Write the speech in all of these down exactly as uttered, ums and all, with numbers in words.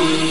Hãy subscribe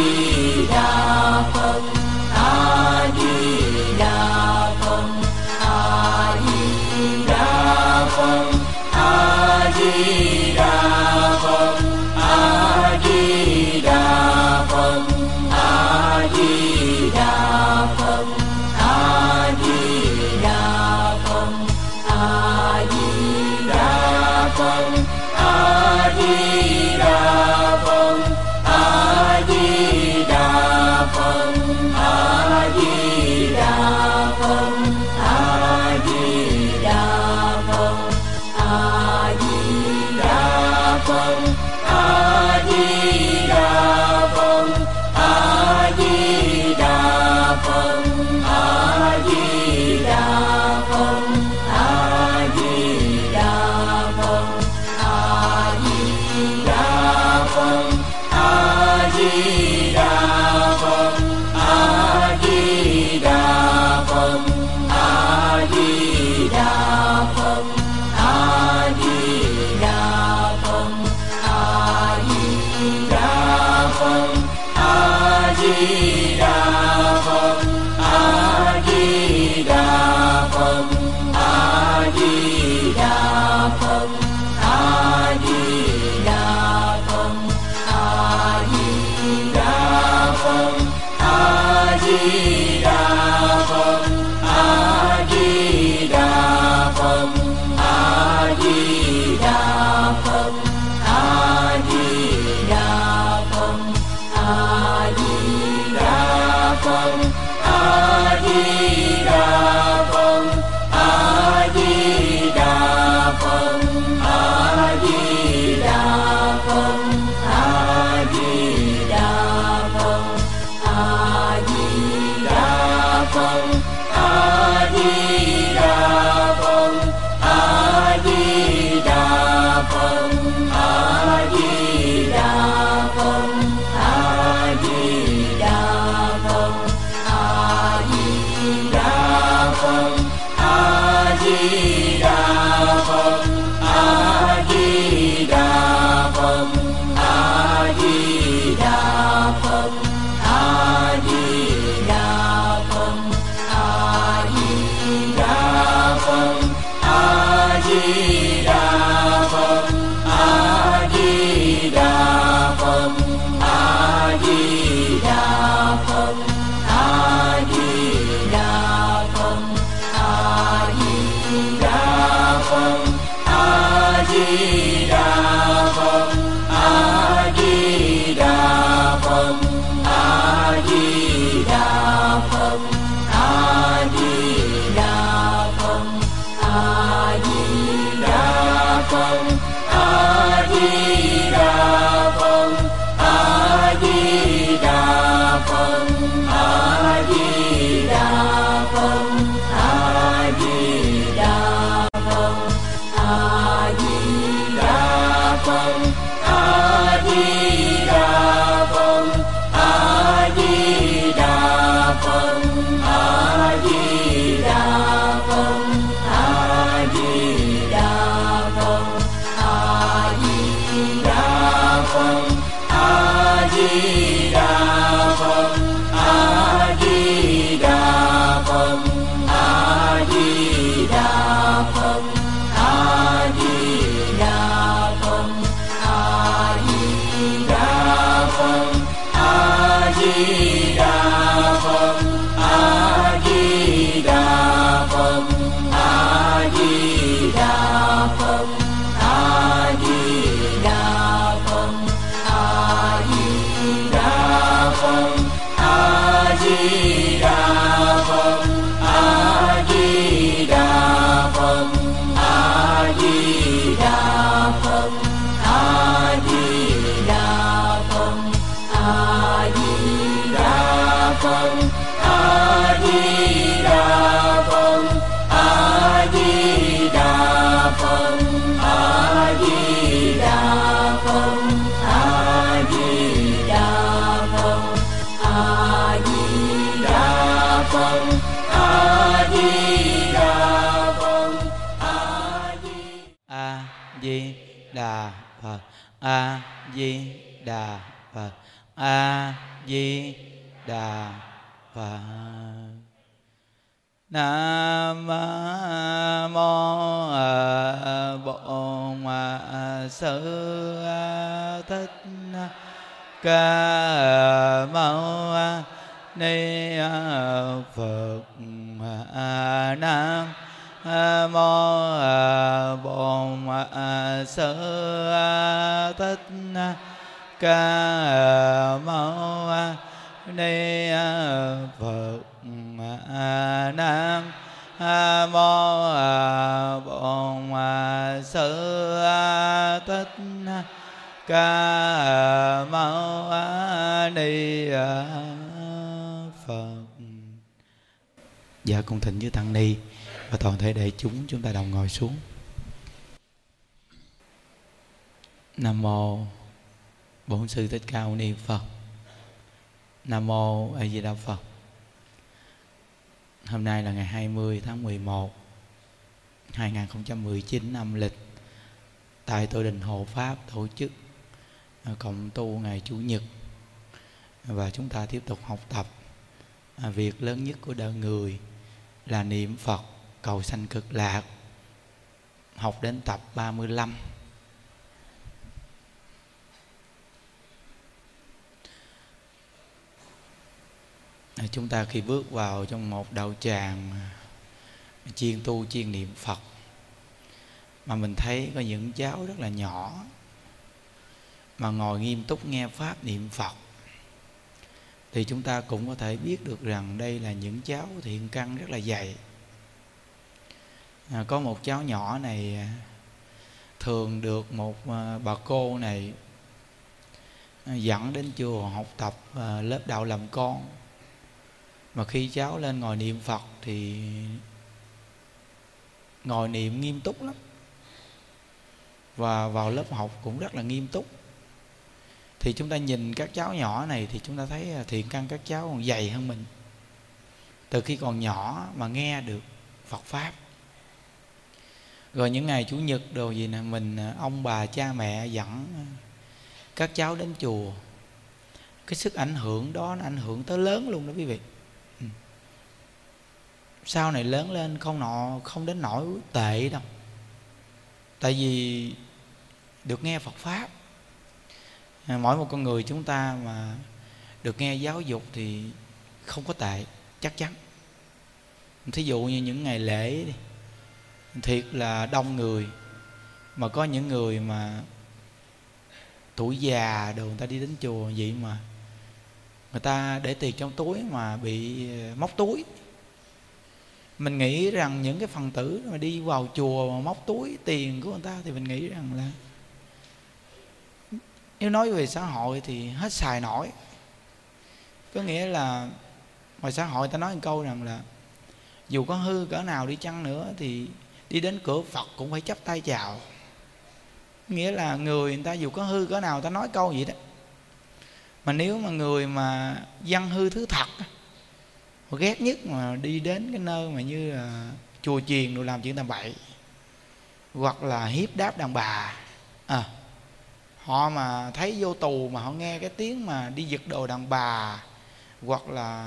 A Di Đà Phật. A Di Đà Phật. Nam mô Bổn Sư Thích Ca Mâu Ni Phật. Nam mô Bổn Sư Thích Ca Mâu Ni Phật. Nam mô Bổn Sư Thích Ca Mâu Ni Phật. Dạ cùng thỉnh với tăng ni và toàn thể đại chúng, chúng ta đồng ngồi xuống. Nam mô Bổn Sư Thích Ca Mâu Ni Phật. Nam mô A Di Đà Phật. Hôm nay là ngày hai mươi tháng mười một hai nghìn không trăm mười chín âm lịch, tại Tổ đình Hộ Pháp tổ chức cộng tu ngày Chủ nhật, và chúng ta tiếp tục học tập việc lớn nhất của đời người là niệm Phật cầu sanh cực lạc, học đến tập ba mươi lăm. Chúng ta khi bước vào trong một đạo tràng chuyên tu chuyên niệm Phật mà mình thấy có những cháu rất là nhỏ mà ngồi nghiêm túc nghe pháp niệm Phật, thì chúng ta cũng có thể biết được rằng đây là những cháu thiện căn rất là dày. À, có một cháu nhỏ này thường được một bà cô này dẫn đến chùa học tập lớp đạo làm con. Mà khi cháu lên ngồi niệm Phật thì ngồi niệm nghiêm túc lắm, và vào lớp học cũng rất là nghiêm túc. Thì chúng ta nhìn các cháu nhỏ này thì chúng ta thấy thiện căn các cháu còn dày hơn mình, từ khi còn nhỏ mà nghe được Phật Pháp. Rồi những ngày Chủ nhật đồ gì nè, mình ông bà cha mẹ dẫn các cháu đến chùa, cái sức ảnh hưởng đó nó ảnh hưởng tới lớn luôn đó quý vị. Sau này lớn lên không nọ không đến nỗi tệ đâu, tại vì được nghe Phật Pháp. Mỗi một con người chúng ta mà được nghe giáo dục thì không có tệ, chắc chắn. Thí dụ như những ngày lễ đi, thiệt là đông người, mà có những người mà tuổi già đồ người ta đi đến chùa vậy mà người ta để tiền trong túi mà bị móc túi. Mình nghĩ rằng những cái phần tử mà đi vào chùa mà móc túi tiền của người ta thì mình nghĩ rằng là nếu nói về xã hội thì hết xài nổi. Có nghĩa là ngoài xã hội ta nói một câu rằng là dù có hư cỡ nào đi chăng nữa thì đi đến cửa Phật cũng phải chắp tay chào. Nghĩa là người người ta dù có hư cỡ nào ta nói câu vậy đó, mà nếu mà người mà dân hư thứ thật, họ ghét nhất mà đi đến cái nơi mà như là chùa chiền rồi làm chuyện tầm bậy, hoặc là hiếp đáp đàn bà. À, họ mà thấy vô tù mà họ nghe cái tiếng mà đi giật đồ đàn bà, hoặc là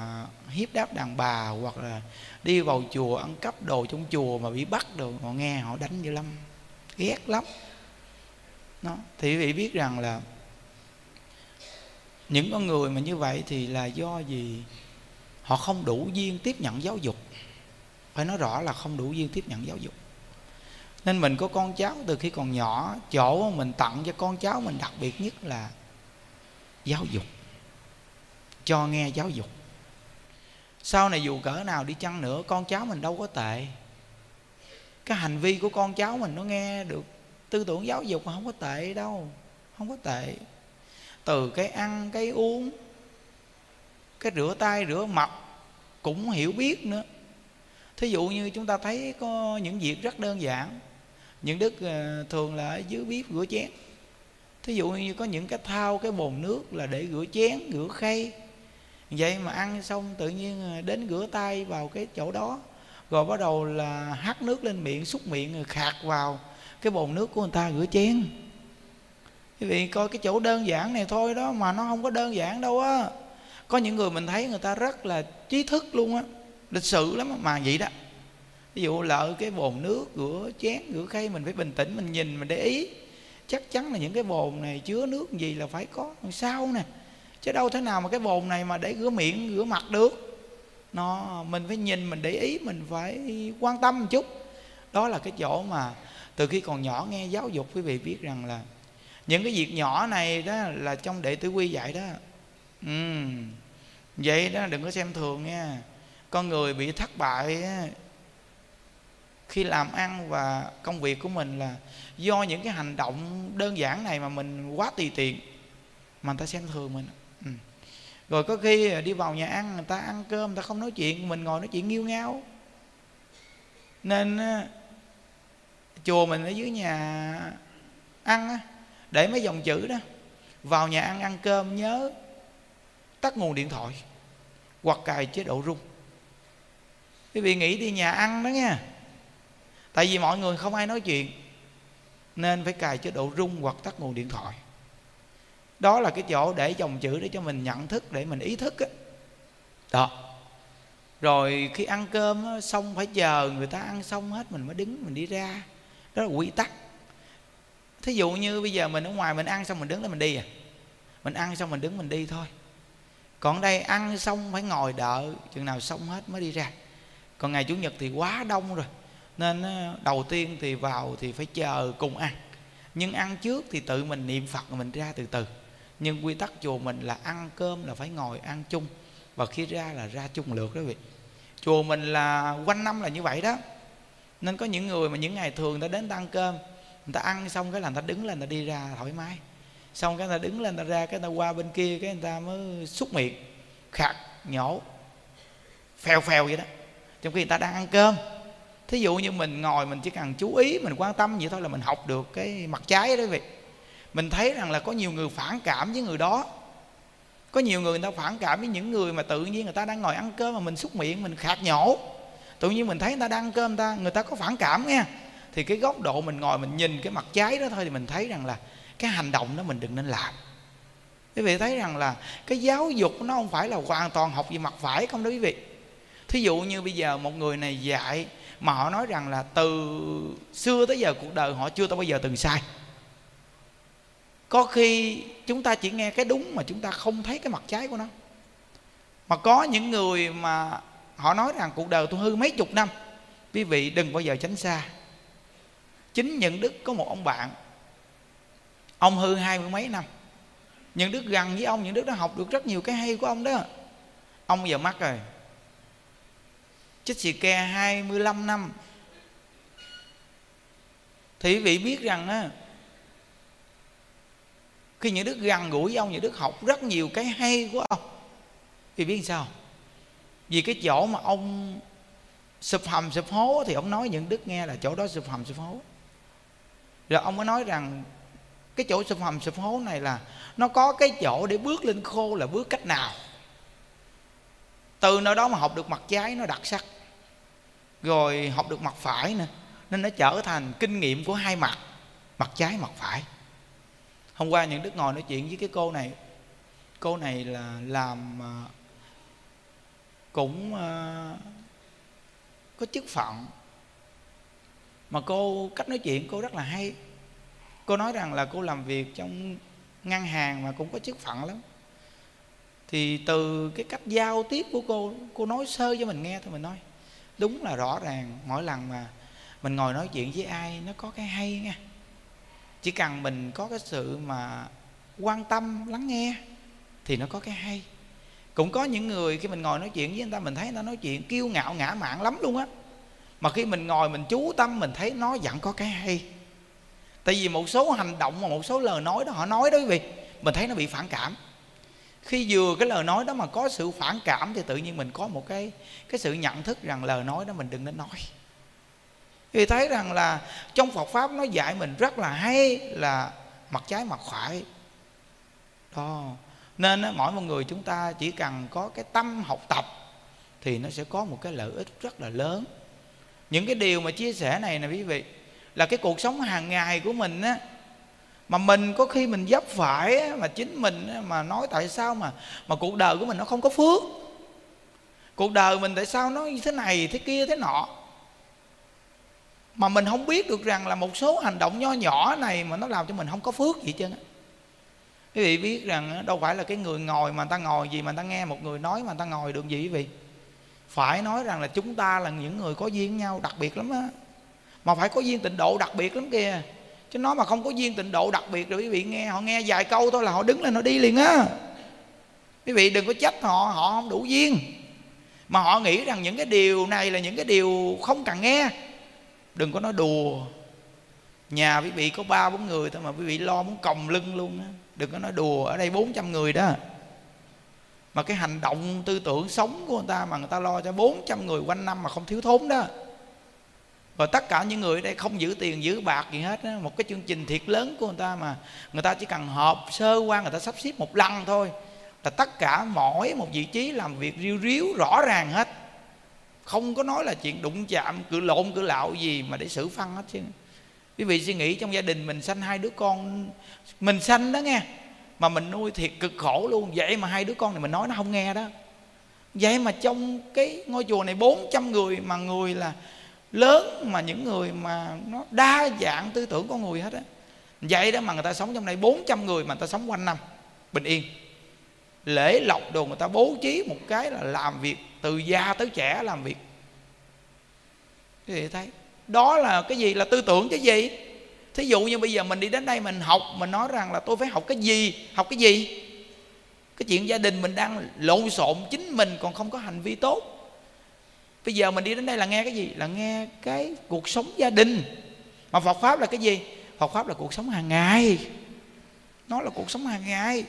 hiếp đáp đàn bà, hoặc là đi vào chùa ăn cắp đồ trong chùa mà bị bắt đồ, họ nghe họ đánh dữ lắm, ghét lắm. Nó thì quý vị biết rằng là những con người mà như vậy thì là do gì? Họ không đủ duyên tiếp nhận giáo dục. Phải nói rõ là không đủ duyên tiếp nhận giáo dục. Nên mình có con cháu từ khi còn nhỏ, chỗ mình tặng cho con cháu mình đặc biệt nhất là giáo dục, cho nghe giáo dục. Sau này dù cỡ nào đi chăng nữa, con cháu mình đâu có tệ. Cái hành vi của con cháu mình nó nghe được tư tưởng giáo dục mà không có tệ đâu, không có tệ. Từ cái ăn, cái uống, cái rửa tay, rửa mặt cũng hiểu biết nữa. Thí dụ như chúng ta thấy có những việc rất đơn giản, những đức thường là ở dưới bếp rửa chén. Thí dụ như có những cái thau, cái bồn nước là để rửa chén, rửa khay. Vậy mà ăn xong tự nhiên đến rửa tay vào cái chỗ đó, rồi bắt đầu là hắt nước lên miệng, xúc miệng rồi khạc vào cái bồn nước của người ta rửa chén. Quý vị coi cái chỗ đơn giản này thôi đó mà nó không có đơn giản đâu á. Có những người mình thấy người ta rất là trí thức luôn á, lịch sự lắm mà vậy đó. Ví dụ lỡ cái bồn nước, rửa chén, rửa khay, mình phải bình tĩnh, mình nhìn, mình để ý. Chắc chắn là những cái bồn này chứa nước gì là phải có sao nè, chứ đâu thế nào mà cái bồn này mà để rửa miệng, rửa mặt được. Nó, mình phải nhìn, mình để ý, mình phải quan tâm một chút. Đó là cái chỗ mà từ khi còn nhỏ nghe giáo dục, quý vị biết rằng là những cái việc nhỏ này đó là trong Đệ Tử Quy dạy đó. Ừ. Vậy đó, đừng có xem thường nha. Con người bị thất bại khi làm ăn và công việc của mình là do những cái hành động đơn giản này mà mình quá tùy tiện, mà người ta xem thường mình. Ừ. Rồi có khi đi vào nhà ăn, người ta ăn cơm, người ta không nói chuyện, mình ngồi nói chuyện nghiêu ngao. Nên chùa mình ở dưới nhà ăn để mấy dòng chữ đó: vào nhà ăn ăn cơm nhớ tắt nguồn điện thoại hoặc cài chế độ rung. Quý vị nghĩ đi nhà ăn đó nha, tại vì mọi người không ai nói chuyện nên phải cài chế độ rung hoặc tắt nguồn điện thoại. Đó là cái chỗ để dòng chữ để cho mình nhận thức, để mình ý thức đó. Đó. Rồi khi ăn cơm xong phải chờ người ta ăn xong hết mình mới đứng mình đi ra. Đó là quy tắc. Thí dụ như bây giờ mình ở ngoài mình ăn xong mình đứng đó mình đi à. Mình ăn xong mình đứng mình đi thôi. Còn đây ăn xong phải ngồi đợi chừng nào xong hết mới đi ra. Còn ngày Chủ nhật thì quá đông rồi, nên đầu tiên thì vào thì phải chờ cùng ăn. Nhưng ăn trước thì tự mình niệm Phật rồi mình ra từ từ. Nhưng quy tắc chùa mình là ăn cơm là phải ngồi ăn chung, và khi ra là ra chung lượt đó quý vị. Chùa mình là quanh năm là như vậy đó. Nên có những người mà những ngày thường người ta đến ta ăn cơm, người ta ăn xong cái là người ta đứng lên người ta đi ra thoải mái. Xong cái người ta đứng lên người ta ra, cái người ta qua bên kia, cái người ta mới xúc miệng, khạc, nhổ, phèo phèo vậy đó, trong khi người ta đang ăn cơm. Thí dụ như mình ngồi mình chỉ cần chú ý, mình quan tâm vậy thôi là mình học được cái mặt trái đó quý vị. Mình thấy rằng là có nhiều người phản cảm với người đó. Có nhiều người, người ta phản cảm với những người mà tự nhiên người ta đang ngồi ăn cơm mà mình xúc miệng, mình khạc nhổ. Tự nhiên mình thấy người ta đang ăn cơm, người ta, người ta có phản cảm nghe. Thì cái góc độ mình ngồi mình nhìn cái mặt trái đó thôi thì mình thấy rằng là cái hành động đó mình đừng nên làm. Quý vị thấy rằng là cái giáo dục nó không phải là hoàn toàn học về mặt phải không đó quý vị. Thí dụ như bây giờ một người này dạy mà họ nói rằng là từ xưa tới giờ cuộc đời họ chưa bao giờ từng sai. Có khi chúng ta chỉ nghe cái đúng mà chúng ta không thấy cái mặt trái của nó. Mà có những người mà họ nói rằng cuộc đời tôi hư mấy chục năm. Quý vị đừng bao giờ tránh xa. Chính Nhân Đức có một ông bạn, ông hư hai mươi mấy năm. Nhân Đức gần với ông, Nhân Đức đã học được rất nhiều cái hay của ông đó. Ông giờ mắc rồi, chích xì ke hai mươi lăm năm. Thì quý vị biết rằng á, khi Những Đức gần gũi với ông, Những Đức học rất nhiều cái hay của ông. Thì biết sao? Vì cái chỗ mà ông sụp hầm sụp hố thì ông nói Những Đức nghe là chỗ đó sụp hầm sụp hố. Rồi ông mới nói rằng cái chỗ sụp hầm sụp hố này là nó có cái chỗ để bước lên khô là bước cách nào. Từ nơi đó mà học được mặt trái nó đặc sắc, rồi học được mặt phải nữa, nên nó trở thành kinh nghiệm của hai mặt, mặt trái mặt phải. Hôm qua Những Đức ngồi nói chuyện với cái cô này. Cô này là làm cũng có chức phận, mà cô cách nói chuyện cô rất là hay. Cô nói rằng là cô làm việc trong ngân hàng mà cũng có chức phận lắm. Thì từ cái cách giao tiếp của cô, cô nói sơ cho mình nghe thôi, mình nói đúng là rõ ràng. Mỗi lần mà mình ngồi nói chuyện với ai nó có cái hay nha. Chỉ cần mình có cái sự mà quan tâm lắng nghe thì nó có cái hay. Cũng có những người khi mình ngồi nói chuyện với người ta, mình thấy người ta nói chuyện kiêu ngạo ngã mạn lắm luôn á, mà khi mình ngồi mình chú tâm mình thấy nó vẫn có cái hay. Tại vì một số hành động và một số lời nói đó họ nói đó quý vị, mình thấy nó bị phản cảm. Khi vừa cái lời nói đó mà có sự phản cảm thì tự nhiên mình có một cái cái sự nhận thức rằng lời nói đó mình đừng nên nói. Thì thấy rằng là trong Phật Pháp nó dạy mình rất là hay là mặt trái mặt phải đó. Nên mỗi một người chúng ta chỉ cần có cái tâm học tập thì nó sẽ có một cái lợi ích rất là lớn. Những cái điều mà chia sẻ này nè quý vị, là cái cuộc sống hàng ngày của mình á, Mà mình có khi mình vấp phải mà chính mình mà nói tại sao mà mà cuộc đời của mình nó không có phước, cuộc đời mình tại sao nó như thế này thế kia thế nọ, mà mình không biết được rằng là một số hành động nho nhỏ này mà nó làm cho mình không có phước gì chứ. Quý vị biết rằng đâu phải là cái người ngồi mà người ta ngồi gì, mà người ta nghe một người nói mà người ta ngồi được gì quý vị. Phải nói rằng là chúng ta là những người có duyên nhau đặc biệt lắm á, mà phải có duyên tịnh độ đặc biệt lắm kìa. Chứ nó mà không có duyên tịnh độ đặc biệt rồi quý vị nghe, họ nghe vài câu thôi là họ đứng lên họ đi liền á. Quý vị đừng có trách họ, họ không đủ duyên. Mà họ nghĩ rằng những cái điều này là những cái điều không cần nghe. Đừng có nói đùa. Nhà quý vị có ba bốn người thôi mà quý vị lo muốn còng lưng luôn á. Đừng có nói đùa, ở đây bốn trăm người đó. Mà cái hành động tư tưởng sống của người ta mà người ta lo cho bốn trăm người quanh năm mà không thiếu thốn đó. Và tất cả những người ở đây không giữ tiền giữ bạc gì hết đó. Một cái chương trình thiệt lớn của người ta mà người ta chỉ cần họp sơ qua, người ta sắp xếp một lần thôi là tất cả mỗi một vị trí làm việc riu riu rõ ràng hết. Không có nói là chuyện đụng chạm cự lộn cự lạo gì mà để xử phân hết chứ. Quý vị suy nghĩ trong gia đình mình sanh hai đứa con, mình sanh đó nghe, mà mình nuôi thiệt cực khổ luôn. Vậy mà hai đứa con này mình nói nó không nghe đó. Vậy mà trong cái ngôi chùa này bốn trăm người mà người là lớn, mà những người mà nó đa dạng tư tưởng con người hết á. Vậy đó mà người ta sống trong đây bốn trăm người mà người ta sống quanh năm bình yên. Lễ lộc đồ người ta bố trí một cái là làm việc từ già tới trẻ làm việc. Quý vị thấy đó là cái gì? Là tư tưởng cái gì? Thí dụ như bây giờ mình đi đến đây mình học, mình nói rằng là tôi phải học cái gì? Học cái gì? Cái chuyện gia đình mình đang lộn xộn, chính mình còn không có hành vi tốt. Bây giờ mình đi đến đây là nghe cái gì? Là nghe cái cuộc sống gia đình. Mà Phật Pháp là cái gì? Phật Pháp là cuộc sống hàng ngày. Nó là cuộc sống hàng ngày.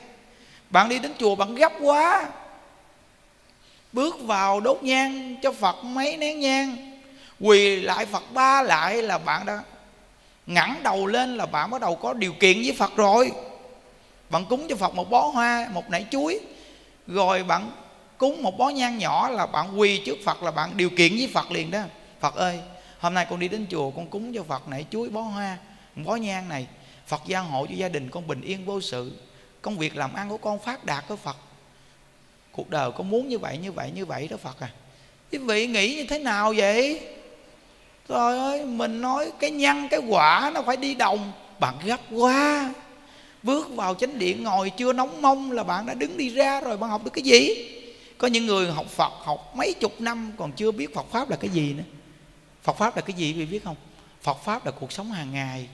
Bạn đi đến chùa bạn gấp quá, bước vào đốt nhang cho Phật mấy nén nhang, quỳ lại Phật ba lại là bạn đã ngẩng đầu lên, là bạn bắt đầu có điều kiện với Phật rồi. Bạn cúng cho Phật một bó hoa, một nải chuối, rồi bạn cúng một bó nhang nhỏ là bạn quỳ trước Phật, là bạn điều kiện với Phật liền đó. Phật ơi, hôm nay con đi đến chùa con cúng cho Phật nải chuối, bó hoa, một bó nhang này, Phật gia hộ cho gia đình con bình yên vô sự, công việc làm ăn của con phát đạt đó Phật. Cuộc đời con muốn như vậy, như vậy, như vậy đó Phật à. Quý vị nghĩ như thế nào vậy? Trời ơi, mình nói cái nhân, cái quả nó phải đi đồng. Bạn gấp quá, bước vào chánh điện ngồi chưa nóng mông là bạn đã đứng đi ra rồi, bạn học được cái gì? Có những người học Phật học mấy chục năm còn chưa biết Phật Pháp là cái gì nữa. Phật Pháp là cái gì quý vị biết không? Phật Pháp là cuộc sống hàng ngày.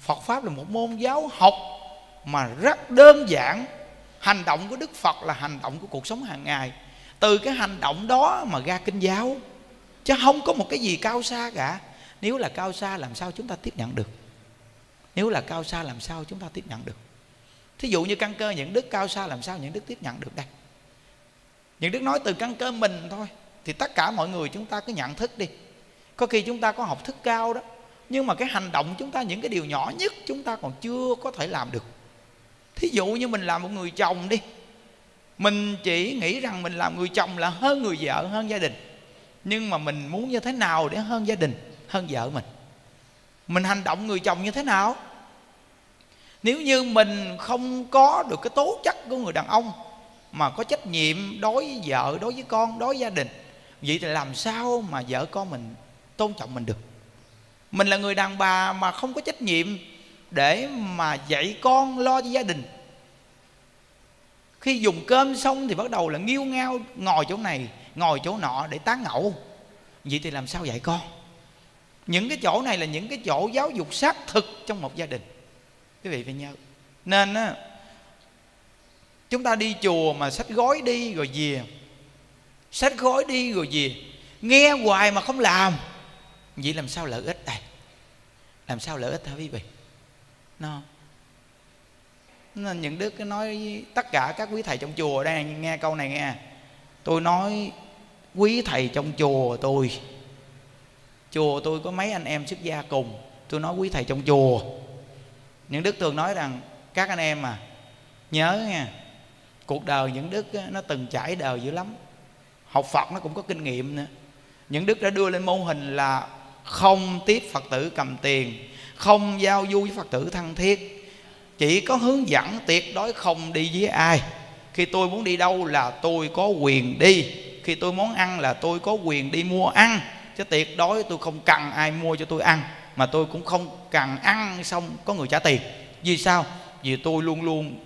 Phật Pháp là một môn giáo học mà rất đơn giản. Hành động của Đức Phật là hành động của cuộc sống hàng ngày. Từ cái hành động đó mà ra kinh giáo, chứ không có một cái gì cao xa cả. Nếu là cao xa làm sao chúng ta tiếp nhận được? Nếu là cao xa làm sao chúng ta tiếp nhận được? Thí dụ như căn cơ những đức cao xa làm sao những đức tiếp nhận được đây? Những đức nói từ căn cơ mình thôi. Thì tất cả mọi người chúng ta cứ nhận thức đi. Có khi chúng ta có học thức cao đó, nhưng mà cái hành động chúng ta, những cái điều nhỏ nhất chúng ta còn chưa có thể làm được. Thí dụ như mình làm một người chồng đi, mình chỉ nghĩ rằng mình làm người chồng là hơn người vợ, hơn gia đình. Nhưng mà mình muốn như thế nào để hơn gia đình, hơn vợ mình? Mình hành động người chồng như thế nào? Nếu như mình không có được cái tố chất của người đàn ông mà có trách nhiệm đối với vợ, đối với con, đối với gia đình, vậy thì làm sao mà vợ con mình tôn trọng mình được? Mình là người đàn bà mà không có trách nhiệm để mà dạy con, lo cho gia đình. Khi dùng cơm xong thì bắt đầu là nghiêu ngao, ngồi chỗ này, ngồi chỗ nọ để tán ngẫu. Vậy thì làm sao dạy con? Những cái chỗ này là những cái chỗ giáo dục xác thực trong một gia đình. Quý vị phải nhớ. Nên á, chúng ta đi chùa mà xách gói đi rồi về, xách gói đi rồi về, nghe hoài mà không làm, vậy làm sao lợi ích đây? Làm sao lợi ích hả quý vị? No. Nên những đức nói với tất cả các quý thầy trong chùa đây, nghe câu này nghe. Tôi nói quý thầy trong chùa tôi, chùa tôi có mấy anh em xuất gia cùng. Tôi nói quý thầy trong chùa, những đức thường nói rằng các anh em à, nhớ nha, cuộc đời những đức nó từng trải đời dữ lắm, học Phật nó cũng có kinh nghiệm nữa. Những đức đã đưa lên mô hình là không tiếp Phật tử cầm tiền, không giao du với Phật tử thân thiết, chỉ có hướng dẫn, tuyệt đối không đi với ai. Khi tôi muốn đi đâu là tôi có quyền đi, khi tôi muốn ăn là tôi có quyền đi mua ăn, chứ tuyệt đối tôi không cần ai mua cho tôi ăn, mà tôi cũng không cần ăn xong có người trả tiền. Vì sao? Vì tôi luôn luôn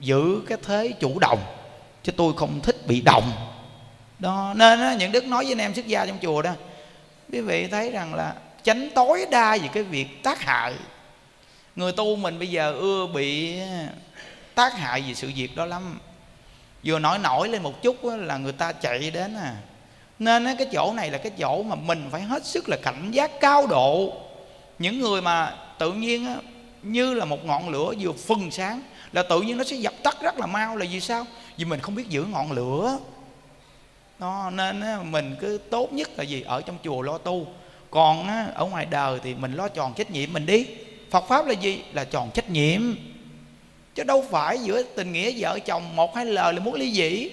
giữ cái thế chủ động, chứ tôi không thích bị động đó. Nên đó, những đức nói với anh em xuất gia trong chùa đó, quý vị thấy rằng là tránh tối đa về cái việc tác hại. Người tu mình bây giờ ưa bị tác hại vì sự việc đó lắm. Vừa nổi nổi lên một chút là người ta chạy đến à. Nên cái chỗ này là cái chỗ mà mình phải hết sức là cảnh giác cao độ. Những người mà tự nhiên như là một ngọn lửa vừa phừng sáng là tự nhiên nó sẽ dập tắt rất là mau. Là vì sao? Vì mình không biết giữ ngọn lửa đó. Nên mình cứ tốt nhất là gì? Ở trong chùa lo tu, còn ở ngoài đời thì mình lo tròn trách nhiệm mình đi. Phật Pháp là gì? Là tròn trách nhiệm, chứ đâu phải giữa tình nghĩa vợ chồng một hai lời là muốn ly dị.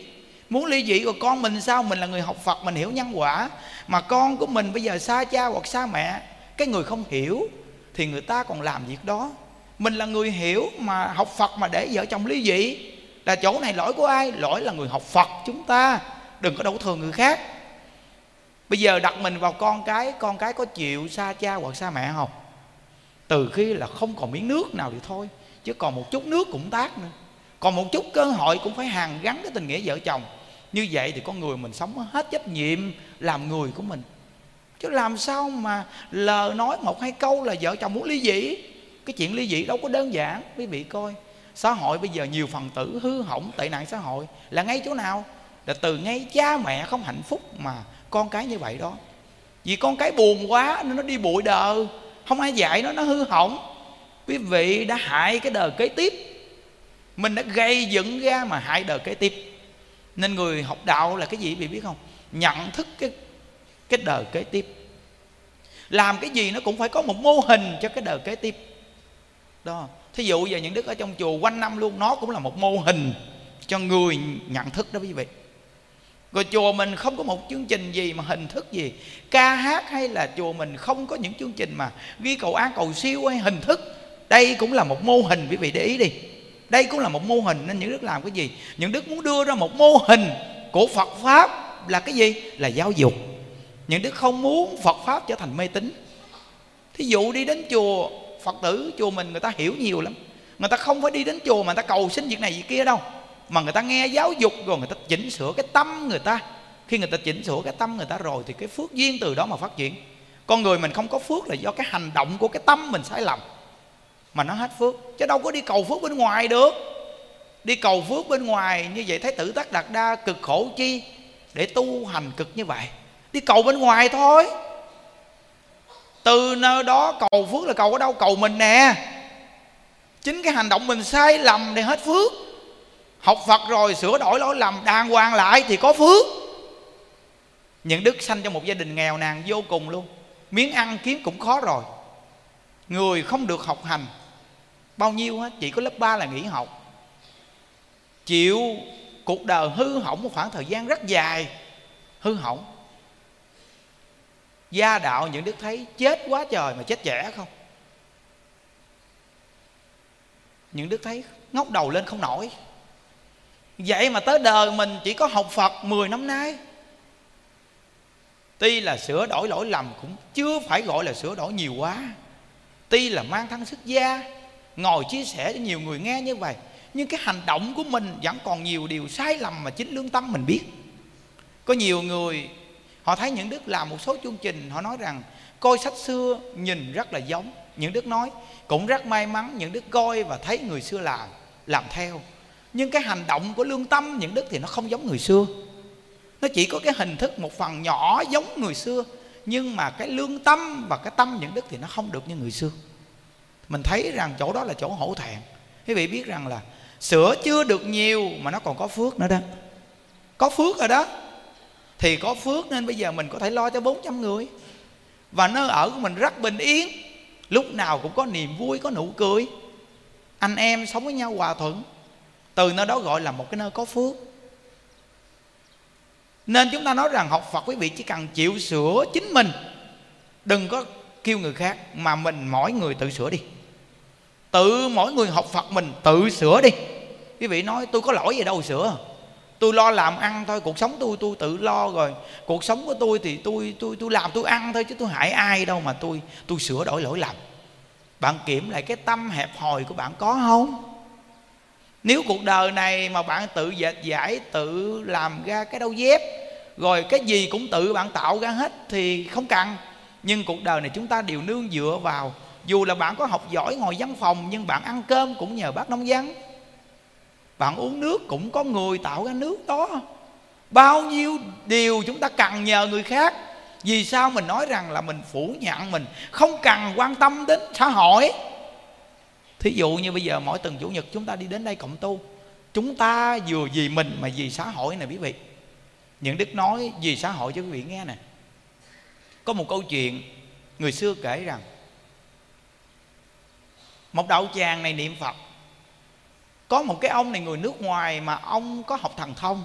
Muốn ly dị rồi con mình sao? Mình là người học Phật, mình hiểu nhân quả. Mà con của mình bây giờ xa cha hoặc xa mẹ, cái người không hiểu thì người ta còn làm việc đó. Mình là người hiểu mà học Phật mà để vợ chồng ly dị, là chỗ này lỗi của ai? Lỗi là người học Phật chúng ta. Đừng có đổ thừa người khác. Bây giờ đặt mình vào con cái, con cái có chịu xa cha hoặc xa mẹ không? Từ khi là không còn miếng nước nào thì thôi, chứ còn một chút nước cũng tát nữa, còn một chút cơ hội cũng phải hàn gắn cái tình nghĩa vợ chồng. Như vậy thì con người mình sống hết trách nhiệm làm người của mình, chứ làm sao mà lờ nói một hai câu là vợ chồng muốn ly dị. Cái chuyện ly dị đâu có đơn giản. Quý vị coi, xã hội bây giờ nhiều phần tử hư hỏng, tệ nạn xã hội là ngay chỗ nào? Là từ ngay cha mẹ không hạnh phúc mà con cái như vậy đó. Vì con cái buồn quá nên nó đi bụi đời, không ai dạy nó, nó hư hỏng. Quý vị đã hại cái đời kế tiếp, mình đã gây dựng ra mà hại đời kế tiếp. Nên người học đạo là cái gì quý vị biết không? Nhận thức cái, cái đời kế tiếp. Làm cái gì nó cũng phải có một mô hình cho cái đời kế tiếp đó. Thí dụ giờ những đức ở trong chùa quanh năm luôn, nó cũng là một mô hình cho người nhận thức đó quý vị. Rồi chùa mình không có một chương trình gì mà hình thức gì, ca hát, hay là chùa mình không có những chương trình mà ghi cầu an cầu siêu hay hình thức. Đây cũng là một mô hình, quý vị để ý đi. Đây cũng là một mô hình. Nên những đức làm cái gì? Những đức muốn đưa ra một mô hình của Phật Pháp là cái gì? Là giáo dục. Những đức không muốn Phật Pháp trở thành mê tín. Thí dụ đi đến chùa, Phật tử chùa mình người ta hiểu nhiều lắm. Người ta không phải đi đến chùa mà người ta cầu xin việc này việc kia đâu, mà người ta nghe giáo dục rồi người ta chỉnh sửa cái tâm người ta. Khi người ta chỉnh sửa cái tâm người ta rồi thì cái phước duyên từ đó mà phát triển. Con người mình không có phước là do cái hành động của cái tâm mình sai lầm mà nó hết phước, chứ đâu có đi cầu phước bên ngoài được. Đi cầu phước bên ngoài như vậy thấy tử tác đạt đa, cực khổ chi để tu hành cực như vậy. Đi cầu bên ngoài thôi. Từ nơi đó cầu phước là cầu ở đâu? Cầu mình nè. Chính cái hành động mình sai lầm để hết phước. Học Phật rồi sửa đổi lỗi lầm đàng hoàng lại thì có phước. Những đức sanh trong một gia đình nghèo nàn vô cùng luôn, miếng ăn kiếm cũng khó rồi, người không được học hành bao nhiêu hết, chỉ có lớp ba là nghỉ học. Chịu cuộc đời hư hỏng một khoảng thời gian rất dài. Hư hỏng gia đạo những đức thấy chết quá trời mà chết trẻ không. Những đức thấy ngóc đầu lên không nổi. Vậy mà tới đời mình chỉ có học Phật mười năm nay. Tuy là sửa đổi lỗi lầm cũng chưa phải gọi là sửa đổi nhiều quá. Tuy là mang thân xuất gia, ngồi chia sẻ cho nhiều người nghe như vậy, nhưng cái hành động của mình vẫn còn nhiều điều sai lầm mà chính lương tâm mình biết. Có nhiều người họ thấy những đức làm một số chương trình, họ nói rằng coi sách xưa nhìn rất là giống. Những đức nói cũng rất may mắn những đức coi và thấy người xưa làm, làm theo. Nhưng cái hành động của lương tâm những đức thì nó không giống người xưa. Nó chỉ có cái hình thức một phần nhỏ giống người xưa, nhưng mà cái lương tâm và cái tâm những đức thì nó không được như người xưa. Mình thấy rằng chỗ đó là chỗ hổ thẹn. Quý vị biết rằng là sửa chưa được nhiều mà nó còn có phước nữa đó. Có phước rồi đó. Thì có phước nên bây giờ mình có thể lo cho bốn trăm người. Và nơi ở của mình rất bình yên, lúc nào cũng có niềm vui, có nụ cười, anh em sống với nhau hòa thuận. Từ nơi đó gọi là một cái nơi có phước. Nên chúng ta nói rằng học Phật quý vị chỉ cần chịu sửa chính mình, đừng có kêu người khác, mà mình mỗi người tự sửa đi. Tự mỗi người học Phật mình tự sửa đi. Quý vị nói tôi có lỗi gì đâu sửa, tôi lo làm ăn thôi, cuộc sống tôi tôi tự lo rồi, cuộc sống của tôi thì tôi tôi tôi làm tôi ăn thôi chứ tôi hại ai đâu mà tôi tôi sửa đổi lỗi lầm. Bạn kiểm lại cái tâm hẹp hòi của bạn có không? Nếu cuộc đời này mà bạn tự dệt giải, tự làm ra cái đôi dép, rồi cái gì cũng tự bạn tạo ra hết thì không cần. Nhưng cuộc đời này chúng ta đều nương dựa vào, dù là bạn có học giỏi ngồi văn phòng nhưng bạn ăn cơm cũng nhờ bác nông dân, bạn uống nước cũng có người tạo ra nước đó. Bao nhiêu điều chúng ta cần nhờ người khác. Vì sao mình nói rằng là mình phủ nhận mình không cần quan tâm đến xã hội? Thí dụ như bây giờ mỗi tuần chủ nhật chúng ta đi đến đây cộng tu, chúng ta vừa vì mình mà vì xã hội này quý vị. Những đức nói vì xã hội cho quý vị nghe nè. Có một câu chuyện người xưa kể rằng một đạo tràng này niệm Phật, có một cái ông này người nước ngoài mà ông có học thần thông.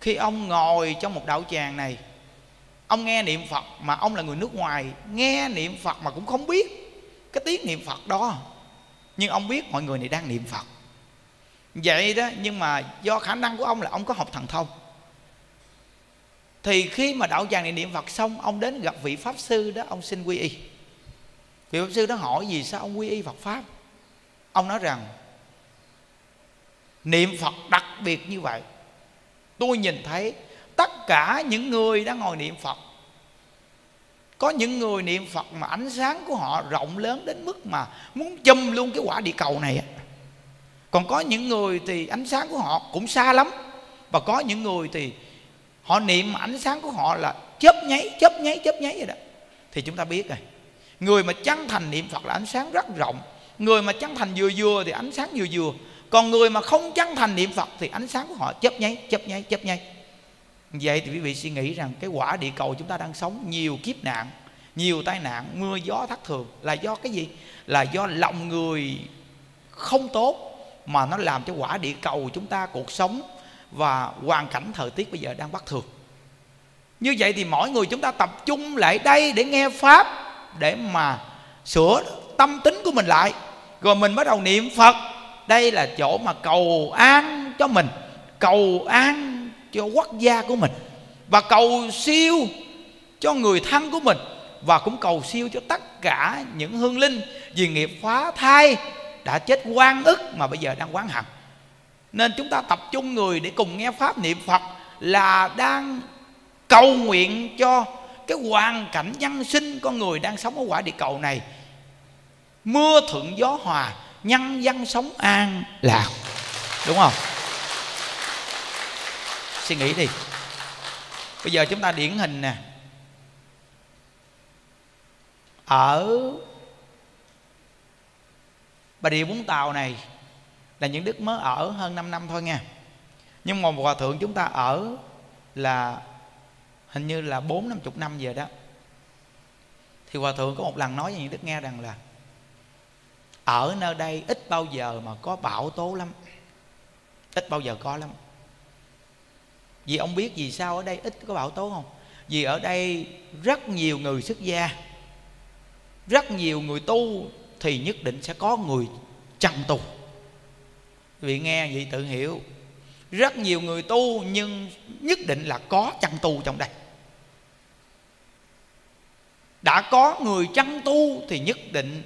Khi ông ngồi trong một đạo tràng này, ông nghe niệm Phật, mà ông là người nước ngoài, nghe niệm Phật mà cũng không biết cái tiếng niệm Phật đó. Nhưng ông biết mọi người này đang niệm Phật vậy đó. Nhưng mà do khả năng của ông là ông có học thần thông, thì khi mà đạo tràng này niệm Phật xong, ông đến gặp vị Pháp Sư đó, ông xin quy y. Vị Pháp Sư đó hỏi vì sao ông quy y Phật Pháp. Ông nói rằng niệm Phật đặc biệt như vậy, tôi nhìn thấy tất cả những người đang ngồi niệm Phật. Có những người niệm Phật mà ánh sáng của họ rộng lớn đến mức mà muốn chùm luôn cái quả địa cầu này. Còn có những người thì ánh sáng của họ cũng xa lắm. Và có những người thì họ niệm mà ánh sáng của họ là chớp nháy, chớp nháy, chớp nháy vậy đó. Thì chúng ta biết rồi, người mà chân thành niệm Phật là ánh sáng rất rộng. Người mà chân thành vừa vừa thì ánh sáng vừa vừa. Còn người mà không chân thành niệm Phật thì ánh sáng của họ chớp nháy, chớp nháy, chớp nháy. Vậy thì quý vị suy nghĩ rằng cái quả địa cầu chúng ta đang sống nhiều kiếp nạn, nhiều tai nạn, mưa gió thất thường là do cái gì? Là do lòng người không tốt mà nó làm cho quả địa cầu chúng ta, cuộc sống và hoàn cảnh thời tiết bây giờ đang bất thường. Như vậy thì mỗi người chúng ta tập trung lại đây để nghe Pháp, để mà sửa tâm tính của mình lại, rồi mình bắt đầu niệm Phật. Đây là chỗ mà cầu an cho mình, cầu an cho quốc gia của mình, và cầu siêu cho người thân của mình, và cũng cầu siêu cho tất cả những hương linh vì nghiệp phá thai đã chết oan ức mà bây giờ đang oán hận. Nên chúng ta tập trung người để cùng nghe Pháp niệm Phật là đang cầu nguyện cho cái hoàn cảnh nhân sinh con người đang sống ở quả địa cầu này mưa thuận gió hòa, nhân dân sống an lạc, đúng không? Suy nghĩ đi. Bây giờ chúng ta điển hình nè, ở Bà Rịa Vũng Tàu này là những đức mới ở hơn năm năm thôi nha. Nhưng mà hòa thượng chúng ta ở là hình như là bốn năm mươi năm về đó. Thì hòa thượng có một lần nói cho những đức nghe rằng là ở nơi đây ít bao giờ mà có bão tố lắm, ít bao giờ có lắm. Vì ông biết vì sao ở đây ít có bão tố không? Vì ở đây rất nhiều người xuất gia, rất nhiều người tu, thì nhất định sẽ có người chân tu. Vì nghe vậy tự hiểu, rất nhiều người tu nhưng nhất định là có chân tu trong đây. Đã có người chân tu thì nhất định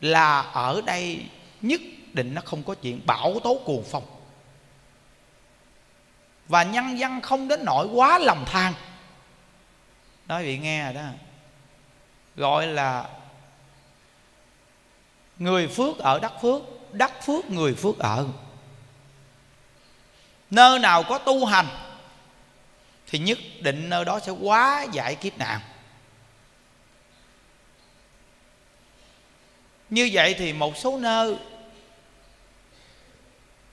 là ở đây nhất định nó không có chuyện bão tố cuồng phong, và nhân dân không đến nỗi quá lòng than. Nói bị nghe rồi đó, gọi là người phước ở đất phước, đất phước người phước ở. Nơi nào có tu hành thì nhất định nơi đó sẽ hóa giải kiếp nạn. Như vậy thì một số nơi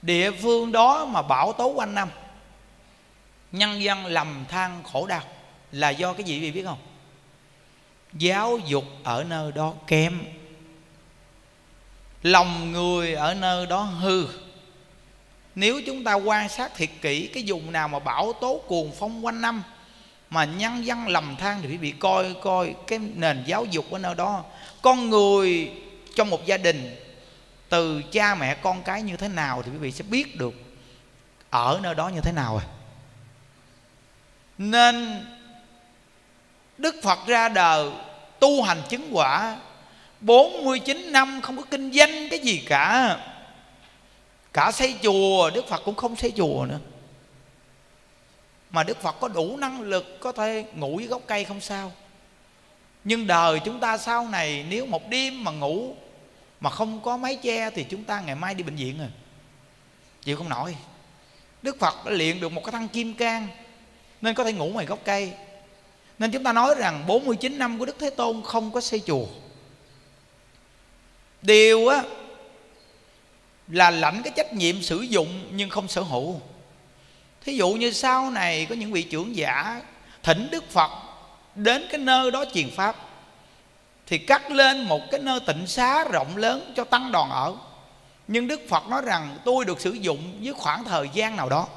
địa phương đó mà bão tố quanh năm, nhân dân lầm than khổ đau là do cái gì, vì biết không? Giáo dục ở nơi đó kém, lòng người ở nơi đó hư. Nếu chúng ta quan sát thiệt kỹ cái vùng nào mà bão tố cuồng phong quanh năm mà nhân dân lầm than thì quý vị coi coi cái nền giáo dục ở nơi đó, con người trong một gia đình, từ cha mẹ con cái như thế nào thì quý vị sẽ biết được ở nơi đó như thế nào rồi. Nên Đức Phật ra đời tu hành chứng quả bốn mươi chín năm không có kinh doanh cái gì cả. Cả xây chùa Đức Phật cũng không xây chùa nữa. Mà Đức Phật có đủ năng lực, có thể ngủ với gốc cây không sao. Nhưng đời chúng ta sau này nếu một đêm mà ngủ mà không có mái che thì chúng ta ngày mai đi bệnh viện rồi, chịu không nổi. Đức Phật đã luyện được một cái thân kim cang nên có thể ngủ ngoài gốc cây. Nên chúng ta nói rằng bốn mươi chín năm của Đức Thế Tôn không có xây chùa. Điều á là lãnh cái trách nhiệm sử dụng nhưng không sở hữu. Thí dụ như sau này có những vị trưởng giả thỉnh Đức Phật đến cái nơi đó truyền pháp thì cắt lên một cái nơi tịnh xá rộng lớn cho tăng đoàn ở. Nhưng Đức Phật nói rằng tôi được sử dụng với khoảng thời gian nào đó.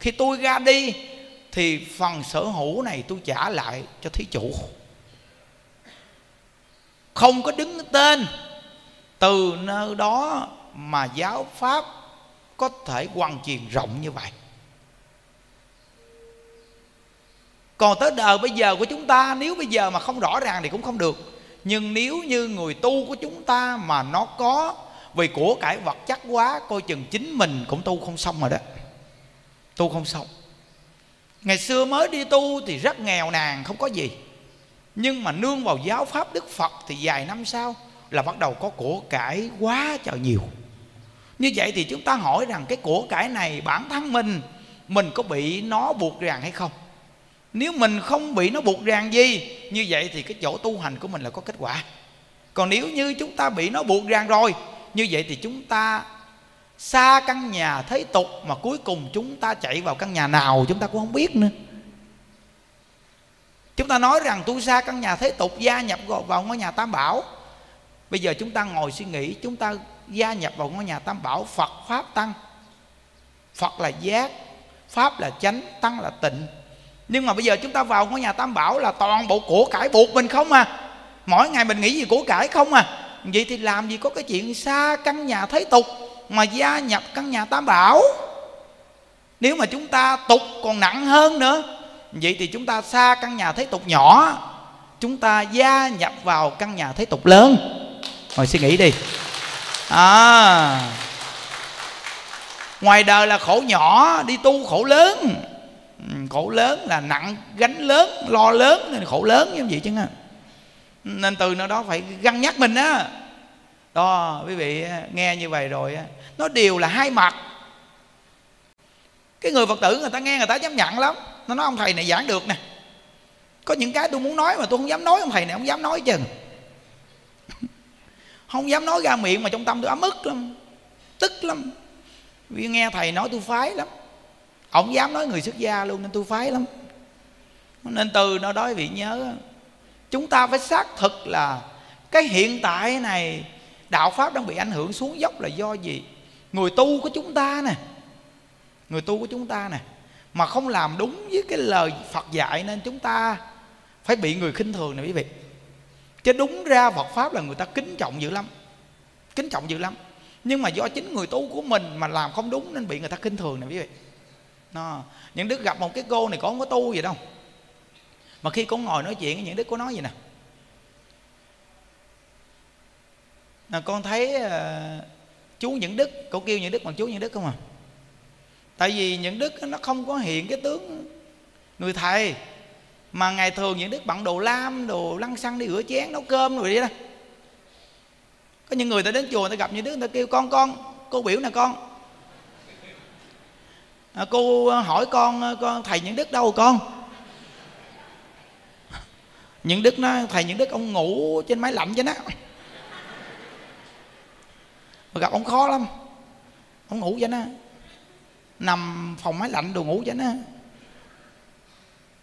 Khi tôi ra đi thì phần sở hữu này tôi trả lại cho thí chủ. Không có đứng tên. Từ nơi đó mà giáo pháp có thể hoàn truyền rộng như vậy. Còn tới đời bây giờ của chúng ta, nếu bây giờ mà không rõ ràng thì cũng không được. Nhưng nếu như người tu của chúng ta mà nó có vì của cải vật chất quá, coi chừng chính mình cũng tu không xong rồi đó. Tu không xong. Ngày xưa mới đi tu thì rất nghèo nàn, không có gì. Nhưng mà nương vào giáo pháp Đức Phật thì vài năm sau là bắt đầu có của cải quá trời nhiều. Như vậy thì chúng ta hỏi rằng cái của cải này bản thân mình, mình có bị nó buộc ràng hay không? Nếu mình không bị nó buộc ràng gì, như vậy thì cái chỗ tu hành của mình là có kết quả. Còn nếu như chúng ta bị nó buộc ràng rồi, như vậy thì chúng ta xa căn nhà thế tục mà cuối cùng chúng ta chạy vào căn nhà nào chúng ta cũng không biết nữa. Chúng ta nói rằng tu xa căn nhà thế tục, gia nhập vào ngôi nhà Tam Bảo. Bây giờ chúng ta ngồi suy nghĩ, chúng ta gia nhập vào ngôi nhà Tam Bảo Phật Pháp Tăng. Phật là giác, Pháp là chánh, Tăng là tịnh. Nhưng mà bây giờ chúng ta vào ngôi nhà Tam Bảo là toàn bộ của cải buộc mình không à. Mỗi ngày mình nghĩ gì của cải không à. Vậy thì làm gì có cái chuyện xa căn nhà thế tục mà gia nhập căn nhà Tam Bảo. Nếu mà chúng ta tục còn nặng hơn nữa, vậy thì chúng ta xa căn nhà thế tục nhỏ, chúng ta gia nhập vào căn nhà thế tục lớn. Ngồi suy nghĩ đi à. Ngoài đời là khổ nhỏ, đi tu khổ lớn. Khổ lớn là nặng gánh lớn, lo lớn nên khổ lớn như vậy chứ. Nên từ nơi đó phải găng nhắc mình á. Đó, quý vị nghe như vậy rồi á, nó đều là hai mặt. Cái người Phật tử người ta nghe người ta dám nhận lắm. Nó nói ông thầy này giảng được nè. Có những cái tôi muốn nói mà tôi không dám nói, ông thầy này không dám nói chừng. Không dám nói ra miệng mà trong tâm tôi ấm ức lắm, tức lắm. Vì nghe thầy nói tôi phái lắm. Ông dám nói người xuất gia luôn nên tôi phái lắm. Nên từ nó đó vị nhớ, chúng ta phải xác thực là cái hiện tại này đạo pháp đang bị ảnh hưởng xuống dốc là do gì? Người tu của chúng ta nè, người tu của chúng ta nè mà không làm đúng với cái lời Phật dạy nên chúng ta phải bị người khinh thường nè quý vị. Chứ đúng ra Phật pháp là người ta kính trọng dữ lắm, kính trọng dữ lắm. Nhưng mà do chính người tu của mình mà làm không đúng nên bị người ta khinh thường nè quý vị. Nó, những đứa gặp một cái cô này có không có tu gì đâu, mà khi cô ngồi nói chuyện những đứa cô nói gì nè. Nà, con thấy uh, chú Những Đức, cô kêu Những Đức bằng chú Những Đức không à. Tại vì Những Đức nó không có hiện cái tướng người thầy, mà ngày thường Những Đức bận đồ lam, đồ lăn xăng đi rửa chén nấu cơm rồi vậy đó. Có những người ta đến chùa người ta gặp Những Đức người ta kêu con con, cô biểu nè con. À, cô hỏi con, con thầy Những Đức đâu con? Những Đức nói thầy Những Đức ông ngủ trên máy lạnh chứ nó. Mà gặp ông khó lắm, ông ngủ vậy nó, nằm phòng máy lạnh đồ ngủ vậy nó.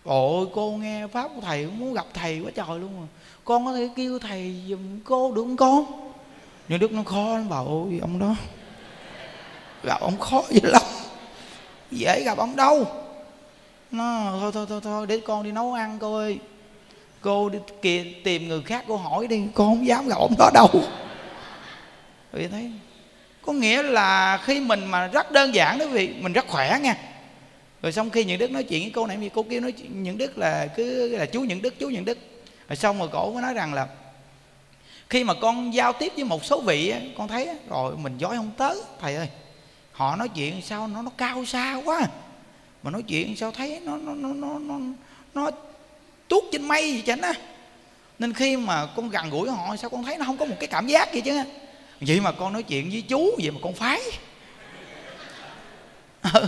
Ôi cô nghe pháp của thầy cũng muốn gặp thầy quá trời luôn rồi. Con có thể kêu thầy giùm cô được không con? Những Đức nó khó lắm bà ơi, ông đó gặp ông khó vậy lắm, dễ gặp ông đâu. Nó thôi thôi thôi thôi để con đi nấu ăn cô ơi. Cô đi kìa, tìm người khác cô hỏi đi, con không dám gặp ông đó đâu. Quý vị thấy, có nghĩa là khi mình mà rất đơn giản đó quý vị, mình rất khỏe nha. Rồi xong khi Nhuận Đức nói chuyện với cô này, cô kêu nói chuyện Nhuận Đức là cứ là chú Nhuận Đức, chú Nhuận Đức. Rồi xong rồi cổ mới nói rằng là khi mà con giao tiếp với một số vị, con thấy rồi mình giỏi không tới. Thầy ơi, họ nói chuyện sao nó nó cao xa quá, mà nói chuyện sao thấy nó nó nó nó nó, nó tuốt trên mây gì chảnh á. Nên khi mà con gần gũi họ sao con thấy nó không có một cái cảm giác gì chứ. Vậy mà con nói chuyện với chú vậy mà con phái. Ừ.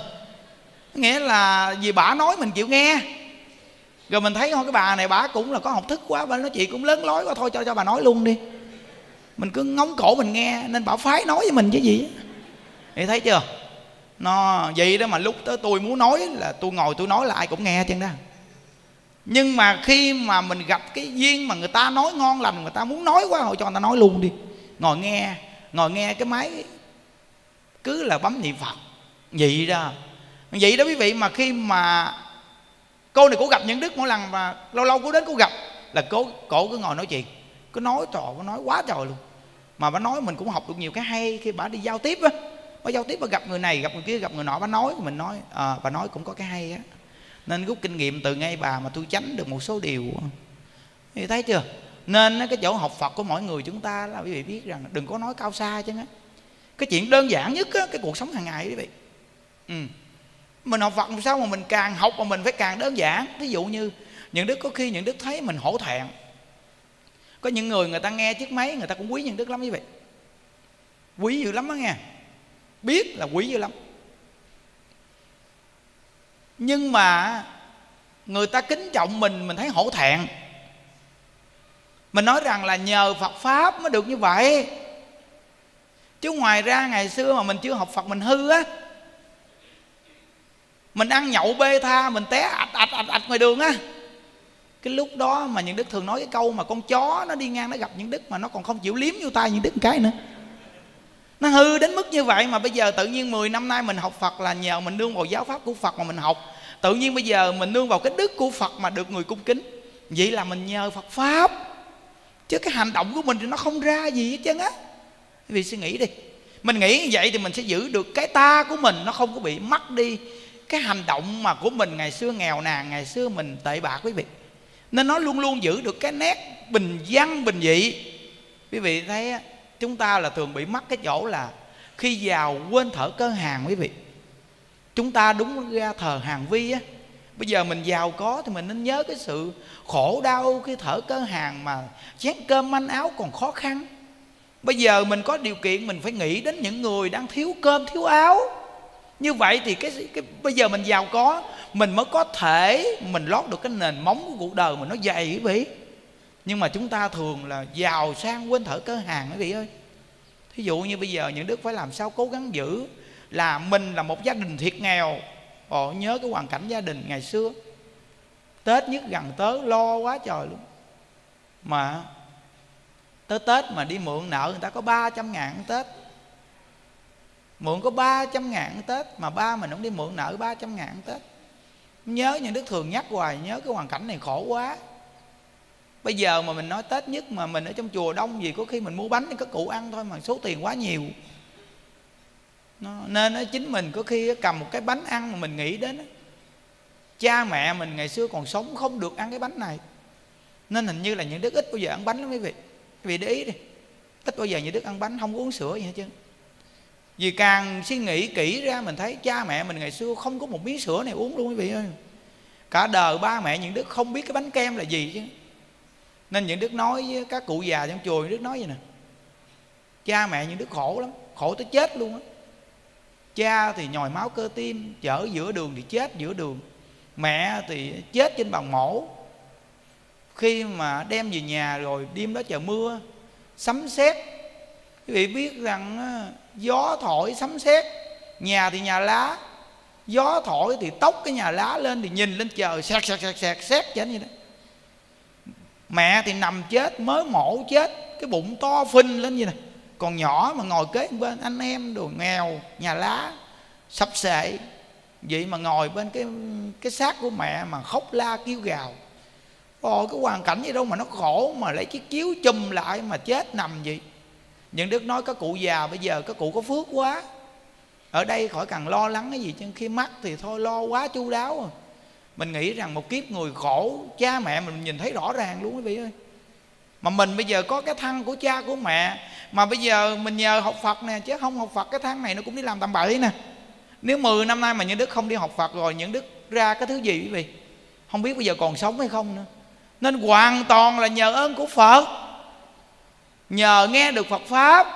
Nghĩa là vì bà nói mình chịu nghe. Rồi mình thấy thôi, cái bà này bà cũng là có học thức quá, bà nói chuyện cũng lớn lối quá, thôi cho cho bà nói luôn đi. Mình cứ ngóng cổ mình nghe, nên bà phái nói với mình chứ gì. Thì thấy chưa, nó vậy đó mà lúc tới tôi muốn nói là tôi ngồi tôi nói là ai cũng nghe chân đó. Nhưng mà khi mà mình gặp cái duyên mà người ta nói ngon lành, người ta muốn nói quá, họ cho người ta nói luôn đi. Ngồi nghe, ngồi nghe cái máy cứ là bấm niệm Phật. Vậy đó. Vậy đó quý vị, mà khi mà cô này cô gặp Nhuận Đức mỗi lần mà lâu lâu cô đến cô gặp là cô cổ cứ ngồi nói chuyện, cứ nói trời, cô nói quá trời luôn. Mà bà nói mình cũng học được nhiều cái hay khi bà đi giao tiếp á. Bà giao tiếp bà gặp người này, gặp người kia, gặp người nọ, bà nói mình nói à, bà nói cũng có cái hay á. Nên rút kinh nghiệm từ ngay bà mà tôi tránh được một số điều. Thì thấy chưa? Nên cái chỗ học Phật của mỗi người chúng ta là quý vị biết rằng đừng có nói cao xa chứ. Cái chuyện đơn giản nhất á, cái cuộc sống hàng ngày quý vị. Ừ. Mình học Phật làm sao mà mình càng học mà mình phải càng đơn giản. Ví dụ như Nhuận Đức có khi Nhuận Đức thấy mình hổ thẹn. Có những người người ta nghe chiếc máy, người ta cũng quý Nhuận Đức lắm quý vị. Quý dữ lắm đó nghe, biết là quý dữ lắm. Nhưng mà người ta kính trọng mình, mình thấy hổ thẹn. Mình nói rằng là nhờ Phật Pháp mới được như vậy, chứ ngoài ra ngày xưa mà mình chưa học Phật mình hư á. Mình ăn nhậu bê tha, mình té ạch ạch ạch ạch ngoài đường á. Cái lúc đó mà Nhuận Đức thường nói cái câu mà con chó nó đi ngang nó gặp Nhuận Đức mà nó còn không chịu liếm vô tay Nhuận Đức một cái nữa. Nó hư đến mức như vậy mà bây giờ tự nhiên mười năm nay mình học Phật là nhờ mình nương vào giáo pháp của Phật mà mình học. Tự nhiên bây giờ mình nương vào cái đức của Phật mà được người cung kính. Vậy là mình nhờ Phật Pháp, chứ cái hành động của mình thì nó không ra gì hết trơn á. Vì suy nghĩ đi, mình nghĩ vậy thì mình sẽ giữ được cái ta của mình, nó không có bị mất đi cái hành động mà của mình ngày xưa nghèo nàn, ngày xưa mình tệ bạc quý vị. Nên nó luôn luôn giữ được cái nét bình dân, bình dị. Quý vị thấy chúng ta là thường bị mắc cái chỗ là khi giàu quên thở cơ hàng quý vị. Chúng ta đúng ra thờ hàng vi á. Bây giờ mình giàu có thì mình nên nhớ cái sự khổ đau khi thở cơ hàng mà chén cơm manh áo còn khó khăn. Bây giờ mình có điều kiện mình phải nghĩ đến những người đang thiếu cơm thiếu áo. Như vậy thì cái, cái bây giờ mình giàu có, mình mới có thể mình lót được cái nền móng của cuộc đời mình nó dày quý vị. Nhưng mà chúng ta thường là giàu sang quên thở cơ hàng quý vị ơi. Thí dụ như bây giờ những Đức phải làm sao cố gắng giữ là mình là một gia đình thiệt nghèo. Ồ, nhớ cái hoàn cảnh gia đình ngày xưa Tết nhất gần tới lo quá trời luôn. Mà tới Tết mà đi mượn nợ người ta có ba trăm ngàn Tết. Mượn có ba trăm ngàn Tết mà ba mình cũng đi mượn nợ ba trăm ngàn Tết. Nhớ những Đức thường nhắc hoài, nhớ cái hoàn cảnh này khổ quá. Bây giờ mà mình nói Tết nhất mà mình ở trong chùa đông gì, có khi mình mua bánh cho các cụ ăn thôi mà số tiền quá nhiều. Nên đó, chính mình có khi cầm một cái bánh ăn mà mình nghĩ đến đó. Cha mẹ mình ngày xưa còn sống không được ăn cái bánh này. Nên hình như là những Đức ít bao giờ ăn bánh lắm quý vị. Vì để ý đi, ít bao giờ những Đức ăn bánh, không uống sữa gì hết chứ. Vì càng suy nghĩ kỹ ra mình thấy cha mẹ mình ngày xưa không có một miếng sữa này uống luôn quý vị ơi. Cả đời ba mẹ những Đức không biết cái bánh kem là gì chứ. Nên những Đức nói với các cụ già trong chùa, những Đức nói vậy nè: cha mẹ những Đức khổ lắm, khổ tới chết luôn á. Cha thì nhồi máu cơ tim, chở giữa đường thì chết giữa đường. Mẹ thì chết trên bàn mổ. Khi mà đem về nhà rồi đêm đó trời mưa, sấm sét. Quý vị biết rằng gió thổi sấm sét, nhà thì nhà lá, gió thổi thì tóc cái nhà lá lên, thì nhìn lên trời sẹt sẹt sẹt sẹt sét chết như đó. Mẹ thì nằm chết, mới mổ chết, cái bụng to phình lên như này, còn nhỏ mà ngồi kế bên anh em đồ nghèo, nhà lá sập xệ. Vậy mà ngồi bên cái cái xác của mẹ mà khóc la kêu gào. Ồ, cái hoàn cảnh gì đâu mà nó khổ, mà lấy chiếc chiếu chùm lại mà chết nằm vậy. Những đức nói các cụ già bây giờ các cụ có phước quá, ở đây khỏi cần lo lắng cái gì, chứ khi mắc thì thôi lo quá chu đáo rồi. Mình nghĩ rằng một kiếp người khổ, cha mẹ mình nhìn thấy rõ ràng luôn quý vị ơi. Mà mình bây giờ có cái thân của cha của mẹ, mà bây giờ mình nhờ học Phật nè, chứ không học Phật cái thân này nó cũng đi làm tầm bậy nè. Nếu mười năm nay mà những đức không đi học Phật rồi, những đức ra cái thứ gì quý vị? Không biết bây giờ còn sống hay không nữa. Nên hoàn toàn là nhờ ơn của Phật, nhờ nghe được Phật Pháp.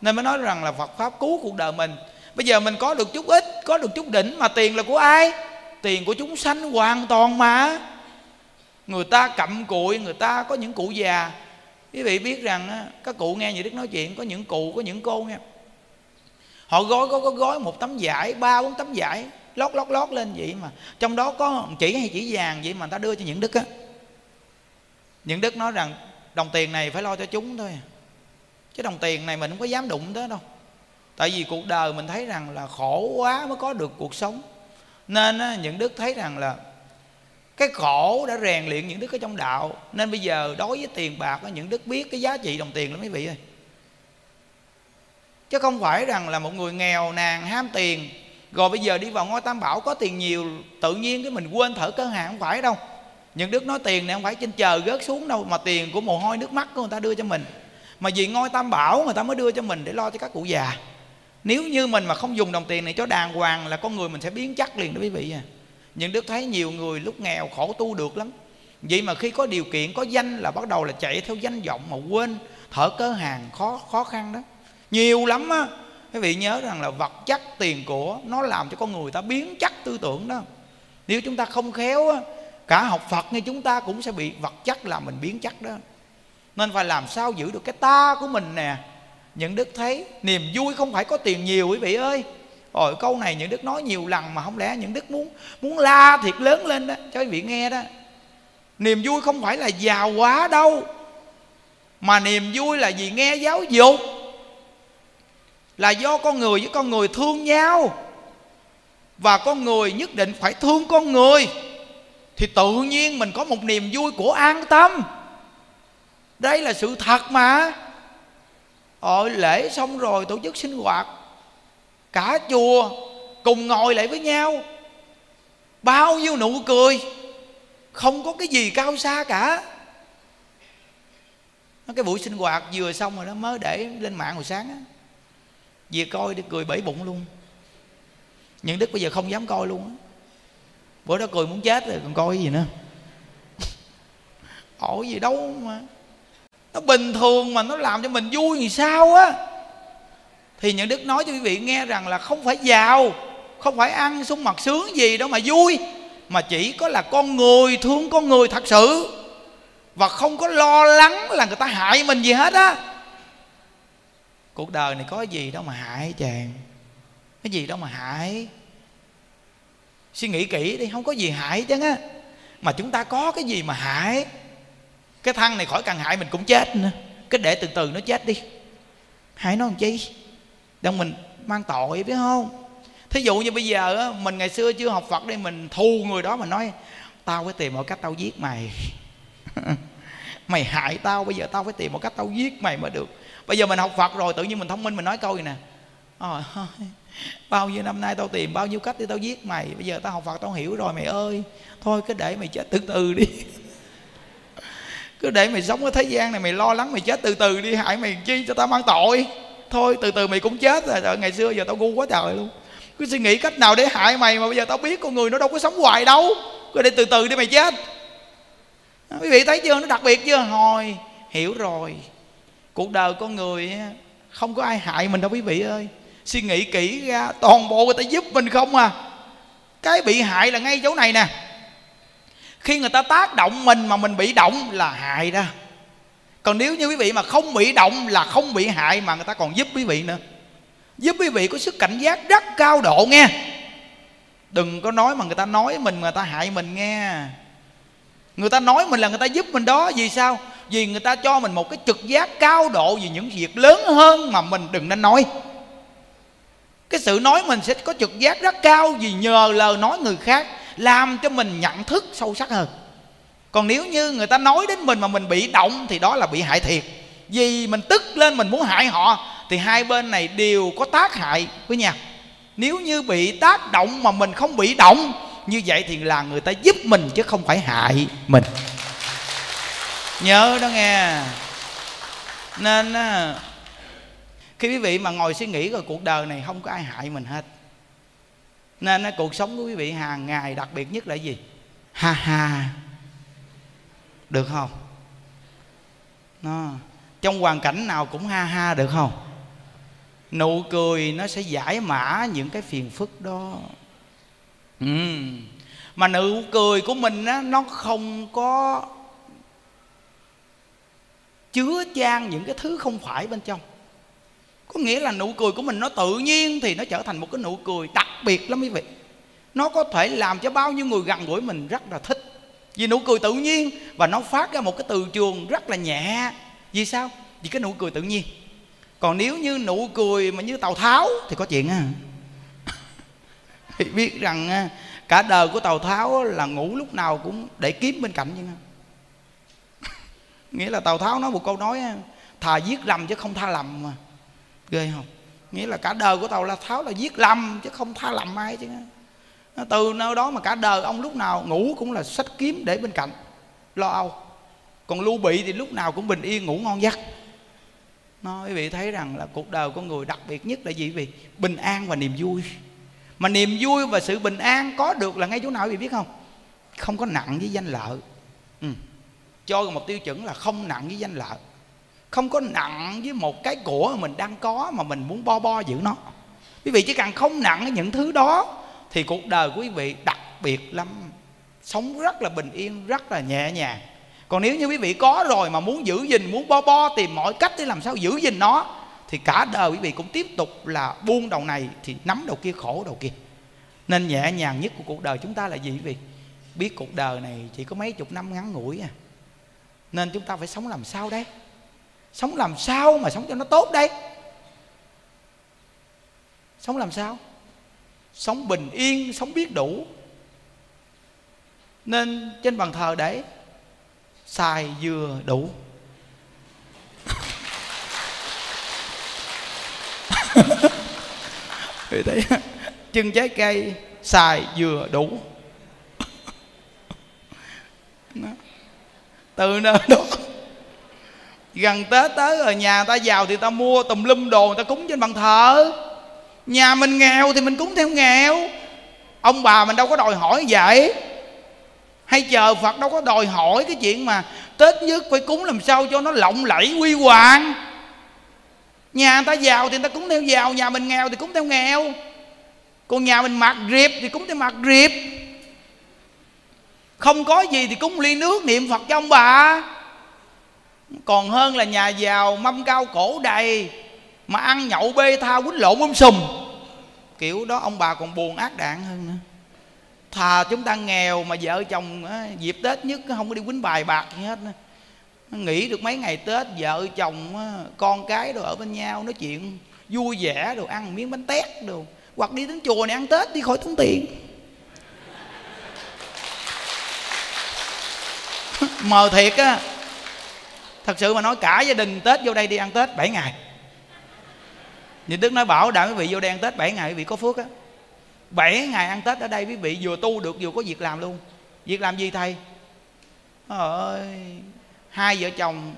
Nên mới nói rằng là Phật Pháp cứu cuộc đời mình. Bây giờ mình có được chút ít, có được chút đỉnh, mà tiền là của ai? Tiền của chúng sanh hoàn toàn mà. Người ta cặm cụi, người ta có những cụ già. Quý vị biết rằng các cụ nghe nhà Đức nói chuyện, có những cụ, có những cô nghe, họ gói có gói, gói một tấm vải, ba bốn tấm vải lót lót lót lên vậy mà, trong đó có chỉ hay chỉ vàng vậy mà người ta đưa cho những Đức á. Những Đức nói rằng đồng tiền này phải lo cho chúng thôi, chứ đồng tiền này mình không có dám đụng tới đâu. Tại vì cuộc đời mình thấy rằng là khổ quá mới có được cuộc sống. Nên á, những Đức thấy rằng là cái khổ đã rèn luyện những Đức ở trong đạo. Nên bây giờ đối với tiền bạc, những Đức biết cái giá trị đồng tiền lắm quý vị ơi. Chứ không phải rằng là một người nghèo nàn ham tiền, rồi bây giờ đi vào ngôi Tam Bảo có tiền nhiều, tự nhiên cái mình quên thở cơ hàng, không phải đâu. Những Đức nói tiền này không phải trên trời rớt xuống đâu, mà tiền của mồ hôi nước mắt của người ta đưa cho mình. Mà vì ngôi Tam Bảo người ta mới đưa cho mình để lo cho các cụ già. Nếu như mình mà không dùng đồng tiền này cho đàng hoàng là con người mình sẽ biến chất liền đó quý vị à. Những Đức thấy nhiều người lúc nghèo khổ tu được lắm, vậy mà khi có điều kiện có danh là bắt đầu là chạy theo danh vọng mà quên thở cơ hàng, khó khó khăn đó nhiều lắm á. Quý vị nhớ rằng là vật chất tiền của nó làm cho con người ta biến chất tư tưởng đó. Nếu chúng ta không khéo á, cả học Phật như chúng ta cũng sẽ bị vật chất làm mình biến chất đó. Nên phải làm sao giữ được cái ta của mình nè. Những Đức thấy niềm vui không phải có tiền nhiều quý vị ơi. Rồi câu này những Đức nói nhiều lần mà không lẽ những Đức muốn muốn la thiệt lớn lên đó cho quý vị nghe đó. Niềm vui không phải là giàu quá đâu, mà niềm vui là vì nghe giáo dục, là do con người với con người thương nhau, và con người nhất định phải thương con người, thì tự nhiên mình có một niềm vui của an tâm. Đây là sự thật mà. Ở lễ xong rồi tổ chức sinh hoạt, cả chùa cùng ngồi lại với nhau, bao nhiêu nụ cười, không có cái gì cao xa cả. Cái buổi sinh hoạt vừa xong rồi đó, mới để lên mạng hồi sáng á, về coi đi cười bể bụng luôn. Những Đức bây giờ không dám coi luôn á. Bữa đó cười muốn chết rồi còn coi cái gì nữa. Ổi gì đâu mà nó bình thường mà nó làm cho mình vui thì sao á. Thì những Đức nói cho quý vị nghe rằng là không phải giàu, không phải ăn sung mặc sướng gì đâu mà vui, mà chỉ có là con người thương con người thật sự, và không có lo lắng là người ta hại mình gì hết á. Cuộc đời này có gì đâu mà hại chàng, cái gì đâu mà hại. Suy nghĩ kỹ đi, không có gì hại chứ á. Mà chúng ta có cái gì mà hại. Cái thân này khỏi cần hại mình cũng chết nữa, cứ để từ từ nó chết đi, hại nó làm chi, đừng mình mang tội biết không. Thí dụ như bây giờ á, mình ngày xưa chưa học Phật đi, mình thù người đó, mình nói tao phải tìm mọi cách tao giết mày. Mày hại tao, bây giờ tao phải tìm mọi cách tao giết mày mới được. Bây giờ mình học Phật rồi, tự nhiên mình thông minh, mình nói câu gì nè: Ôi, bao nhiêu năm nay tao tìm bao nhiêu cách để tao giết mày, bây giờ tao học Phật tao hiểu rồi mày ơi, thôi cứ để mày chết từ từ đi. Cứ để mày sống ở thế gian này, mày lo lắng mày chết từ từ đi, hại mày chi cho tao mang tội. Thôi từ từ mày cũng chết rồi. Ngày xưa giờ tao ngu quá trời luôn, cứ suy nghĩ cách nào để hại mày, mà bây giờ tao biết con người nó đâu có sống hoài đâu, cứ để từ từ đi mày chết. Quý vị thấy chưa, nó đặc biệt chưa? Hồi hiểu rồi, cuộc đời con người không có ai hại mình đâu quý vị ơi. Suy nghĩ kỹ ra, toàn bộ người ta giúp mình không à. Cái bị hại là ngay chỗ này nè, khi người ta tác động mình mà mình bị động là hại đó. Còn nếu như quý vị mà không bị động là không bị hại, mà người ta còn giúp quý vị nữa, giúp quý vị có sức cảnh giác rất cao độ nghe. Đừng có nói mà người ta nói mình, người ta hại mình nghe. Người ta nói mình là người ta giúp mình đó. Vì sao? Vì người ta cho mình một cái trực giác cao độ về những việc lớn hơn mà mình đừng nên nói. Cái sự nói mình sẽ có trực giác rất cao, vì nhờ lời nói người khác làm cho mình nhận thức sâu sắc hơn. Còn nếu như người ta nói đến mình mà mình bị động thì đó là bị hại thiệt. vì mình tức lên mình muốn hại họ, thì hai bên này đều có tác hại với nhau. Nếu như bị tác động mà mình không bị động, như vậy thì là người ta giúp mình chứ không phải hại mình. Nhớ đó nghe. Nên khi quý vị mà ngồi suy nghĩ rồi, cuộc đời này không có ai hại mình hết. Nên cuộc sống của quý vị hàng ngày đặc biệt nhất là gì? Ha ha. Được không? Nó, trong hoàn cảnh nào cũng ha ha được không? Nụ cười nó sẽ giải mã những cái phiền phức đó. ừ. Mà nụ cười của mình á, nó không có chứa chan những cái thứ không phải bên trong. Có nghĩa là nụ cười của mình nó tự nhiên thì nó trở thành một cái nụ cười đặc biệt lắm quý vị. Nó có thể làm cho bao nhiêu người gần gũi mình rất là thích, vì nụ cười tự nhiên. Và nó phát ra một cái từ trường rất là nhẹ. Vì sao? Vì cái nụ cười tự nhiên. Còn nếu như nụ cười mà như Tào Tháo thì có chuyện á. Thì biết rằng cả đời của Tào Tháo là ngủ lúc nào cũng để kiếm bên cạnh. Nghĩa là Tào Tháo nói một câu nói: thà giết lầm chứ không tha lầm mà. Ghê không? Nghĩa là cả đời của Tào Tháo là giết lầm chứ không tha lầm ai chứ. Từ nơi đó mà cả đời ông lúc nào ngủ cũng là sách kiếm để bên cạnh, lo âu. Còn Lưu Bị thì lúc nào cũng bình yên ngủ ngon giấc. Nói quý vị thấy rằng là cuộc đời con người đặc biệt nhất là gì quý vị? Bình an và niềm vui. Mà niềm vui và sự bình an có được là ngay chỗ nào quý vị biết không? Không có nặng với danh lợi. ừ. Cho một tiêu chuẩn là không nặng với danh lợi, không có nặng với một cái của mình đang có mà mình muốn bo bo giữ nó. Quý vị chỉ cần không nặng với những thứ đó thì cuộc đời của quý vị đặc biệt lắm, sống rất là bình yên, rất là nhẹ nhàng. Còn nếu như quý vị có rồi mà muốn giữ gìn, muốn bo bo, tìm mọi cách để làm sao giữ gìn nó, thì cả đời quý vị cũng tiếp tục là buông đầu này thì nắm đầu kia, khổ đầu kia. Nên nhẹ nhàng nhất của cuộc đời chúng ta là gì quý vị? Biết cuộc đời này chỉ có mấy chục năm ngắn ngủi à, nên chúng ta phải sống làm sao đấy, sống làm sao mà sống cho nó tốt đây. Sống làm sao? Sống bình yên, sống biết đủ. Nên trên bàn thờ để xài dừa đủ. Vì thế, chân trái cây xài dừa đủ. Từ nơi đó gần Tết tới rồi, nhà ta giàu thì ta mua tùm lum đồ người ta cúng trên bàn thờ. Nhà mình nghèo thì mình cúng theo nghèo. Ông bà mình đâu có đòi hỏi vậy. Hay chờ Phật đâu có đòi hỏi cái chuyện mà Tết nhất phải cúng làm sao cho nó lộng lẫy huy hoàng. Nhà ta giàu thì người ta cúng theo giàu, nhà mình nghèo thì cúng theo nghèo. Còn nhà mình mặc riệp thì cúng theo mặc riệp. Không có gì thì cúng ly nước niệm Phật cho ông bà. Còn hơn là nhà giàu mâm cao cổ đầy mà ăn nhậu bê tha quýnh lộn um sùm. Kiểu đó ông bà còn buồn ác đạn hơn nữa. Thà chúng ta nghèo mà vợ chồng dịp Tết nhất không có đi quýnh bài bạc gì hết. Nghỉ được mấy ngày Tết, vợ chồng con cái rồi ở bên nhau nói chuyện vui vẻ, rồi ăn miếng bánh tét đồ, hoặc đi đến chùa này ăn Tết đi khỏi tốn tiền. Mờ thiệt á. Thật sự mà nói cả gia đình Tết vô đây đi ăn Tết bảy ngày. Như Đức nói bảo đảm quý vị vô đây ăn Tết bảy ngày quý vị có phước á. Bảy ngày ăn Tết ở đây quý vị vừa tu được vừa có việc làm luôn. Việc làm gì thầy? Ôi, hai vợ chồng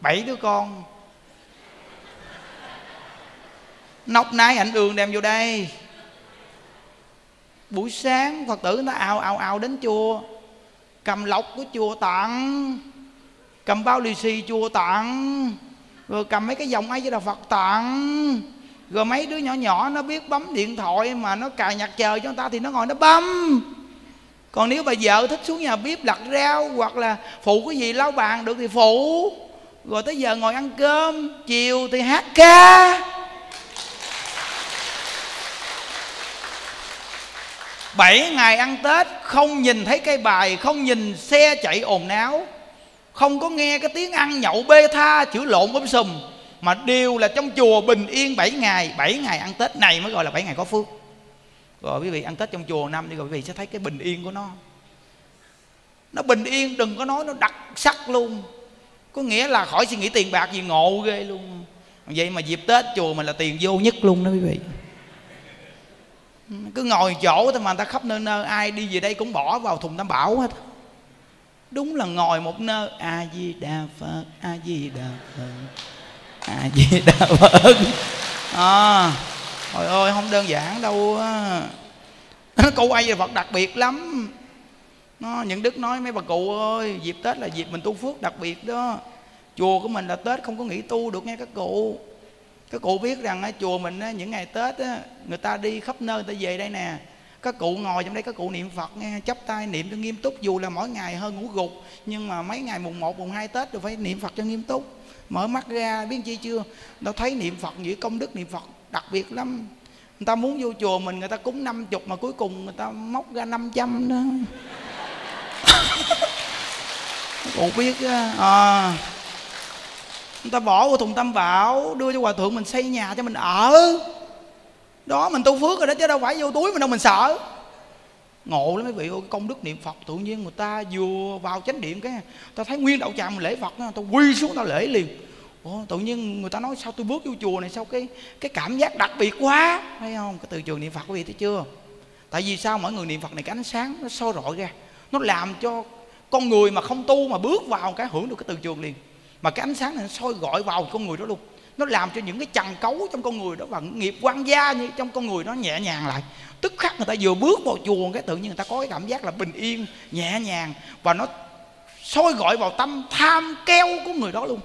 bảy đứa con nóc nái ảnh đường đem vô đây. Buổi sáng Phật tử người ta ào ào ào đến chùa, cầm lọc của chùa tặng, cầm bao lì xì chùa tặng, rồi cầm mấy cái vòng ấy với đạo Phật tặng. Rồi mấy đứa nhỏ nhỏ nó biết bấm điện thoại mà nó cài nhạc chờ cho người ta thì nó ngồi nó bấm. Còn nếu bà vợ thích xuống nhà bếp lặt rau hoặc là phụ cái gì lau bàn được thì phụ. Rồi tới giờ ngồi ăn cơm, chiều thì hát ca. Bảy ngày ăn Tết không nhìn thấy cây bài, không nhìn xe chạy ồn náo, không có nghe cái tiếng ăn nhậu bê tha chửi lộn bấm sùm, mà đều là trong chùa bình yên bảy ngày. Bảy ngày ăn Tết này mới gọi là bảy ngày có phước. Rồi quý vị ăn Tết trong chùa năm đi, rồi quý vị sẽ thấy cái bình yên của nó. Nó bình yên, đừng có nói nó đặc sắc luôn. Có nghĩa là khỏi suy nghĩ tiền bạc gì, ngộ ghê luôn. Vậy mà dịp Tết chùa mình là tiền vô nhất luôn đó quý vị. Cứ ngồi chỗ thôi mà người ta khắp nơi nơi, ai đi về đây cũng bỏ vào thùng tam bảo hết. Đúng là ngồi một nơi. A Di Đà Phật, A Di Đà Phật, A Di Đà Phật. À, trời ơi không đơn giản đâu á. Cụ A Di Đà Phật đặc biệt lắm. Nó, những đức nói mấy bà cụ ơi, dịp Tết là dịp mình tu phước đặc biệt đó. Chùa của mình là Tết không có nghỉ tu được nghe các cụ. Các cụ biết rằng á, chùa mình á, những ngày Tết á, người ta đi khắp nơi người ta về đây nè. Các cụ ngồi trong đây các cụ niệm Phật nghe, chắp tay niệm cho nghiêm túc. Dù là mỗi ngày hơi ngủ gục, nhưng mà mấy ngày mùng một, mùng hai Tết đều phải niệm Phật cho nghiêm túc. Mở mắt ra biết chi chưa, nó thấy niệm Phật vậy, công đức niệm Phật đặc biệt lắm. Người ta muốn vô chùa mình người ta cúng năm mươi mà cuối cùng người ta móc ra năm trăm nữa. Cụ biết à, người ta bỏ vô thùng tam bảo đưa cho hòa thượng mình xây nhà cho mình ở. Đó mình tu phước rồi đó chứ đâu phải vô túi mình đâu mình sợ. Ngộ lắm mấy vị ơi, công đức niệm Phật tự nhiên người ta vừa vào chánh điện cái ta thấy nguyên đạo tràng mình lễ Phật, ta quy xuống ta lễ liền. Ủa, tự nhiên người ta nói sao tôi bước vô chùa này sao cái cái cảm giác đặc biệt quá, thấy không? Cái từ trường niệm Phật quý vị thấy chưa? Tại vì sao mọi người niệm Phật này cái ánh sáng nó soi rọi ra, nó làm cho con người mà không tu mà bước vào cái hưởng được cái từ trường liền. Mà cái ánh sáng này nó soi gọi vào con người đó luôn, nó làm cho những cái trần cấu trong con người đó và nghiệp quan gia như trong con người nó nhẹ nhàng lại. Tức khắc người ta vừa bước vào chùa cái tự nhiên người ta có cái cảm giác là bình yên, nhẹ nhàng, và nó soi gọi vào tâm tham keo của người đó luôn.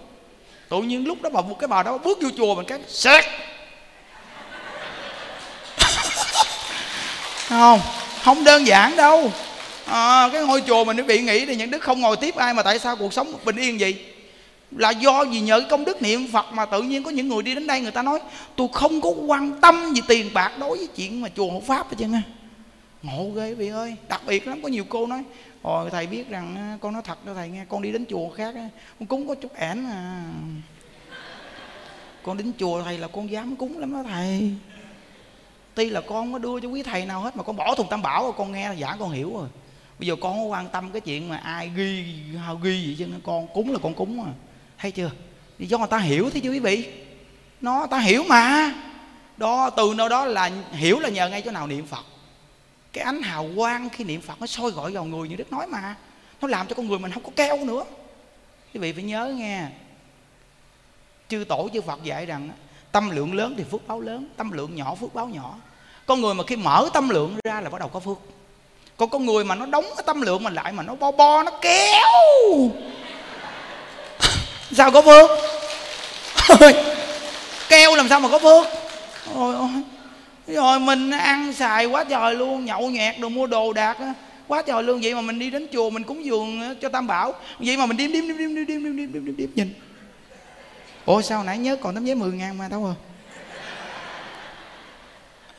Tự nhiên lúc đó bà cái bà đó bước vô chùa mình cái sét không, không đơn giản đâu. À, cái ngôi chùa mình nó bị nghĩ thì những đức không ngồi tiếp ai mà tại sao cuộc sống bình yên vậy? Là do gì? Nhờ công đức niệm Phật mà tự nhiên có những người đi đến đây người ta nói tôi không có quan tâm gì tiền bạc đối với chuyện mà chùa hộ pháp hết trơn á. Ngộ ghê vị ơi, đặc biệt lắm. Có nhiều cô nói rồi thầy biết rằng con nói thật đó thầy nghe, con đi đến chùa khác con cúng có chút ẻn à, con đến chùa thầy là con dám cúng lắm đó thầy. Tuy là con không có đưa cho quý thầy nào hết mà con bỏ thùng tam bảo rồi, con nghe giả con hiểu rồi. Bây giờ con không quan tâm cái chuyện mà ai ghi ghi gì chứ, con cúng là con cúng à. Thấy chưa? Do người ta hiểu, thấy chưa quý vị? Nó ta hiểu mà. Đó, từ nơi đó là hiểu là nhờ ngay chỗ nào niệm Phật. Cái ánh hào quang khi niệm Phật nó soi gọi vào người như Đức nói mà, nó làm cho con người mình không có keo nữa. Quý vị phải nhớ nghe, chư tổ chư Phật dạy rằng tâm lượng lớn thì phước báo lớn, tâm lượng nhỏ phước báo nhỏ. Con người mà khi mở tâm lượng ra là bắt đầu có phước. Còn con người mà nó đóng cái tâm lượng mình lại mà nó bo bo, nó kéo sao có phước? Keo làm sao mà có phước? Ôi ôi, rồi mình ăn xài quá trời luôn, nhậu nhẹt đồ mua đồ đạc á, quá trời luôn. Vậy mà mình đi đến chùa mình cúng dường cho tam bảo, vậy mà mình điếm điếm điếm điếm điếm điếm điếm điếm, điếm, điếm, điếm. Nhìn ủa sao nãy nhớ còn tấm giấy mười ngàn mà đâu rồi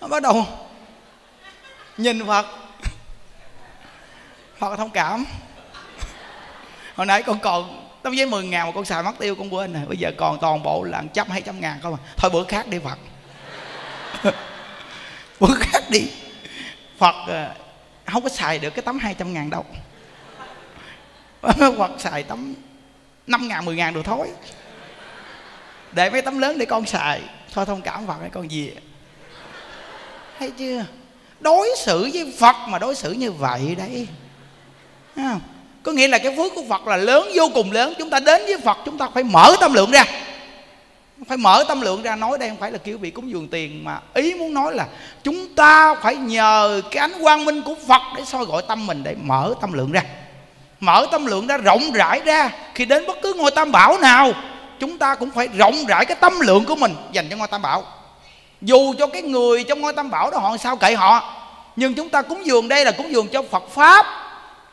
à? Bắt đầu nhìn Phật, Phật thông cảm. Hồi nãy con còn tấm giấy mười ngàn mà con xài mất tiêu con quên rồi, bây giờ còn toàn bộ là trăm hai trăm ngàn không à, thôi bữa khác đi Phật. Bữa khác đi Phật. Không có xài được cái tấm hai trăm ngàn đâu, Phật xài tấm năm ngàn mười ngàn được thôi, để mấy tấm lớn để con xài, thôi thông cảm Phật để con về. Thấy chưa? Đối xử với Phật mà đối xử như vậy đấy. Thấy không? Có nghĩa là cái phước của Phật là lớn, vô cùng lớn. Chúng ta đến với Phật chúng ta phải mở tâm lượng ra. Phải mở tâm lượng ra. Nói đây không phải là kiểu bị cúng dường tiền, mà ý muốn nói là chúng ta phải nhờ cái ánh quang minh của Phật để soi gọi tâm mình, để mở tâm lượng ra. Mở tâm lượng ra, rộng rãi ra. Khi đến bất cứ ngôi tam bảo nào, chúng ta cũng phải rộng rãi cái tâm lượng của mình dành cho ngôi tam bảo. Dù cho cái người trong ngôi tam bảo đó họ sao kệ họ, nhưng chúng ta cúng dường đây là cúng dường cho Phật Pháp,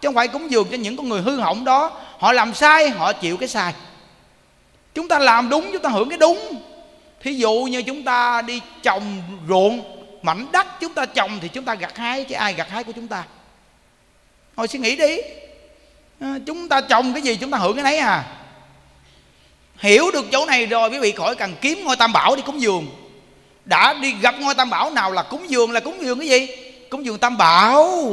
chứ không phải cúng dường cho những con người hư hỏng đó. Họ làm sai, họ chịu cái sai. Chúng ta làm đúng, chúng ta hưởng cái đúng. Thí dụ như chúng ta đi trồng ruộng, mảnh đất chúng ta trồng thì chúng ta gặt hái, chứ ai gặt hái của chúng ta? Thôi suy nghĩ đi. À, chúng ta trồng cái gì chúng ta hưởng cái nấy à. Hiểu được chỗ này rồi quý vị khỏi cần kiếm ngôi tam bảo đi cúng dường. Đã đi gặp ngôi tam bảo nào là cúng dường, là cúng dường cái gì? Cúng dường tam bảo.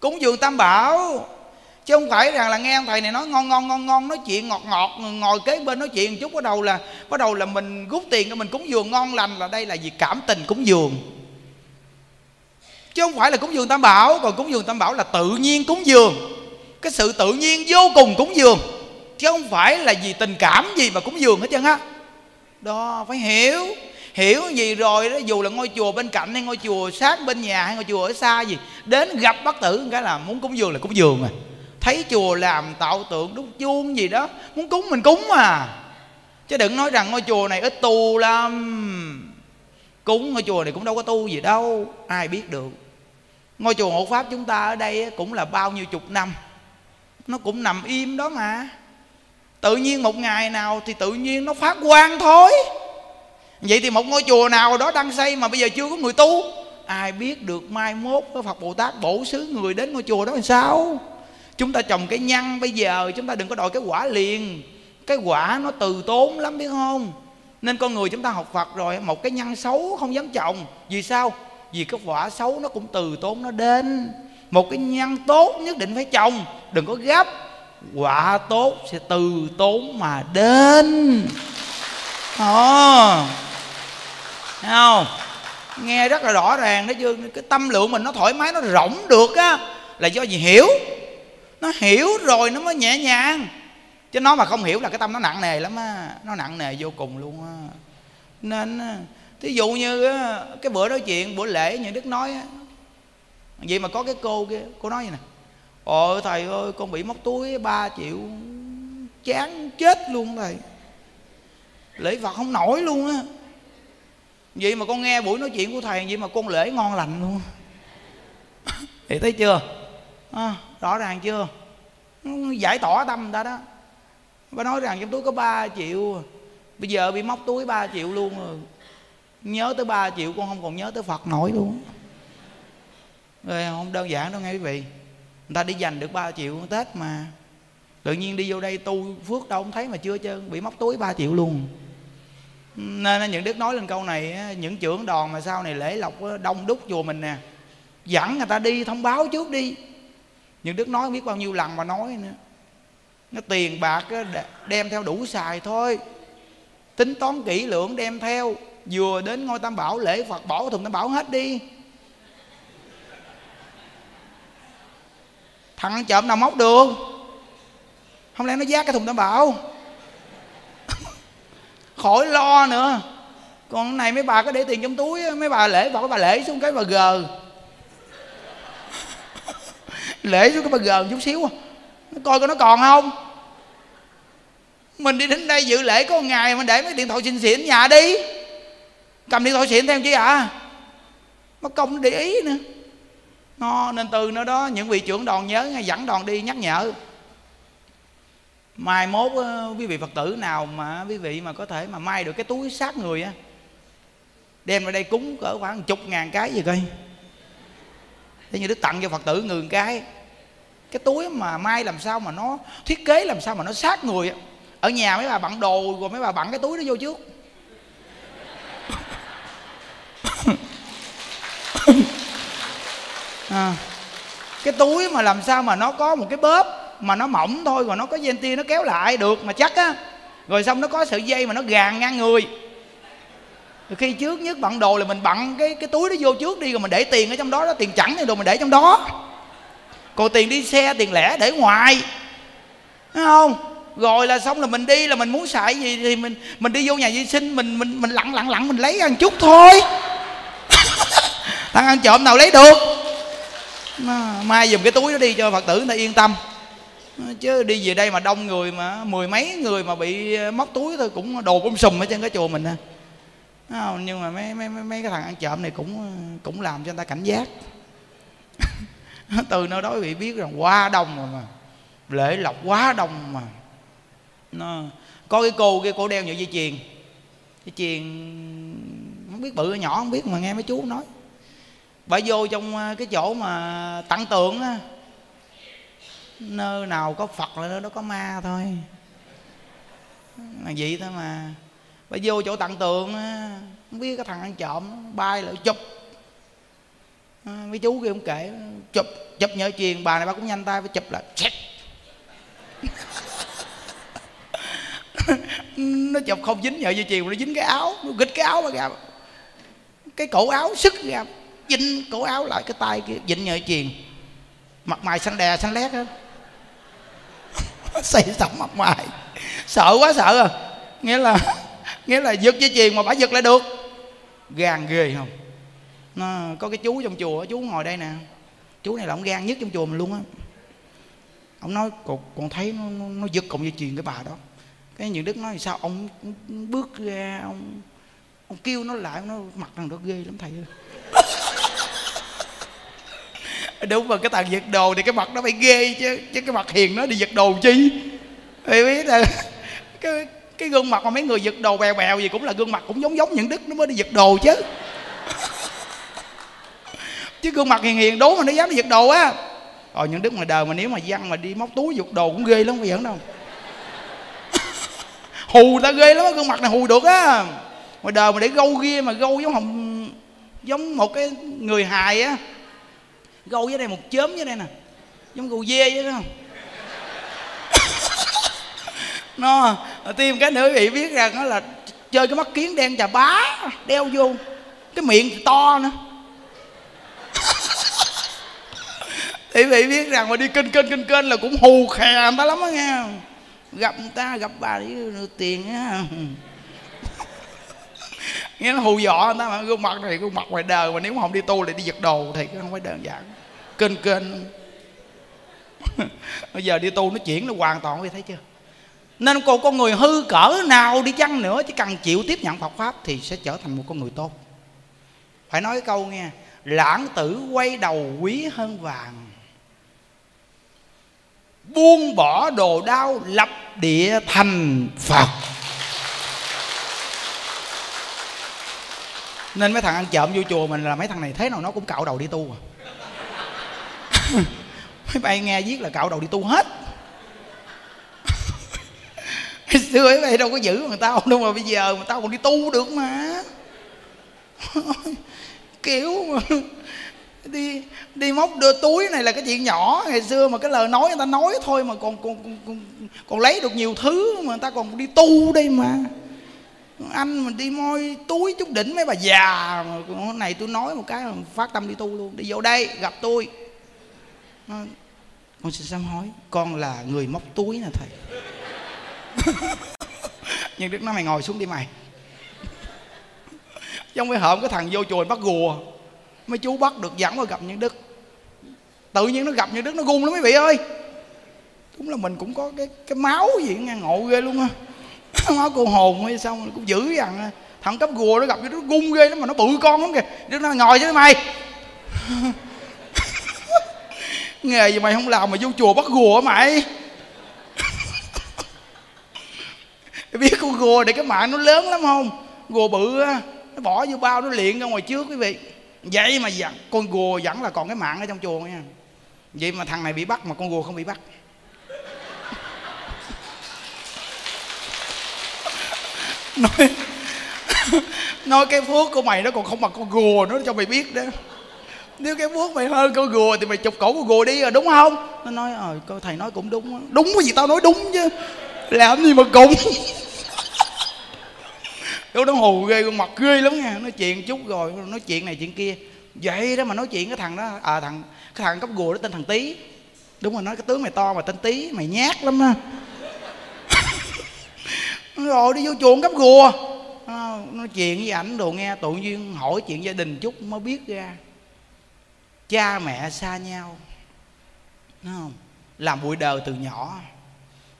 Cúng dường tam bảo. Chứ không phải rằng là nghe ông thầy này nói ngon ngon ngon ngon, nói chuyện ngọt ngọt, ngồi kế bên nói chuyện một chút bắt đầu là bắt đầu là mình rút tiền cho mình cúng dường ngon lành, là đây là việc cảm tình cúng dường. Chứ không phải là cúng dường tam bảo. Còn cúng dường tam bảo là tự nhiên cúng dường, cái sự tự nhiên vô cùng cúng dường, chứ không phải là vì tình cảm gì mà cúng dường hết trơn á. Đó, phải hiểu. Hiểu gì rồi đó, dù là ngôi chùa bên cạnh hay ngôi chùa sát bên nhà hay ngôi chùa ở xa gì, đến gặp bác tử cái là muốn cúng dường là cúng dường à. Thấy chùa làm tạo tượng đúc chuông gì đó, muốn cúng mình cúng à. Chứ đừng nói rằng ngôi chùa này ít tu lắm, cúng ngôi chùa này cũng đâu có tu gì đâu, ai biết được. Ngôi chùa Hộ Pháp chúng ta ở đây cũng là bao nhiêu chục năm, nó cũng nằm im đó mà. Tự nhiên một ngày nào thì tự nhiên nó phát quang thôi. Vậy thì một ngôi chùa nào đó đang xây mà bây giờ chưa có người tu, ai biết được mai mốt với Phật Bồ Tát bổ xứ người đến ngôi chùa đó làm sao. Chúng ta trồng cái nhân bây giờ, chúng ta đừng có đòi cái quả liền. Cái quả nó từ tốn lắm biết không. Nên con người chúng ta học Phật rồi, một cái nhân xấu không dám trồng. Vì sao? Vì cái quả xấu nó cũng từ tốn nó đến. Một cái nhân tốt nhất định phải trồng, đừng có gấp. Quả tốt sẽ từ tốn mà đến. Ồ, thấy không? Nghe rất là rõ ràng đó chứ. Cái tâm lượng mình nó thoải mái, nó rỗng được á, là do gì? Hiểu. Nó hiểu rồi nó mới nhẹ nhàng. Chứ nó mà không hiểu là cái tâm nó nặng nề lắm á. Nó nặng nề vô cùng luôn á. Nên thí dụ như cái bữa nói chuyện, bữa lễ nhà Đức nói á, vậy mà có cái cô kia, cô nói vậy nè: ôi thầy ơi, con bị móc túi ba triệu, chán chết luôn thầy, lễ Phật không nổi luôn á. Vậy mà con nghe buổi nói chuyện của thầy, vậy mà con lễ ngon lành luôn. Thì thấy chưa à, rõ ràng chưa, giải tỏa tâm người ta đó. Bà nói rằng trong túi có ba triệu, bây giờ bị móc túi ba triệu luôn rồi. Nhớ tới ba triệu con không còn nhớ tới Phật nổi luôn. Rồi không đơn giản đâu nghe quý vị. Người ta đi dành được ba triệu Tết mà, tự nhiên đi vô đây tu phước đâu không thấy mà chưa chứ, bị móc túi ba triệu luôn. Nên những Đức nói lên câu này, những trưởng đoàn mà sau này lễ lộc đông đúc chùa mình nè, dẫn người ta đi thông báo trước đi. Những Đức nói không biết bao nhiêu lần mà nói nữa, nó tiền bạc đem theo đủ xài thôi, tính toán kỹ lưỡng đem theo. Vừa đến ngôi Tam Bảo lễ Phật bỏ thùng Tam Bảo hết đi. Thằng trộm nào móc được, không lẽ nó vác cái thùng Tam Bảo. Khỏi lo nữa. Còn này mấy bà có để tiền trong túi, mấy bà lễ vào cái bà lễ xuống cái bà gờ. Lễ xuống cái bà gờ chút xíu, nó coi coi nó còn không. Mình đi đến đây dự lễ có một ngày mà để mấy điện thoại xịn xịn nhà đi, cầm điện thoại xịn theo chứ ạ, mất công để ý nữa. Nó nên từ nó đó, những vị trưởng đoàn nhớ ngay, dẫn đoàn đi nhắc nhở. Mai mốt quý vị Phật tử nào mà quý vị mà có thể mà may được cái túi sát người á, đem ra đây cúng cỡ khoảng chục ngàn cái gì coi. Thế như Đức tặng cho Phật tử ngàn cái. Cái túi mà may làm sao mà nó thiết kế làm sao mà nó sát người á. Ở nhà mấy bà bận đồ rồi mấy bà bận cái túi đó vô trước. À, cái túi mà làm sao mà nó có một cái bóp mà nó mỏng thôi, rồi nó có dây tia nó kéo lại được mà chắc á, rồi xong nó có sợi dây mà nó gàn ngang người. Rồi khi trước nhất bận đồ là mình bận cái cái túi nó vô trước đi, rồi mình để tiền ở trong đó, đó tiền chẳng thì đồ mình để trong đó, còn tiền đi xe tiền lẻ để ngoài, thấy không? Rồi là xong là mình đi là mình muốn xài gì thì mình mình đi vô nhà vệ sinh mình mình mình lặng lặng lặng mình lấy ăn chút thôi. Thằng ăn trộm nào lấy được. Mai dùm cái túi đó đi cho Phật tử người ta yên tâm. Chứ đi về đây mà đông người mà mười mấy người mà bị móc túi thôi cũng đồ bông sùm ở trên cái chùa mình nè. Nhưng mà mấy, mấy, mấy cái thằng ăn trộm này cũng cũng làm cho người ta cảnh giác. Từ nơi đó bị biết rằng quá đông rồi mà, lễ lộc quá đông mà. Nó, có cái cô kia cô đeo nhiều dây chuyền. Dây chuyền không biết bự nhỏ không biết mà nghe mấy chú nói. Bà vô trong cái chỗ mà tặng tượng á, nơi nào có Phật là nơi đó có ma thôi, là vậy thôi mà. Bà vô chỗ tặng tượng á, không biết cái thằng ăn trộm bay lại chụp. Mấy chú kia cũng kể chụp chụp nhỡ chuyền, bà này bà cũng nhanh tay phải chụp lại. Nó chọc không dính nhờ dây chuyền, nó dính cái áo, nó gịch cái áo mà ra, cái cổ áo sức ra, dính cổ áo lại cái tay kia, dính nhờ dây chuyền. Mặt mày xanh đè xanh lét hết. Xây sẩm mặt mày, sợ quá sợ à. Nghĩa là nghĩa là giật dây chuyền mà bả giật lại được, gan ghê không. Nó có cái chú trong chùa, chú ngồi đây nè, chú này là ông gan nhất trong chùa mình luôn á. Ông nói còn, còn thấy nó, nó, nó giật cộng dây chuyền cái bà đó. Cái Nhật Đức nói sao ông bước ra, ông ông kêu nó lại, nó mặt thằng đó ghê lắm thầy ơi. Đúng rồi, cái thằng giật đồ thì cái mặt nó phải ghê chứ, chứ cái mặt hiền nó đi giật đồ chi. Thì biết là cái, cái gương mặt mà mấy người giật đồ bèo bèo gì cũng là gương mặt cũng giống giống Nhật Đức nó mới đi giật đồ chứ. Chứ gương mặt hiền hiền đố mà nó dám đi giật đồ á. Rồi Nhật Đức mà đời mà nếu mà văn mà đi móc túi giật đồ cũng ghê lắm, phải giỡn đâu. Hù ta ghê lắm, gương mặt này hù được á. Mà đời mà để gâu ghê mà gâu giống hồng, giống một cái người hài á. Gâu với đây một chớm với đây nè, giống gâu dê vậy đó. Nó tìm cái nữa bị biết rằng đó là chơi cái mắt kiến đen chà bá đeo vô, cái miệng to nữa. Thì bị biết rằng mà đi kênh kênh kênh kênh là cũng hù khè người ta lắm á nghe. Gặp người ta, gặp bà để đưa tiền á. Nghe nó hù dọ người ta mà gương mặt này, gương mặt ngoài đời mà nếu mà không đi tu lại đi giật đồ thì không phải đơn giản. Kênh kênh. Bây giờ đi tu nó chuyển nó hoàn toàn vậy, thấy chưa? Nên cô con người hư cỡ nào đi chăng nữa, chỉ cần chịu tiếp nhận Phật Pháp thì sẽ trở thành một con người tốt. Phải nói câu nghe, lãng tử quay đầu quý hơn vàng, buông bỏ đồ đao lập địa thành Phật. Nên mấy thằng ăn trộm vô chùa mình là mấy thằng này thế nào nó cũng cạo đầu đi tu à. Mấy bạn nghe viết là cạo đầu đi tu hết. Hồi xưa mấy bạn đâu có giữ người ta đâu mà bây giờ người ta còn đi tu được mà. Kiểu mà đi đi móc đưa túi này là cái chuyện nhỏ, ngày xưa mà cái lời nói người ta nói thôi mà còn còn còn, còn, còn lấy được nhiều thứ mà người ta còn đi tu đây mà. Anh mình đi moi túi chút đỉnh mấy bà già mà hôm nay tôi nói một cái là phát tâm đi tu luôn, đi vô đây gặp tôi. Con xin sám hối, con là người móc túi nè thầy. Nhưng Đức nói mày ngồi xuống đi mày. Trong cái hộm cái thằng vô chùa bắt gùa, mấy chú bắt được dẫn vào gặp Nhân Đức. Tự nhiên nó gặp Nhân Đức nó gung lắm mấy vị ơi. Đúng là mình cũng có cái cái máu gì ngang ngộ ghê luôn á. Máu cô hồn hay sao mà cũng dữ rằng. Thằng cấp gùa nó gặp Nhân Đức nó gung ghê lắm mà nó bự con lắm kìa. Đức nó ngồi chứ mày. Nghề gì mày không làm mà vô chùa bắt gùa mày. Biết con gùa để cái mạng nó lớn lắm không? Gùa bự á, nó bỏ vô bao nó luyện ra ngoài trước quý vị. Vậy mà dặn, con gùa vẫn là còn cái mạng ở trong chùa nha. Vậy mà thằng này bị bắt mà con gùa không bị bắt. Nói, nói cái phước của mày nó còn không bằng con gùa nữa cho mày biết đó. Nếu cái phước mày hơn con gùa thì mày chụp cổ con gùa đi rồi đúng không? Nó nói ờ à, thầy nói cũng đúng đó. Đúng cái gì tao nói đúng chứ, làm gì mà cũng. Nó hù ghê, con mặt ghê lắm nha. Nói chuyện chút rồi nói chuyện này chuyện kia vậy đó mà nói chuyện cái thằng đó à, thằng cái thằng cắp gùa đó tên thằng Tí. Đúng rồi, nói cái tướng mày to mà tên Tí, mày nhát lắm á. Rồi đi vô chuồng cắp gùa à, nói chuyện với ảnh đồ nghe, tự nhiên hỏi chuyện gia đình chút mới biết ra cha mẹ xa nhau, đúng không? Làm bụi đời từ nhỏ.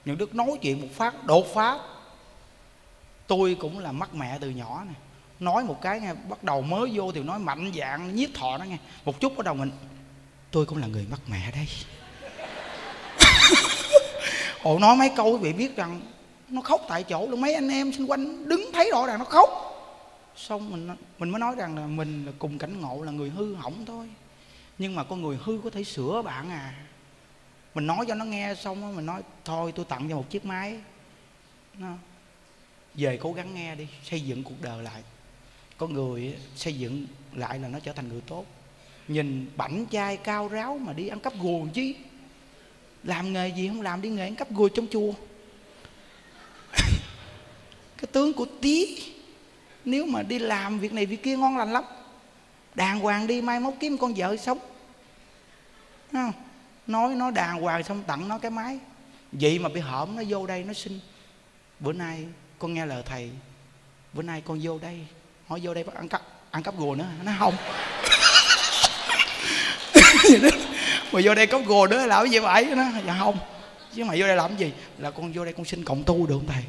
Những Đức nói chuyện một phát đột phá. Tôi cũng là mắc mẹ từ nhỏ nè. Nói một cái nghe, bắt đầu mới vô thì nói mạnh dạn nhiếp thọ nó nghe. Một chút bắt đầu mình, tôi cũng là người mắc mẹ đây. Ồ, nói mấy câu quý vị biết rằng nó khóc tại chỗ luôn. Mấy anh em xung quanh đứng thấy rõ ràng nó khóc. Xong mình mình mới nói rằng là mình là cùng cảnh ngộ, là người hư hỏng thôi. Nhưng mà con người hư có thể sửa bạn à. Mình nói cho nó nghe xong đó, mình nói thôi tôi tặng cho một chiếc máy. Nó về cố gắng nghe đi, xây dựng cuộc đời lại. Có người xây dựng lại là nó trở thành người tốt. Nhìn bảnh trai cao ráo mà đi ăn cắp gùa chi. làm nghề gì không làm, đi nghề ăn cắp gùi trong chùa. Cái tướng của tí nếu mà đi làm việc này việc kia ngon lành lắm, đàng hoàng đi, mai mốt kiếm con vợ sống. Thấy không? Nói nó đàng hoàng xong tặng nó cái máy. Vậy mà bị hổm nó vô đây nó xin: bữa nay con nghe lời thầy, bữa nay con vô đây. Hỏi vô đây bắt ăn cắp, ăn cắp gùa nữa. Nó không. Mà vô đây cắp gùa nữa là cái gì vậy? Nó dạ không. Chứ mà vô đây làm cái gì? Là con vô đây con xin cộng tu được không thầy?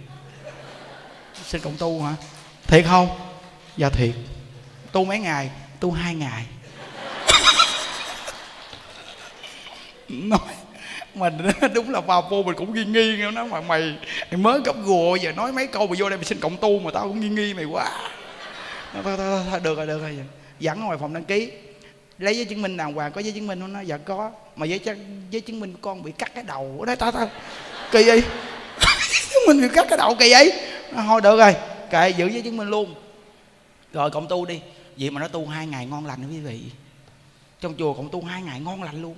Xin cộng tu hả? Thiệt không? Dạ thiệt. Tu mấy ngày? Tu hai ngày. Nói mình đúng là vào vô mình cũng nghi nghi nghe nó, mà mày, mày mới cắp gùa giờ nói mấy câu mà vô đây mày xin cộng tu mà tao cũng nghi nghi mày quá. Thôi được rồi, được rồi, dẫn ngoài phòng đăng ký lấy giấy chứng minh đàng hoàng. Có giấy chứng minh không? Nó dạ có, mà giấy giấy chứng minh con bị cắt cái đầu. Ở đây tao tao kỳ vậy, chứng minh bị cắt cái đầu kỳ vậy. Thôi được rồi, kệ, giữ giấy chứng minh luôn rồi cộng tu đi. Vậy mà nó tu hai ngày ngon lành đó quý vị, trong chùa cộng tu hai ngày ngon lành luôn.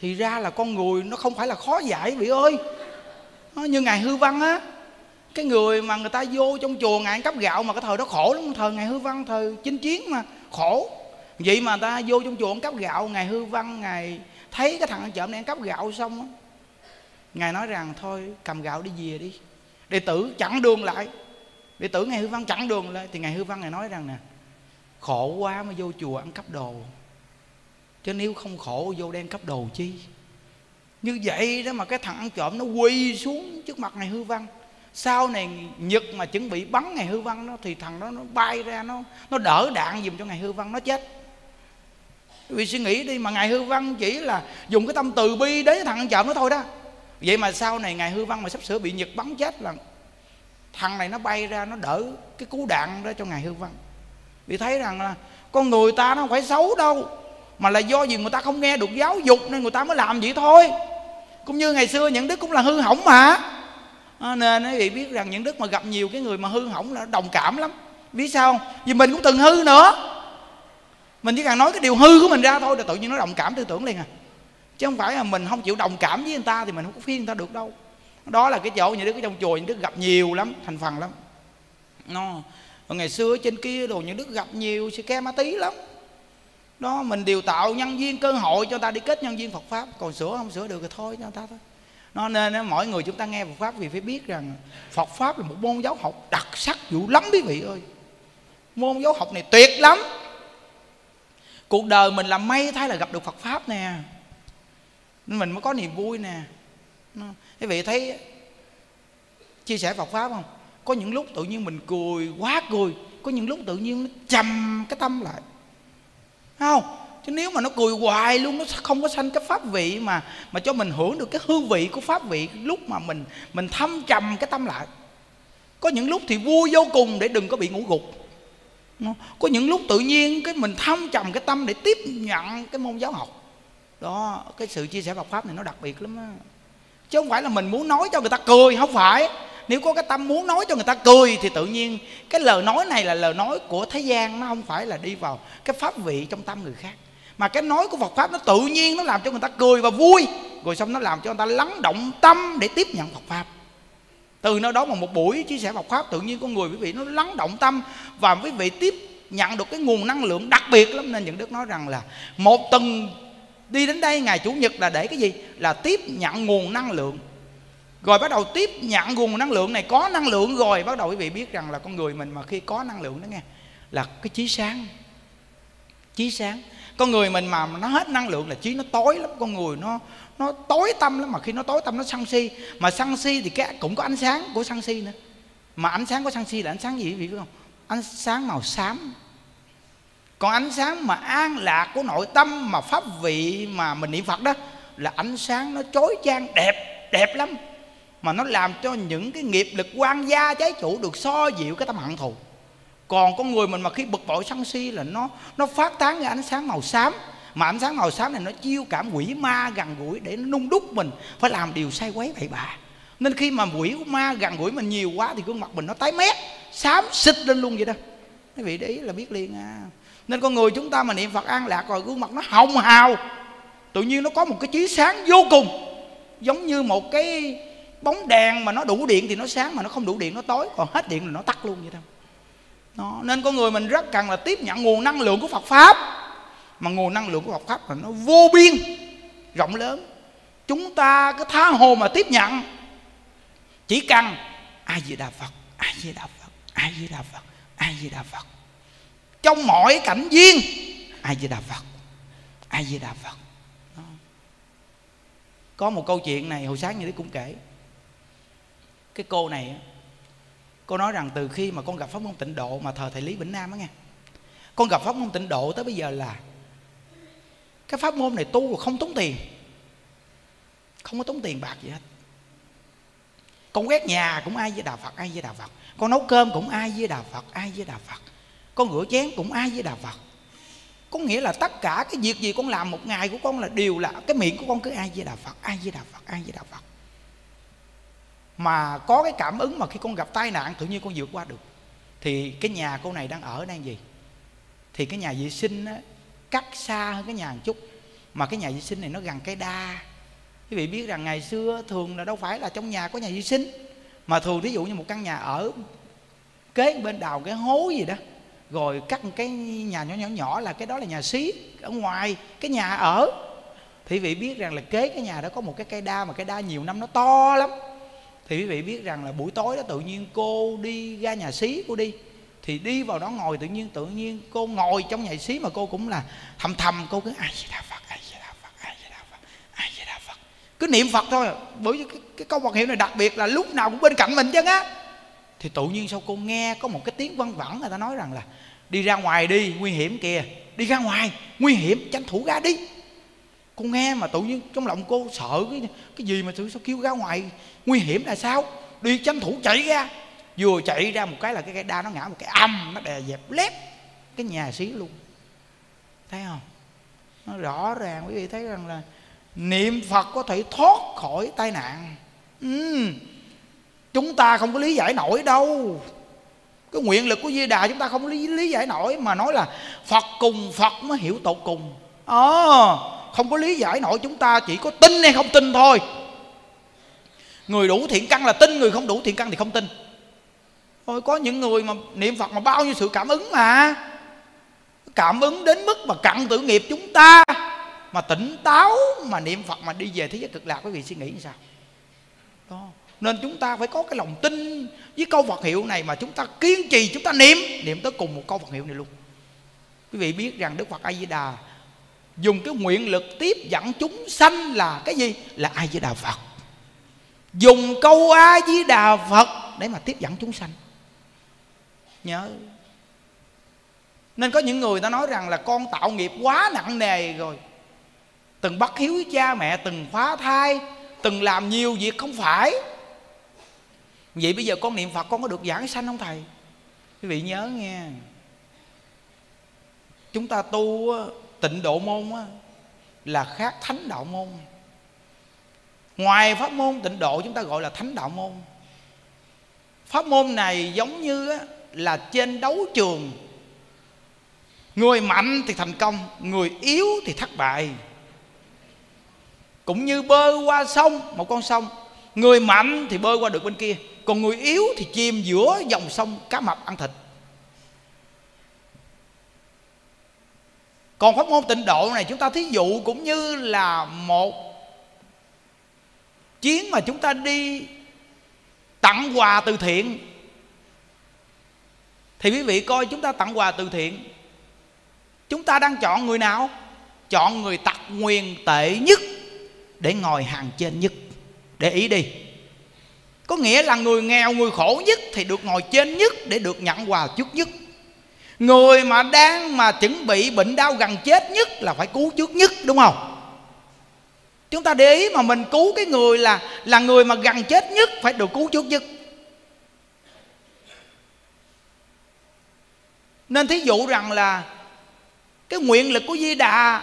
Thì ra là con người nó không phải là khó giải vị ơi. Nó như Ngài Hư Văn á, cái người mà người ta vô trong chùa Ngài ăn cắp gạo, mà cái thời đó khổ lắm, thời Ngài Hư Văn, thời chinh chiến mà khổ. Vậy mà người ta vô trong chùa ăn cắp gạo, Ngài Hư Văn Ngài thấy cái thằng ăn trộm này ăn cắp gạo xong á, Ngài nói rằng thôi cầm gạo đi về đi. Đệ tử chặn đường lại, đệ tử Ngài Hư Văn chặn đường lại. Thì Ngài Hư Văn Ngài nói rằng nè, khổ quá mới vô chùa ăn cắp đồ, chứ nếu không khổ vô đem cấp đồ chi. Như vậy đó mà cái thằng ăn trộm nó quỳ xuống trước mặt Ngài Hư Văn. Sau này Nhật mà chuẩn bị bắn Ngài Hư Văn đó, thì thằng đó nó bay ra, nó nó đỡ đạn dùm cho Ngài Hư Văn, nó chết. Vì suy nghĩ đi, mà Ngài Hư Văn chỉ là dùng cái tâm từ bi đến thằng ăn trộm nó thôi đó. Vậy mà sau này Ngài Hư Văn mà sắp sửa bị Nhật bắn chết là thằng này nó bay ra, nó đỡ cái cú đạn đó cho Ngài Hư Văn. Vì thấy rằng là con người ta nó không phải xấu đâu, mà là do gì người ta không nghe được giáo dục nên người ta mới làm vậy thôi. Cũng như ngày xưa những đức cũng là hư hỏng mà, à, nên quý vị biết rằng những đức mà gặp nhiều cái người mà hư hỏng là đồng cảm lắm. Biết sao không? Vì mình cũng từng hư nữa. Mình chỉ cần nói cái điều hư của mình ra thôi là tự nhiên nó đồng cảm tư tưởng liền à. Chứ không phải là mình không chịu đồng cảm với người ta thì mình không có khuyên người ta được đâu. Đó là cái chỗ những đức ở trong chùa những đức gặp nhiều lắm, thành phần lắm. Nó no. Ngày xưa trên kia đồ những đức gặp nhiều sự ke ma tí lắm. Đó, mình đều tạo nhân viên cơ hội cho ta đi kết nhân viên Phật Pháp. Còn sửa không sửa được thì thôi cho ta thôi. Nó nên đó, mỗi người chúng ta nghe Phật Pháp vì phải biết rằng Phật Pháp là một môn giáo học đặc sắc dữ lắm quý vị ơi. Môn giáo học này tuyệt lắm. Cuộc đời mình là may thay là gặp được Phật Pháp nè, nên mình mới có niềm vui nè. Quý vị thấy chia sẻ Phật Pháp không? Có những lúc tự nhiên mình cười, quá cười. Có những lúc tự nhiên nó trầm cái tâm lại, không? Chứ nếu mà nó cười hoài luôn nó không có sanh cái pháp vị mà mà cho mình hưởng được cái hương vị của pháp vị. Lúc mà mình mình thâm trầm cái tâm lại. Có những lúc thì vui vô cùng để đừng có bị ngủ gục. Có những lúc tự nhiên cái mình thâm trầm cái tâm để tiếp nhận cái môn giáo học. Đó, cái sự chia sẻ Phật Pháp này nó đặc biệt lắm á. Chứ không phải là mình muốn nói cho người ta cười, không phải. Nếu có cái tâm muốn nói cho người ta cười thì tự nhiên cái lời nói này là lời nói của thế gian, nó không phải là đi vào cái pháp vị trong tâm người khác. Mà cái nói của Phật Pháp nó tự nhiên nó làm cho người ta cười và vui, rồi xong nó làm cho người ta lắng động tâm để tiếp nhận Phật Pháp. Từ nơi đó mà một buổi chia sẻ Phật Pháp tự nhiên con người quý vị nó lắng động tâm và quý vị tiếp nhận được cái nguồn năng lượng đặc biệt lắm. Nên những đức nói rằng là một tuần đi đến đây ngày Chủ nhật là để cái gì? Là tiếp nhận nguồn năng lượng. Rồi bắt đầu tiếp nhận nguồn năng lượng này, có năng lượng rồi bắt đầu quý vị biết rằng là con người mình mà khi có năng lượng đó nghe là cái trí sáng. Trí sáng. Con người mình mà nó hết năng lượng là trí nó tối lắm, con người nó nó tối tâm lắm, mà khi nó tối tâm nó sân si, mà sân si thì cái cũng có ánh sáng của sân si nữa. Mà ánh sáng của sân si là ánh sáng gì quý vị biết không? Ánh sáng màu xám. Còn ánh sáng mà an lạc của nội tâm mà pháp vị mà mình niệm Phật đó là ánh sáng nó chói chang đẹp, đẹp lắm. Mà nó làm cho những cái nghiệp lực quan gia trái chủ được so dịu cái tâm hận thù. Còn con người mình mà khi bực bội sân si là nó nó phát tán ra ánh sáng màu xám. Mà ánh sáng màu xám này nó chiêu cảm quỷ ma gần gũi để nó nung đúc mình phải làm điều sai quấy bậy bạ. Nên khi mà quỷ ma gần gũi mình nhiều quá thì gương mặt mình nó tái mét, xám xịt lên luôn vậy đó. Quý vị để ý là biết liền à. Nên con người chúng ta mà niệm Phật an lạc rồi gương mặt nó hồng hào, tự nhiên nó có một cái trí sáng vô cùng. giống như một cái bóng đèn mà nó đủ điện thì nó sáng, mà nó không đủ điện nó tối, còn hết điện là nó tắt luôn vậy thôi. Đó. Nên con người mình rất cần là tiếp nhận nguồn năng lượng của Phật Pháp. Mà nguồn năng lượng của Phật Pháp là nó vô biên, rộng lớn. Chúng ta cứ tha hồ mà tiếp nhận. Chỉ cần A Di Đà Phật, A Di Đà Phật, A Di Đà Phật, A Di Đà Phật. Trong mọi cảnh duyên A Di Đà Phật, A Di Đà Phật. Đó. Có một câu chuyện này hồi sáng như thế cũng kể. Cái cô này, cô nói rằng từ khi mà con gặp Pháp Môn Tịnh Độ mà thờ thầy Lý Bỉnh Nam á nghe, con gặp Pháp Môn Tịnh Độ tới bây giờ là cái pháp môn này tu không tốn tiền, không có tốn tiền bạc gì hết. Con quét nhà cũng ai với Đà Phật, ai với Đà Phật. Con nấu cơm cũng ai với Đà Phật, ai với Đà Phật. Con rửa chén cũng ai với Đà Phật. Có nghĩa là tất cả cái việc gì con làm một ngày của con là đều là cái miệng của con cứ ai với Đà Phật, ai với Đà Phật, ai với Đà Phật. Mà có cái cảm ứng mà khi con gặp tai nạn tự nhiên con vượt qua được. Thì cái nhà cô này đang ở đang gì, thì cái nhà vệ sinh á, cắt xa hơn cái nhà một chút, mà cái nhà vệ sinh này nó gần cái đa. Quý vị biết rằng ngày xưa thường là đâu phải là trong nhà có nhà vệ sinh, mà thường ví dụ như một căn nhà ở kế bên đào cái hố gì đó, rồi cắt cái nhà nhỏ nhỏ nhỏ là cái đó là nhà xí ở ngoài cái nhà ở. Thì quý vị biết rằng là kế cái nhà đó có một cái cây đa, mà cây đa nhiều năm nó to lắm. Thì quý vị biết rằng là buổi tối đó tự nhiên cô đi ra nhà xí cô đi, thì đi vào đó ngồi tự nhiên tự nhiên cô ngồi trong nhà xí mà cô cũng là thầm thầm cô cứ ai Đà Phật, ai Đà Phật, ai Đà Phật, ai Đà Phật, cứ niệm Phật thôi. Bởi vì cái, cái câu Phật hiệu này đặc biệt là lúc nào cũng bên cạnh mình chứ á. Thì tự nhiên sau cô nghe có một cái tiếng văng vẳng, người ta nói rằng là đi ra ngoài đi, nguy hiểm kìa, đi ra ngoài nguy hiểm, tranh thủ ra đi. Cô nghe mà tự nhiên trong lòng cô sợ cái, cái gì mà sao kêu ra ngoài nguy hiểm là sao, đi tranh thủ chạy ra. Vừa chạy ra một cái là cái cây đa nó ngã một cái âm, nó đè dẹp lép cái nhà xí luôn. Thấy không? Nó rõ ràng quý vị thấy rằng là niệm Phật có thể thoát khỏi tai nạn. Ừ. Chúng ta không có lý giải nổi đâu. Cái nguyện lực của Di Đà chúng ta không có lý, lý giải nổi. Mà nói là Phật cùng Phật mới hiểu tột cùng. Ờ à, không có lý giải nổi, chúng ta chỉ có tin hay không tin thôi. Người đủ thiện căn là tin, người không đủ thiện căn thì không tin. Ôi, có những người mà niệm Phật mà bao nhiêu sự cảm ứng, mà cảm ứng đến mức mà cặn tử nghiệp chúng ta mà tỉnh táo mà niệm Phật mà đi về thế giới cực lạc, quý vị suy nghĩ như sao đó. Nên chúng ta phải có cái lòng tin với câu Phật hiệu này mà chúng ta kiên trì, chúng ta niệm niệm tới cùng một câu Phật hiệu này luôn. Quý vị biết rằng Đức Phật A Di Đà dùng cái nguyện lực tiếp dẫn chúng sanh là cái gì? Là A Di Đà Phật. Dùng câu A Di Đà Phật để mà tiếp dẫn chúng sanh. Nhớ. Nên có những người ta nói rằng là con tạo nghiệp quá nặng nề rồi, từng bất hiếu với cha mẹ, từng phá thai, từng làm nhiều việc không phải, vậy bây giờ con niệm Phật con có được giảng sanh không thầy? Quý vị nhớ nghe, chúng ta tu Tịnh Độ môn là khác Thánh Đạo môn. Ngoài pháp môn Tịnh Độ chúng ta gọi là Thánh Đạo môn. Pháp môn này giống như là trên đấu trường, người mạnh thì thành công, người yếu thì thất bại. Cũng như bơi qua sông, một con sông, người mạnh thì bơi qua được bên kia, còn người yếu thì chìm giữa dòng sông cá mập ăn thịt. Còn pháp môn Tịnh Độ này chúng ta thí dụ cũng như là một chuyến mà chúng ta đi tặng quà từ thiện. Thì quý vị coi, chúng ta tặng quà từ thiện, chúng ta đang chọn người nào? Chọn người tật nguyền tệ nhất để ngồi hàng trên nhất. Để ý đi. Có nghĩa là người nghèo, người khổ nhất thì được ngồi trên nhất để được nhận quà trước nhất. Người mà đang mà chuẩn bị bệnh đau gần chết nhất là phải cứu trước nhất, đúng không? Chúng ta để ý mà mình cứu cái người là là người mà gần chết nhất phải được cứu trước nhất. Nên thí dụ rằng là cái nguyện lực của Di Đà,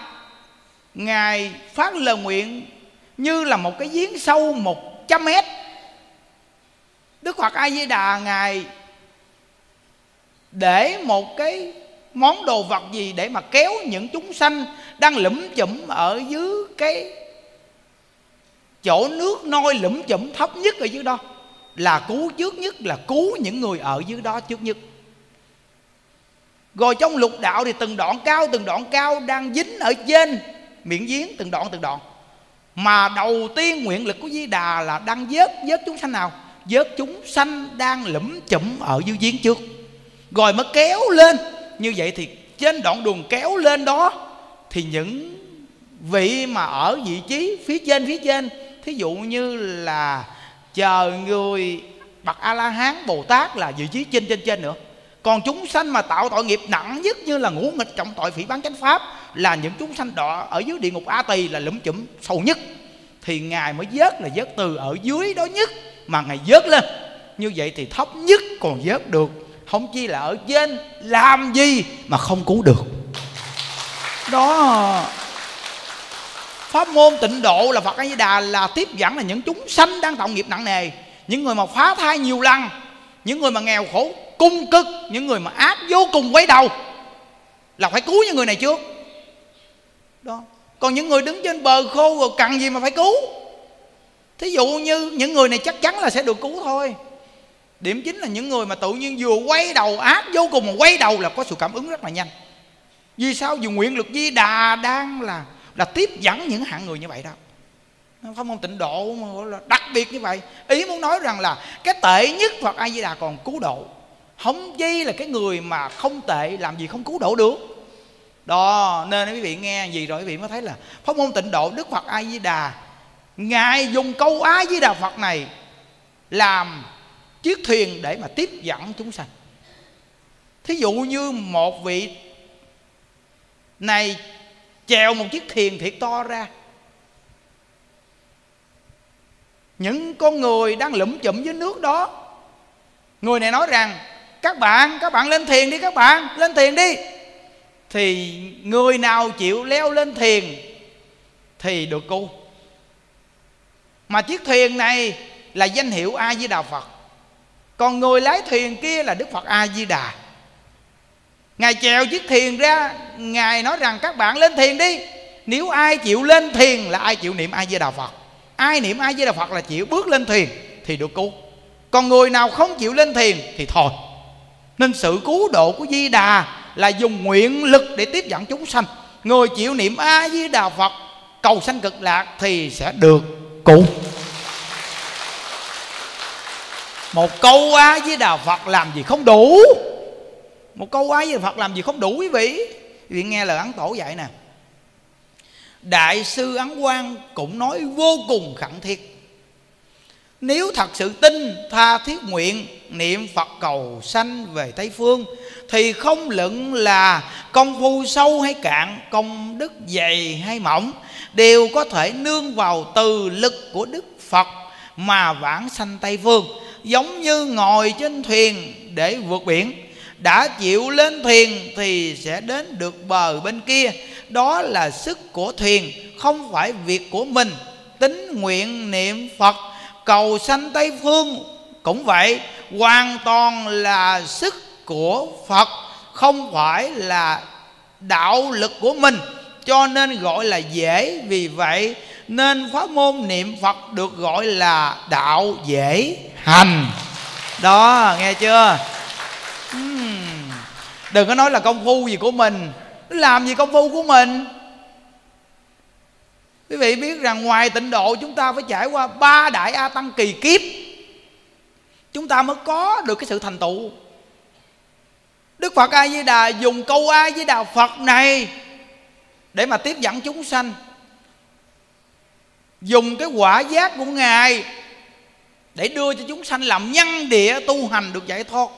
ngài phát lời nguyện như là một cái giếng sâu một trăm mét. Đức Phật A Di Đà ngài để một cái món đồ vật gì để mà kéo những chúng sanh đang lủm chủm ở dưới cái chỗ nước nôi lủm chủm thấp nhất ở dưới đó là cứu trước nhất, là cứu những người ở dưới đó trước nhất. Rồi trong lục đạo thì từng đoạn cao, từng đoạn cao đang dính ở trên miệng giếng, từng đoạn từng đoạn. Mà đầu tiên nguyện lực của Di Đà là đang vớt, vớt chúng sanh nào? Vớt chúng sanh đang lủm chủm ở dưới giếng trước, rồi mới kéo lên. Như vậy thì trên đoạn đường kéo lên đó thì những vị mà ở vị trí phía trên phía trên, thí dụ như là chờ người bậc A-la-hán, Bồ-Tát là vị trí trên trên trên nữa. Còn chúng sanh mà tạo tội nghiệp nặng nhất như là ngũ nghịch, trọng tội, phỉ báng chánh pháp là những chúng sanh đó ở dưới địa ngục A Tỳ là lủm chủm sâu nhất. Thì Ngài mới vớt là vớt từ ở dưới đó nhất mà Ngài vớt lên. Như vậy thì thấp nhất còn vớt được, không chi là ở trên làm gì mà không cứu được. Đó, pháp môn tịnh độ là Phật A Di Đà là tiếp dẫn là những chúng sanh đang tạo nghiệp nặng nề, những người mà phá thai nhiều lần, những người mà nghèo khổ cung cực, những người mà ác vô cùng quấy đầu, là phải cứu những người này trước đó. Còn những người đứng trên bờ khô rồi cần gì mà phải cứu? Thí dụ như những người này chắc chắn là sẽ được cứu thôi. Điểm chính là những người mà tự nhiên vừa quay đầu ác vô cùng mà quay đầu là có sự cảm ứng rất là nhanh. Vì sao? Vì nguyện lực Di Đà đang là là tiếp dẫn những hạng người như vậy đó. Pháp môn tịnh độ là đặc biệt như vậy. Ý muốn nói rằng là cái tệ nhất Phật A Di Đà còn cứu độ, không chi là cái người mà không tệ làm gì không cứu độ được. Đó, nên quý vị nghe gì rồi quý vị mới thấy là pháp môn tịnh độ Đức Phật A Di Đà Ngài dùng câu Á Di Đà Phật này làm chiếc thuyền để mà tiếp dẫn chúng sanh. Thí dụ như một vị này chèo một chiếc thuyền thiệt to ra, những con người đang lủm chủm dưới nước đó, người này nói rằng các bạn, các bạn lên thuyền đi, các bạn lên thuyền đi. Thì người nào chịu leo lên thuyền thì được cứu. Mà chiếc thuyền này là danh hiệu A Di Đà Phật, còn người lái thuyền kia là Đức Phật A Di Đà. Ngài chèo chiếc thuyền ra, Ngài nói rằng các bạn lên thuyền đi. Nếu ai chịu lên thuyền là ai chịu niệm A Di Đà Phật, ai niệm A Di Đà Phật là chịu bước lên thuyền thì được cứu. Còn người nào không chịu lên thuyền thì thôi. Nên sự cứu độ của Di Đà là dùng nguyện lực để tiếp dẫn chúng sanh. Người chịu niệm A Di Đà Phật cầu sanh cực lạc thì sẽ được cứu. Một câu A Di Đà Phật làm gì không đủ. Một câu A Di Đà Phật làm gì không đủ quý vị. Quý vị nghe lời Ấn Tổ vậy nè. Đại sư Ấn Quang cũng nói vô cùng khẳng thiết: nếu thật sự tin tha thiết nguyện niệm Phật cầu sanh về Tây Phương thì không luận là công phu sâu hay cạn, công đức dày hay mỏng, đều có thể nương vào từ lực của Đức Phật mà vãng sanh Tây Phương. Giống như ngồi trên thuyền để vượt biển, đã chịu lên thuyền thì sẽ đến được bờ bên kia. Đó là sức của thuyền, không phải việc của mình. Tín nguyện niệm Phật cầu sanh Tây Phương cũng vậy, hoàn toàn là sức của Phật, không phải là đạo lực của mình, cho nên gọi là dễ. Vì vậy nên pháp môn niệm Phật được gọi là đạo dễ hành. Đó, nghe chưa? uhm. Đừng có nói là công phu gì của mình. Làm gì công phu của mình? Quý vị biết rằng ngoài tịnh độ chúng ta phải trải qua ba đại A Tăng kỳ kiếp chúng ta mới có được cái sự thành tựu. Đức Phật A Di Đà dùng câu A Di Đà Phật này để mà tiếp dẫn chúng sanh, dùng cái quả giác của Ngài để đưa cho chúng sanh làm nhân địa tu hành được giải thoát.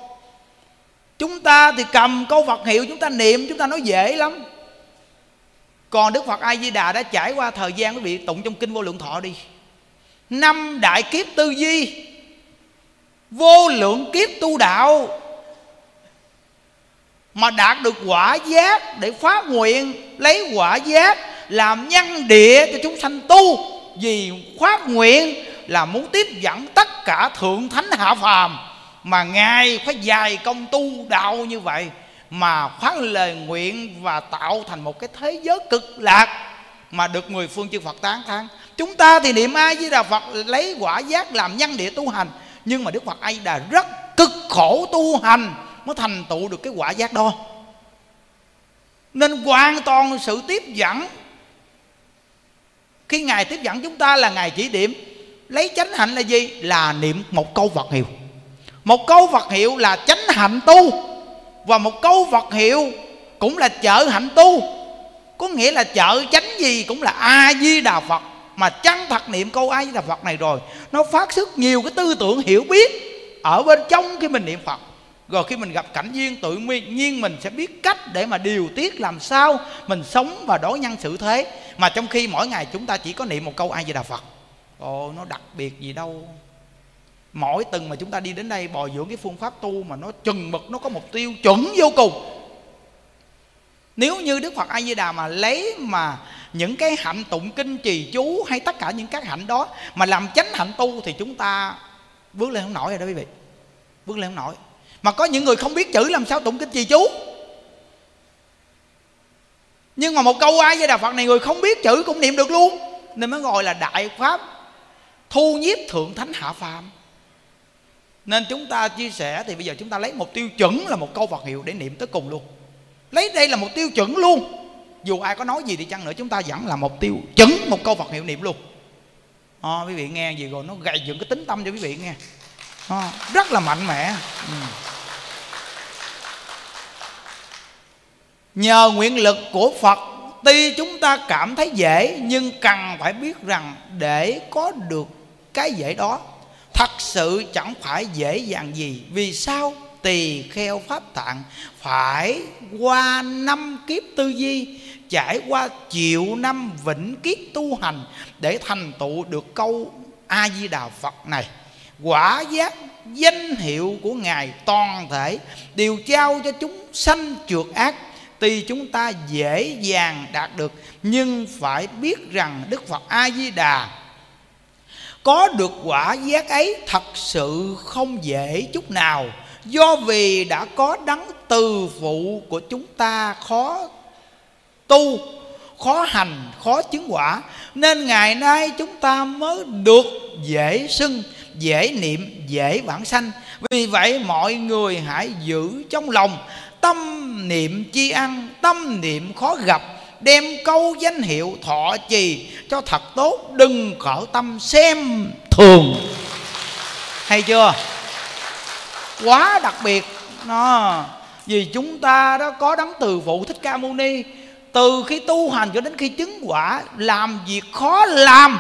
Chúng ta thì cầm câu Phật hiệu chúng ta niệm, chúng ta nói dễ lắm. Còn Đức Phật A Di Đà đã trải qua thời gian, quý vị tụng trong kinh Vô Lượng Thọ đi, năm đại kiếp tư duy, vô lượng kiếp tu đạo mà đạt được quả giác để phát nguyện lấy quả giác làm nhân địa cho chúng sanh tu. Vì phát nguyện là muốn tiếp dẫn tất cả thượng thánh hạ phàm, mà Ngài phải dày công tu đạo như vậy mà phát lời nguyện và tạo thành một cái thế giới cực lạc mà được mười phương chư Phật tán thán. Chúng ta thì niệm A Di Đà Phật lấy quả giác làm nhân địa tu hành, nhưng mà Đức Phật A Di Đà rất cực khổ tu hành mới thành tựu được cái quả giác đó. Nên hoàn toàn sự tiếp dẫn, khi Ngài tiếp dẫn chúng ta là Ngài chỉ điểm. Lấy chánh hạnh là gì? Là niệm một câu Phật hiệu. Một câu Phật hiệu là chánh hạnh tu, và một câu Phật hiệu cũng là trợ hạnh tu. Có nghĩa là trợ chánh gì cũng là A Di Đà Phật. Mà chân thật niệm câu A Di Đà Phật này rồi, nó phát xuất nhiều cái tư tưởng hiểu biết ở bên trong khi mình niệm Phật. Rồi khi mình gặp cảnh duyên tự nhiên, mình sẽ biết cách để mà điều tiết làm sao mình sống và đối nhân xử thế. Mà trong khi mỗi ngày chúng ta chỉ có niệm một câu A Di Đà Phật, ồ nó đặc biệt gì đâu. Mỗi tuần mà chúng ta đi đến đây bồi dưỡng cái phương pháp tu mà nó chừng mực, nó có mục tiêu chuẩn vô cùng. Nếu như Đức Phật A Di Đà mà lấy mà những cái hạnh tụng kinh trì chú hay tất cả những các hạnh đó mà làm chánh hạnh tu thì chúng ta vươn lên không nổi rồi đó quý vị, vươn lên không nổi. Mà có những người không biết chữ làm sao tụng kinh trì chú, nhưng mà một câu A Di Đà Phật này người không biết chữ cũng niệm được luôn. Nên mới gọi là đại pháp thu nhiếp thượng thánh hạ phàm. Nên chúng ta chia sẻ thì bây giờ chúng ta lấy một tiêu chuẩn là một câu Phật hiệu để niệm tới cùng luôn. Lấy đây là một tiêu chuẩn luôn. Dù ai có nói gì thì chăng nữa chúng ta vẫn là một tiêu chuẩn, một câu Phật hiệu niệm luôn. À, quý vị nghe gì rồi nó gầy dựng cái tính tâm cho quý vị nghe. À, rất là mạnh mẽ. Ừ. Nhờ nguyện lực của Phật, tuy chúng ta cảm thấy dễ nhưng cần phải biết rằng để có được cái dễ đó thật sự chẳng phải dễ dàng gì. Vì sao? Tỳ kheo pháp tạng phải qua năm kiếp tư duy, trải qua triệu năm vĩnh kiếp tu hành để thành tựu được câu A Di Đà Phật này. Quả giác danh hiệu của Ngài toàn thể đều trao cho chúng sanh trượt ác. Tuy chúng ta dễ dàng đạt được nhưng phải biết rằng Đức Phật A Di Đà có được quả giác ấy thật sự không dễ chút nào, do vì đã có đấng từ phụ của chúng ta khó tu, khó hành, khó chứng quả. Nên ngày nay chúng ta mới được dễ xưng, dễ niệm, dễ vãng sanh. Vì vậy mọi người hãy giữ trong lòng tâm niệm chi ăn, tâm niệm khó gặp, đem câu danh hiệu thọ trì cho thật tốt, đừng khởi tâm xem thường. Hay chưa? Quá đặc biệt nó. Vì chúng ta đó có đấng từ phụ Thích Ca Mâu Ni, từ khi tu hành cho đến khi chứng quả, làm việc khó làm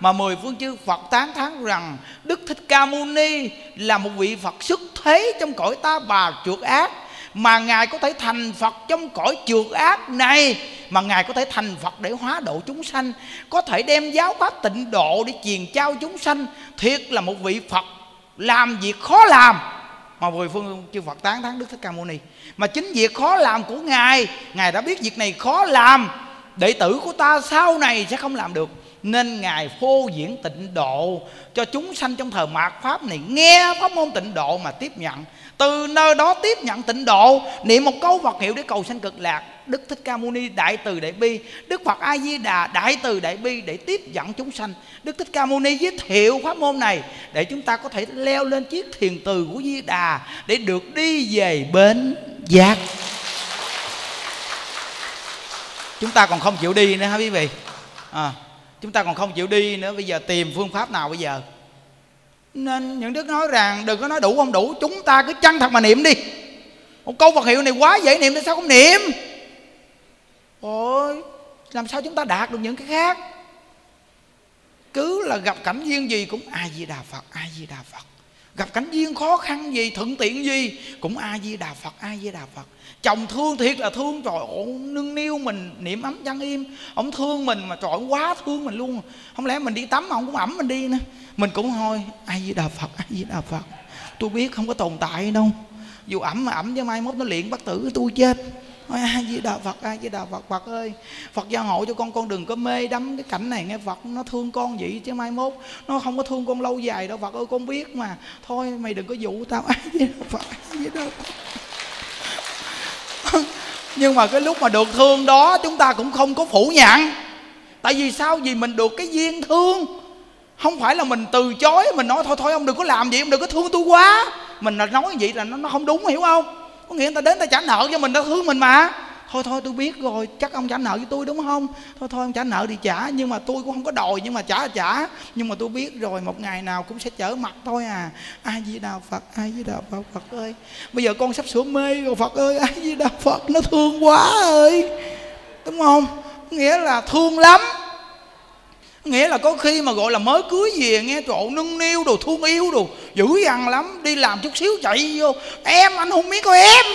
mà mười phương chư Phật tán thán rằng Đức Thích Ca Mâu Ni là một vị Phật xuất thế trong cõi ta bà trượt ác. Mà Ngài có thể thành Phật trong cõi trượt ác này, mà Ngài có thể thành Phật để hóa độ chúng sanh, có thể đem giáo pháp tịnh độ để truyền trao chúng sanh. Thiệt là một vị Phật làm việc khó làm mà mười phương chư Phật tán thán Đức Thích Ca Mâu Ni. Mà chính việc khó làm của Ngài, Ngài đã biết việc này khó làm, đệ tử của ta sau này sẽ không làm được, nên Ngài phô diễn tịnh độ cho chúng sanh trong thời mạt pháp này, nghe pháp môn tịnh độ mà tiếp nhận. Từ nơi đó tiếp nhận tịnh độ, niệm một câu Phật hiệu để cầu sanh cực lạc. Đức Thích Ca Mâu Ni đại từ đại bi, Đức Phật A Di Đà đại từ đại bi để tiếp dẫn chúng sanh. Đức Thích Ca Mâu Ni giới thiệu pháp môn này để chúng ta có thể leo lên chiếc thiền từ của Di Đà để được đi về bến giác. Chúng ta còn không chịu đi nữa hả quý vị? À, chúng ta còn không chịu đi nữa, bây giờ tìm phương pháp nào bây giờ? Nên những đức nói rằng đừng có nói đủ không đủ, chúng ta cứ chân thật mà niệm đi. Một câu Phật hiệu này quá dễ niệm tại sao không niệm? Ôi, làm sao chúng ta đạt được những cái khác? Cứ là gặp cảnh duyên gì cũng A Di Đà Phật, A Di Đà Phật. Gặp cảnh duyên khó khăn gì, thuận tiện gì cũng A Di Đà Phật, A Di Đà Phật. Chồng thương thiệt là thương, trời ơi nương niu mình, niệm ấm chăn im. Ông thương mình mà trời ơi quá thương mình luôn. Không lẽ mình đi tắm mà ông cũng ẩm mình đi nữa. Mình cũng thôi, A Di Đà Phật, A Di Đà Phật. Tôi biết không có tồn tại đâu. Dù ẩm mà ẩm chứ mai mốt nó liền bắt tử tôi chết. Ôi, A Di Đà Phật, A Di Đà Phật, Phật ơi, Phật gia hộ cho con, con đừng có mê đắm cái cảnh này nghe Phật, nó thương con vậy chứ mai mốt nó không có thương con lâu dài đâu Phật ơi, con biết mà. Thôi mày đừng có dụ tao, A Di Đà Phật, A Di Đà Phật. Nhưng mà cái lúc mà được thương đó chúng ta cũng không có phủ nhận. Tại vì sao? Vì mình được cái duyên thương. Không phải là mình từ chối, mình nói thôi thôi ông đừng có làm vậy, ông đừng có thương tôi quá. Mình là nói vậy là nó, nó không đúng, hiểu không? Có nghĩa người ta đến ta trả nợ cho mình, ta thương mình mà. Thôi thôi tôi biết rồi, chắc ông trả nợ với tôi đúng không? Thôi thôi ông trả nợ thì trả, nhưng mà tôi cũng không có đòi, nhưng mà trả trả. Nhưng mà tôi biết rồi, một ngày nào cũng sẽ trở mặt thôi à. Ai với Đạo Phật, ai với Đạo Phật, Phật ơi. Bây giờ con sắp sửa mê rồi Phật ơi, ai với Đạo Phật, nó thương quá ơi. Đúng không? Nghĩa là thương lắm. Nghĩa là có khi mà gọi là mới cưới về nghe trộn nâng niu đồ, thương yêu đồ, dữ dằn lắm, đi làm chút xíu chạy vô. Em, anh không biết coi em.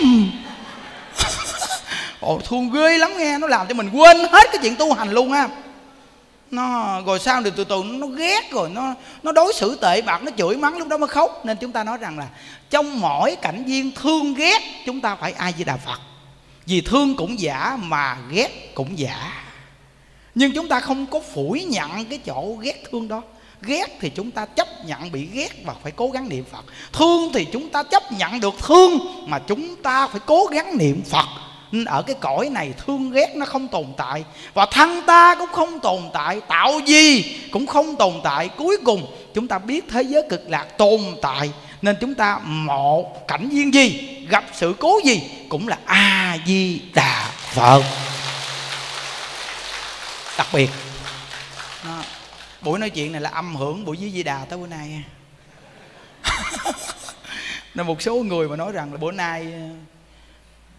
Ồ, thương ghê lắm nghe, nó làm cho mình quên hết cái chuyện tu hành luôn ha. Nó rồi sao thì từ từ nó ghét rồi, nó nó đối xử tệ bạc, nó chửi mắng, lúc đó mới khóc. Nên chúng ta nói rằng là trong mỗi cảnh duyên thương ghét chúng ta phải ai với Đạo Phật. Vì thương cũng giả mà ghét cũng giả. Nhưng chúng ta không có phủi nhận cái chỗ ghét thương đó. Ghét thì chúng ta chấp nhận bị ghét và phải cố gắng niệm Phật. Thương thì chúng ta chấp nhận được thương mà chúng ta phải cố gắng niệm Phật. Nên ở cái cõi này thương ghét nó không tồn tại, và thân ta cũng không tồn tại, tạo gì cũng không tồn tại. Cuối cùng chúng ta biết thế giới cực lạc tồn tại. Nên chúng ta một cảnh duyên gì, gặp sự cố gì cũng là A-di-đà Phật. Đặc biệt đó, buổi nói chuyện này là âm hưởng buổi với Di Đà tới bữa nay. Nên một số người mà nói rằng là bữa nay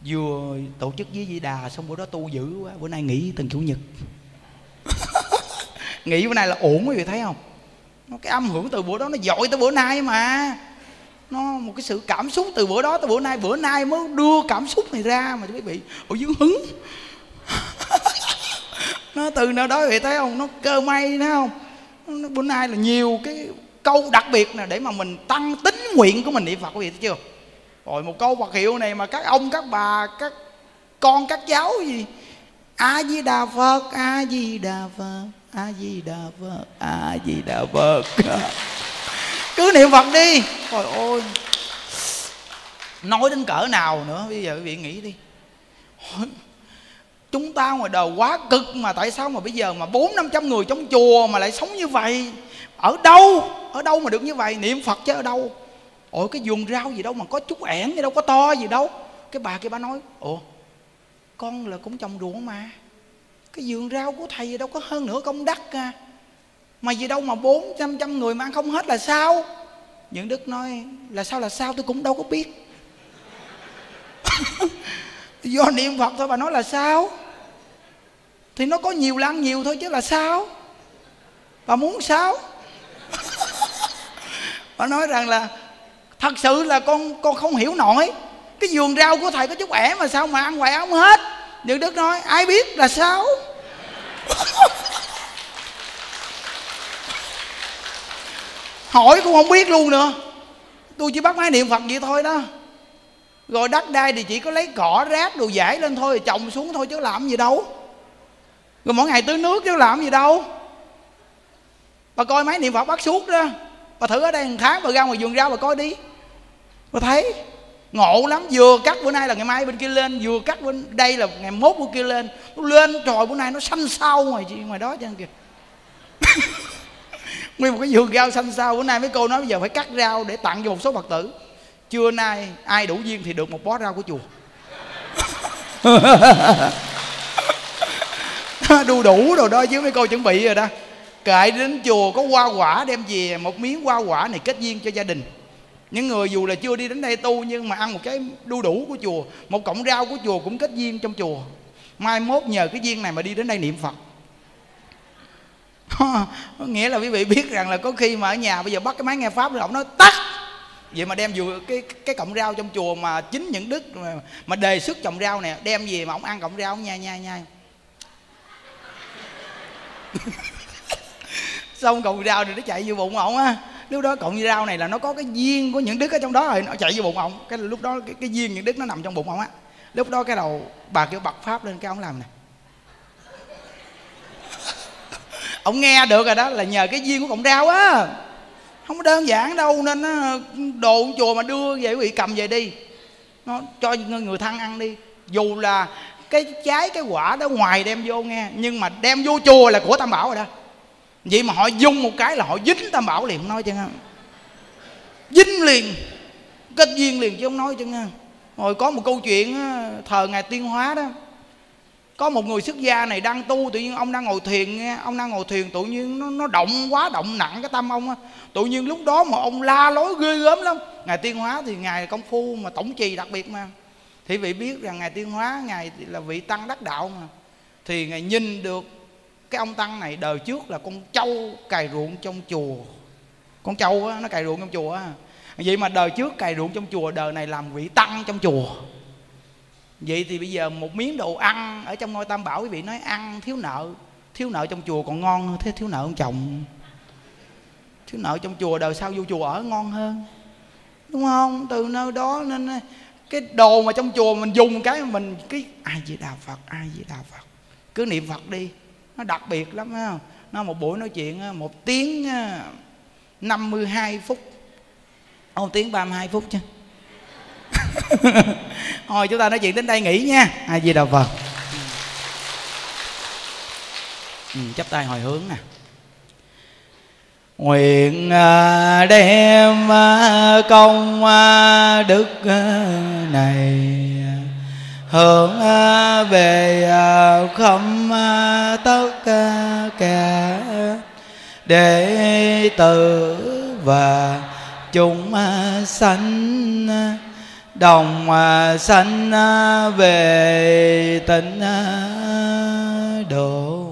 vừa tổ chức với Di Đà xong bữa đó tu dữ quá, bữa nay nghỉ từng chủ nhật. Nghỉ bữa nay là ổn, quý vị thấy không? Nó cái âm hưởng từ bữa đó nó dội tới bữa nay mà. Nó một cái sự cảm xúc từ bữa đó tới bữa nay, bữa nay mới đưa cảm xúc này ra mà quý vị. Ủa dướng hứng. Nó từ nơi đó quý vị thấy không? Nó cơ may thấy không? Nó, bữa nay là nhiều cái câu đặc biệt nè để mà mình tăng tín nguyện của mình niệm Phật, quý vị thấy chưa? Rồi một câu Phật hiệu này mà các ông, các bà, các con, các cháu gì A-di-đà Phật, A-di-đà Phật, A-di-đà Phật, A-di-đà Phật. Cứ niệm Phật đi. Trời ơi, nói đến cỡ nào nữa. Bây giờ quý vị nghĩ đi, chúng ta ngoài đời quá cực mà tại sao mà bây giờ mà bốn năm trăm người trong chùa mà lại sống như vậy? Ở đâu, ở đâu mà được như vậy? Niệm Phật chứ ở đâu. Ôi cái vườn rau gì đâu mà có chút ẻn gì đâu, có to gì đâu. Cái bà kia bà nói, ồ con là cũng trồng ruộng mà, cái vườn rau của thầy gì đâu có hơn nửa công đắc à, mà gì đâu mà bốn năm trăm người mà ăn không hết là sao? Những Đức nói là sao là sao tôi cũng đâu có biết. Do niệm Phật thôi. Bà nói là sao thì nó có nhiều là ăn nhiều thôi chứ là sao, bà muốn sao? Bà nói rằng là thật sự là con con không hiểu nổi, cái vườn rau của thầy có chút ẻ mà sao mà ăn hoài không hết. Những Đức nói ai biết là sao. Hỏi cũng không biết luôn nữa. Tôi chỉ bắt máy niệm Phật vậy thôi đó. Rồi đất đai thì chỉ có lấy cỏ rác đồ giải lên thôi, trồng xuống thôi chứ làm gì đâu. Rồi mỗi ngày tưới nước chứ làm gì đâu. Bà coi máy niệm Phật bắt suốt đó. Bà thử ở đây một tháng bà ra ngoài vườn rau bà coi đi. Bà thấy ngộ lắm, vừa cắt bữa nay là ngày mai bên kia lên, vừa cắt bên đây là ngày mốt bên kia lên. Nó lên trời bữa nay nó xanh xao ngoài ngoài đó chứ kìa. Nguyên một cái vườn rau xanh xao. Bữa nay mấy cô nói bây giờ phải cắt rau để tặng cho một số Phật tử. Trưa nay ai đủ duyên thì được một bó rau của chùa. Đu đủ rồi đó chứ mấy cô chuẩn bị rồi đó. Kệ đến chùa có hoa quả đem về, một miếng hoa quả này kết duyên cho gia đình. Những người dù là chưa đi đến đây tu nhưng mà ăn một cái đu đủ của chùa, một cọng rau của chùa cũng kết duyên trong chùa. Mai mốt nhờ cái duyên này mà đi đến đây niệm Phật. Nghĩa là quý vị biết rằng là có khi mà ở nhà bây giờ bắt cái máy nghe Pháp rồi ổng nói tắt. Vậy mà đem vừa cái cái cọng rau trong chùa mà chính Những Đức mà, mà đề xuất trồng rau nè, đem về mà ổng ăn cọng rau ổng nhai nhai nhai. Xong cọng rau thì nó chạy vô bụng ổng á. Lúc đó cọng rau này là nó có cái duyên của Những Đức ở trong đó rồi, nó chạy vô bụng ổng. Cái lúc đó cái, cái duyên Những Đức nó nằm trong bụng ổng á. Lúc đó cái đầu bà kêu bật Pháp lên, cái ổng làm nè. Ổng nghe được rồi đó là nhờ cái duyên của cọng rau á. Không có đơn giản đâu. Nên nó, đồ chùa mà đưa về quý vị cầm về đi, nó cho người thân ăn đi. Dù là cái trái cái quả đó ngoài đem vô nghe, nhưng mà đem vô chùa là của Tam Bảo rồi đó. Vậy mà họ dung một cái là họ dính Tam Bảo liền, không nói chứ không, dính liền, kết duyên liền chứ không nói chứ không. Rồi có một câu chuyện thờ Ngài Tiên Hóa đó, có một người xuất gia này đang tu, tự nhiên ông đang ngồi thiền nghe, ông đang ngồi thiền tự nhiên nó, nó động quá, động nặng cái tâm ông á, tự nhiên lúc đó mà ông la lối ghê gớm lắm. Ngài Tiên Hóa thì Ngài công phu mà tổng trì đặc biệt mà, thì vị biết rằng Ngài Tiên Hóa Ngài là vị tăng đắc đạo mà, thì Ngài nhìn được cái ông tăng này đời trước là con trâu cày ruộng trong chùa. Con trâu á, nó cày ruộng trong chùa á. Vậy mà đời trước cày ruộng trong chùa, đời này làm vị tăng trong chùa. Vậy thì bây giờ một miếng đồ ăn ở trong ngôi Tam Bảo, quý vị nói ăn thiếu nợ, thiếu nợ trong chùa còn ngon hơn thế thiếu nợ ông chồng. Thiếu nợ trong chùa đời sau vô chùa ở ngon hơn, đúng không? Từ nơi đó nên cái đồ mà trong chùa mình dùng cái mình cái ai Di Đà Phật, ai Di Đà Phật, cứ niệm Phật đi, nó đặc biệt lắm á. Nó một buổi nói chuyện một tiếng năm mươi hai phút, một tiếng ba mươi hai phút chứ. Thôi chúng ta nói chuyện đến đây nghỉ nha. Ai Di Đà Phật. Ừ, chắp tay hồi hướng nè. Nguyện đem công đức này hướng về khâm tất cả đệ tử và chúng sanh đồng sanh về tịnh độ.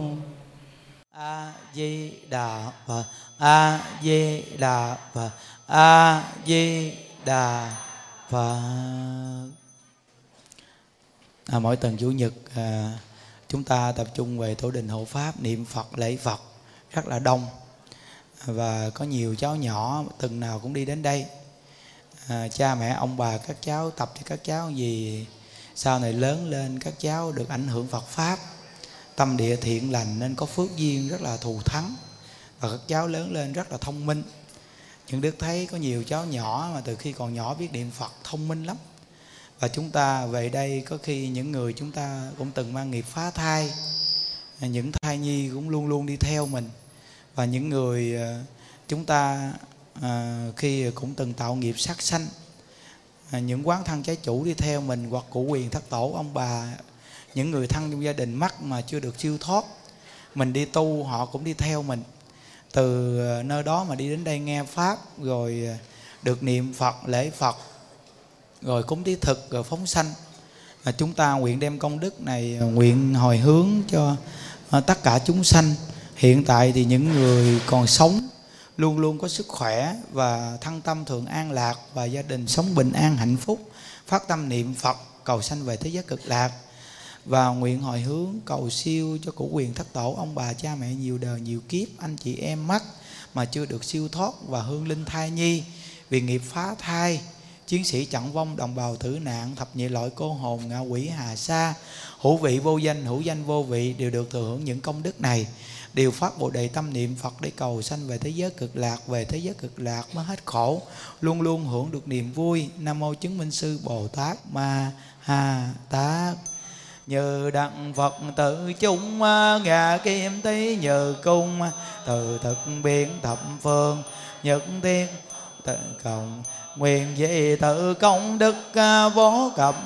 A Di Đà Phật, A Di Đà Phật, A Di Đà Phật. À, mỗi tuần chủ nhật à, chúng ta tập trung về tổ đình hộ pháp, niệm Phật, lễ Phật rất là đông, và có nhiều cháu nhỏ tuần nào cũng đi đến đây. À, cha mẹ ông bà các cháu tập cho các cháu gì sau này lớn lên các cháu được ảnh hưởng Phật pháp, tâm địa thiện lành nên có phước duyên rất là thù thắng, và các cháu lớn lên rất là thông minh. Nhưng Đức thấy có nhiều cháu nhỏ mà từ khi còn nhỏ biết niệm Phật thông minh lắm, và chúng ta về đây có khi những người chúng ta cũng từng mang nghiệp phá thai, những thai nhi cũng luôn luôn đi theo mình, và những người chúng ta à, khi cũng từng tạo nghiệp sát sanh, à, những quán thân trái chủ đi theo mình, hoặc cụ quyền thất tổ ông bà, những người thân trong gia đình mắc mà chưa được siêu thoát, mình đi tu họ cũng đi theo mình. Từ nơi đó mà đi đến đây nghe pháp, rồi được niệm Phật, lễ Phật, rồi cúng thí thực, rồi phóng sanh. à, Chúng ta nguyện đem công đức này nguyện hồi hướng cho à, tất cả chúng sanh. Hiện tại thì những người còn sống luôn luôn có sức khỏe và thân tâm thường an lạc, và gia đình sống bình an hạnh phúc, phát tâm niệm Phật cầu sanh về thế giới cực lạc, và nguyện hồi hướng cầu siêu cho cụ quyền thất tổ ông bà cha mẹ nhiều đời nhiều kiếp anh chị em mắc mà chưa được siêu thoát, và hương linh thai nhi vì nghiệp phá thai, chiến sĩ trận vong, đồng bào tử nạn, thập nhị loại cô hồn, ngạ quỷ hà sa, hữu vị vô danh, hữu danh vô vị đều được thừa hưởng những công đức này, đều phát bồ đề tâm niệm Phật để cầu sanh về thế giới cực lạc. Về thế giới cực lạc mới hết khổ, luôn luôn hưởng được niềm vui. Nam mô Chứng Minh Sư Bồ Tát Ma Ha Tát. Như đặng Phật tự chúng ngà kim tí, nhờ cung từ thực biến thập phương nhật tiên tự cộng, nguyện dị tự công đức vô cập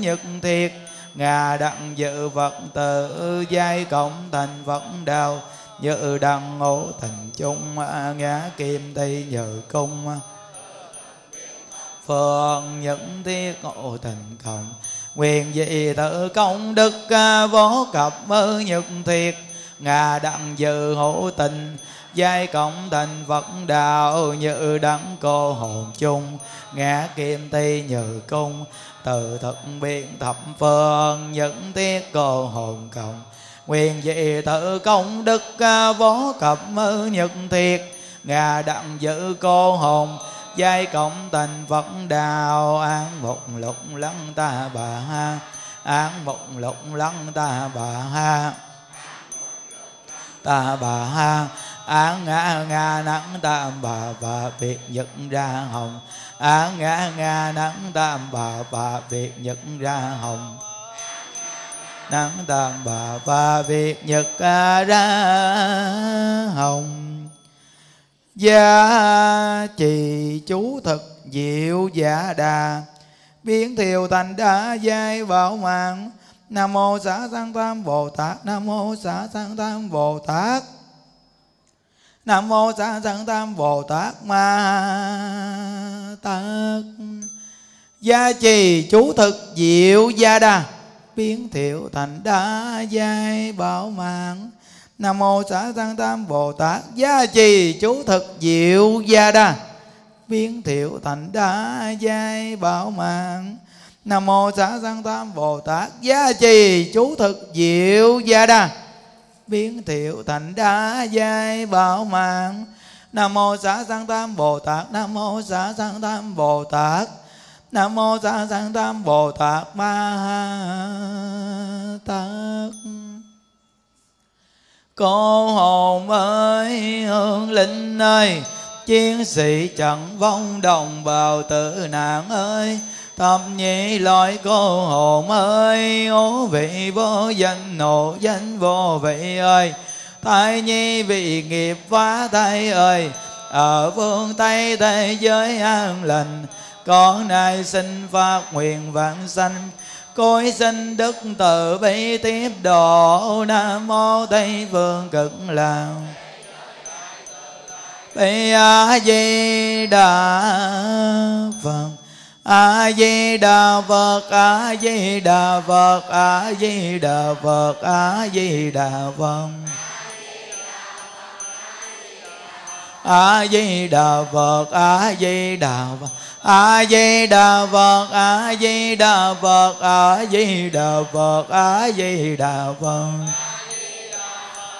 nhật thiệt, ngà đặng dự Phật tự giai cộng thành Phật đạo, dự đặng ngộ thành chung ngã kim tây nhờ cung phương những tiết ngộ thành cộng, nguyện dị tự công đức vô cập nhật thiệt, ngà đặng dự hữu tình giai cộng thành Phật đạo, như đẳng cô hồn chung ngã kim ti nhự cung từ thực biện thập phương những tiết cô hồn cộng, nguyện dị tự công đức vô cập nhật thiệt, ngà đặng giữ cô hồn giai cộng thành Phật đạo, án một lục lăng ta bà ha, án một lục lăng ta bà ha, ta bà ha, án ngã ngã nắng tam bà bà biệt nhận ra hồng, án ngã ngã nắng tam bà bà biệt nhận ra hồng, Năng tam bà và Việt Nhật ca ra hồng. Gia trì chú thực diệu giả đà, biến thiều thành đã giai bảo mạng. Nam mô Xá Sanh Tam Bồ Tát, Nam mô Xá Sanh Tam Bồ Tát, Nam mô Xá Sanh Tam Bồ Tát Ma Tát. Gia trì chú thực diệu gia đà, biến thiệu thành đa giai bảo mạng. Nam mô Xá Sanh Tam Bồ Tát. Gia trì chú thực diệu gia đà, biến thiệu thành đa giai bảo mạng. Nam mô Xá Sanh Tam Bồ Tát. Gia trì chú thực diệu gia đà, biến thiệu thành đa giai bảo mạng. Nam mô Xá Sanh Tam Bồ Tát, Nam mô Xá Sanh Tam Bồ Tát, Nam mô Xá Sanh Tam Bồ Tát Ma Tát. Cô hồn ơi, hương linh ơi, chiến sĩ trận vong đồng bào tử nạn ơi, thập nhị loại cô hồn ơi, ố vị vô danh nộ danh vô vị ơi, thai nhi vị nghiệp phá thai ơi, ở phương Tây thế giới an lành, con nay xin phát nguyện vãng sanh, cối sinh đức từ bi tiếp độ. Nam mô Tây Phương Cực Lạc Bi A Di Đà Phật, A Di Đà Phật, A Di Đà Phật, A Di Đà Phật, A Di Đà Phật, A Di Đà Phật, A Di Đà Phật, A Di Đà Phật, A Di Đà Phật, A Di Đà Phật, A Di Đà Phật,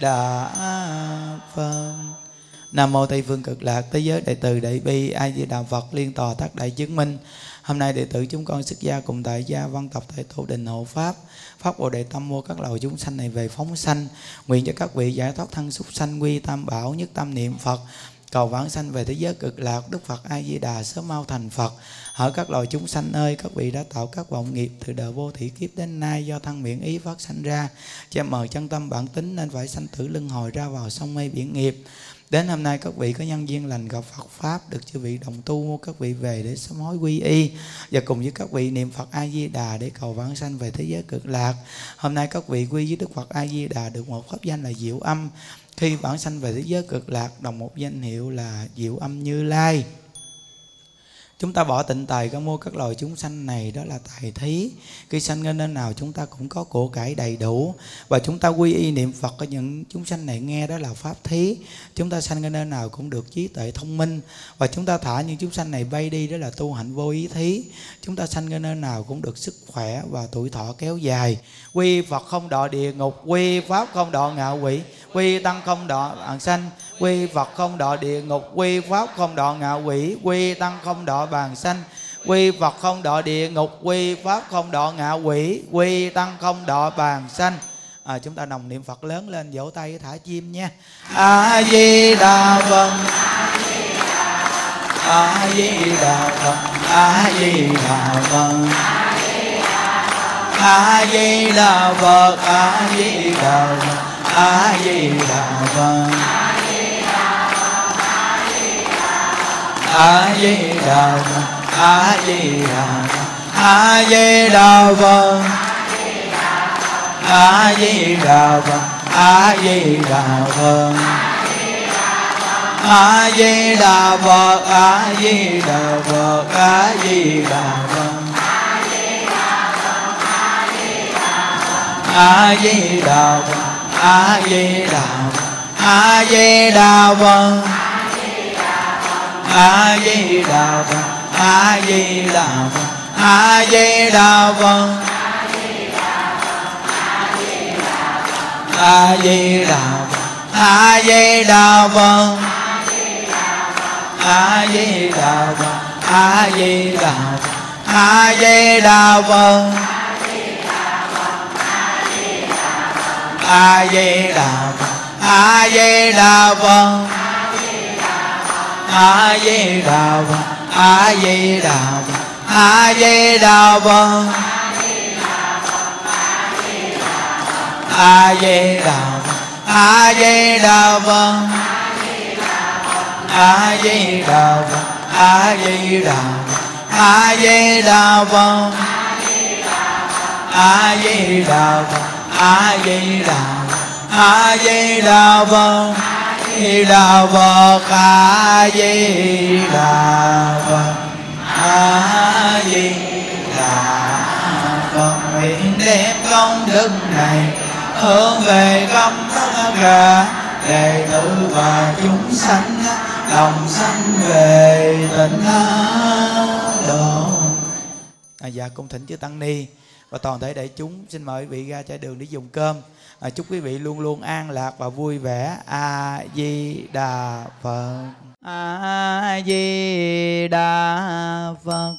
Đà Phật. Nam mô Tây Phương Cực Lạc Thế Giới Đại Từ Đại Bi A Di Đà Phật Liên Tòa Thác Đại Chứng Minh. Hôm nay đệ tử chúng con xuất gia cùng tại gia văn tập tại Tổ Đình Hộ Pháp, pháp Bồ Đề Tâm mua các loài chúng sanh này về phóng sanh, nguyện cho các vị giải thoát thân súc sanh quy tam bảo nhất tâm niệm Phật, cầu vãng sanh về thế giới Cực Lạc. Đức Phật A Di Đà sớm mau thành Phật. Hỡi các loài chúng sanh ơi, các vị đã tạo các vọng nghiệp từ đời vô thỉ kiếp đến nay do thân miệng ý phát sanh ra, che mờ chân tâm bản tính nên phải sanh tử luân hồi ra vào sông mê biển nghiệp. Đến hôm nay các vị có nhân duyên lành gặp Phật Pháp, được chư vị đồng tu, các vị về để sám hối quy y và cùng với các vị niệm Phật A-di-đà để cầu vãng sanh về thế giới Cực Lạc. Hôm nay các vị quy với Đức Phật A-di-đà được một pháp danh là Diệu Âm. Khi vãng sanh về thế giới Cực Lạc đồng một danh hiệu là Diệu Âm Như Lai. Chúng ta bỏ tịnh tài ra mua các loài chúng sanh này, đó là tài thí. Khi sanh nơi nơi nào chúng ta cũng có của cải đầy đủ, và chúng ta quy y niệm Phật ở những chúng sanh này nghe, đó là pháp thí. Chúng ta sanh nơi nơi nào cũng được trí tuệ thông minh, và chúng ta thả những chúng sanh này bay đi, đó là tu hạnh vô ý thí. Chúng ta sanh nơi nơi nào cũng được sức khỏe và tuổi thọ kéo dài. Quy Phật không đọa địa ngục, quy Pháp không đọa ngạ quỷ, quy Tăng không đọa bản sanh, quy Phật không đọa địa ngục, quy Pháp không đọa ngạ quỷ, quy Tăng không đọa bàn sanh, quy Phật không đọa địa ngục, quy Pháp không đọa ngạ quỷ, quy Tăng không đọa bàn sanh. À, chúng ta đồng niệm Phật lớn lên, vỗ tay thả chim nha. A Di Đà Phật, A Di Đà Phật, A Di Đà Phật, A Di Đà Phật, A Di Đà Phật, A Di Đà Phật, A Di Đà Phật, A Di Đà Phật, A Di Đà Phật, A Di Đà Phật, A Di Đà Phật, A Di Đà Phật, A Di Đà Phật, A Di Đà Phật, A Di Đà Phật, A Di Đà Phật, A Di Đà Phật, A Di Đà Phật, A Di Đà Phật, A Di Đà Phật, A Di Đà Phật, A Di Đà Phật, A Di Đà Phật, A Di Đà Phật, A Di Đà Phật, A Di Đà Phật, A Di Đà Phật, A Di Đà Phật, A Di Đà Phật, A Di Đà Phật, A Di Đà Phật, A Di Đà Phật, A Di Đà Phật, A Di Đà Phật, A Di Đà Phật, A Di Đà Phật, A Di Đà Phật, A Di Đà Phật, A Di Đà Phật, A Di Đà Phật, A Di Đà Phật, A Di Đà Phật, A Di Đà Phật. Nguyện đem công đức này hướng về khắp tất cả đệ tử và chúng sanh, đồng sanh về tịnh độ. À, dạ cung thỉnh chư tăng ni và toàn thể đại chúng, xin mời quý vị ra trải đường để dùng cơm. À, chúc quý vị luôn luôn an lạc và vui vẻ. A Di Đà Phật, A Di Đà Phật,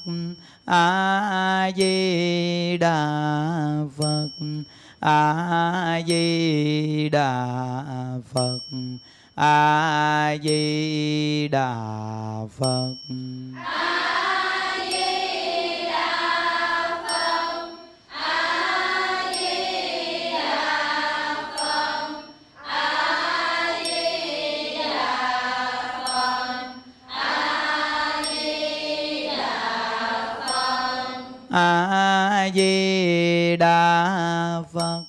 A Di Đà Phật, A Di Đà Phật, A Di Đà Phật, A Di Đà Phật, A Di Đà Phật, A Di Đà Phật, A Di Đà Phật, A Di Đà Phật,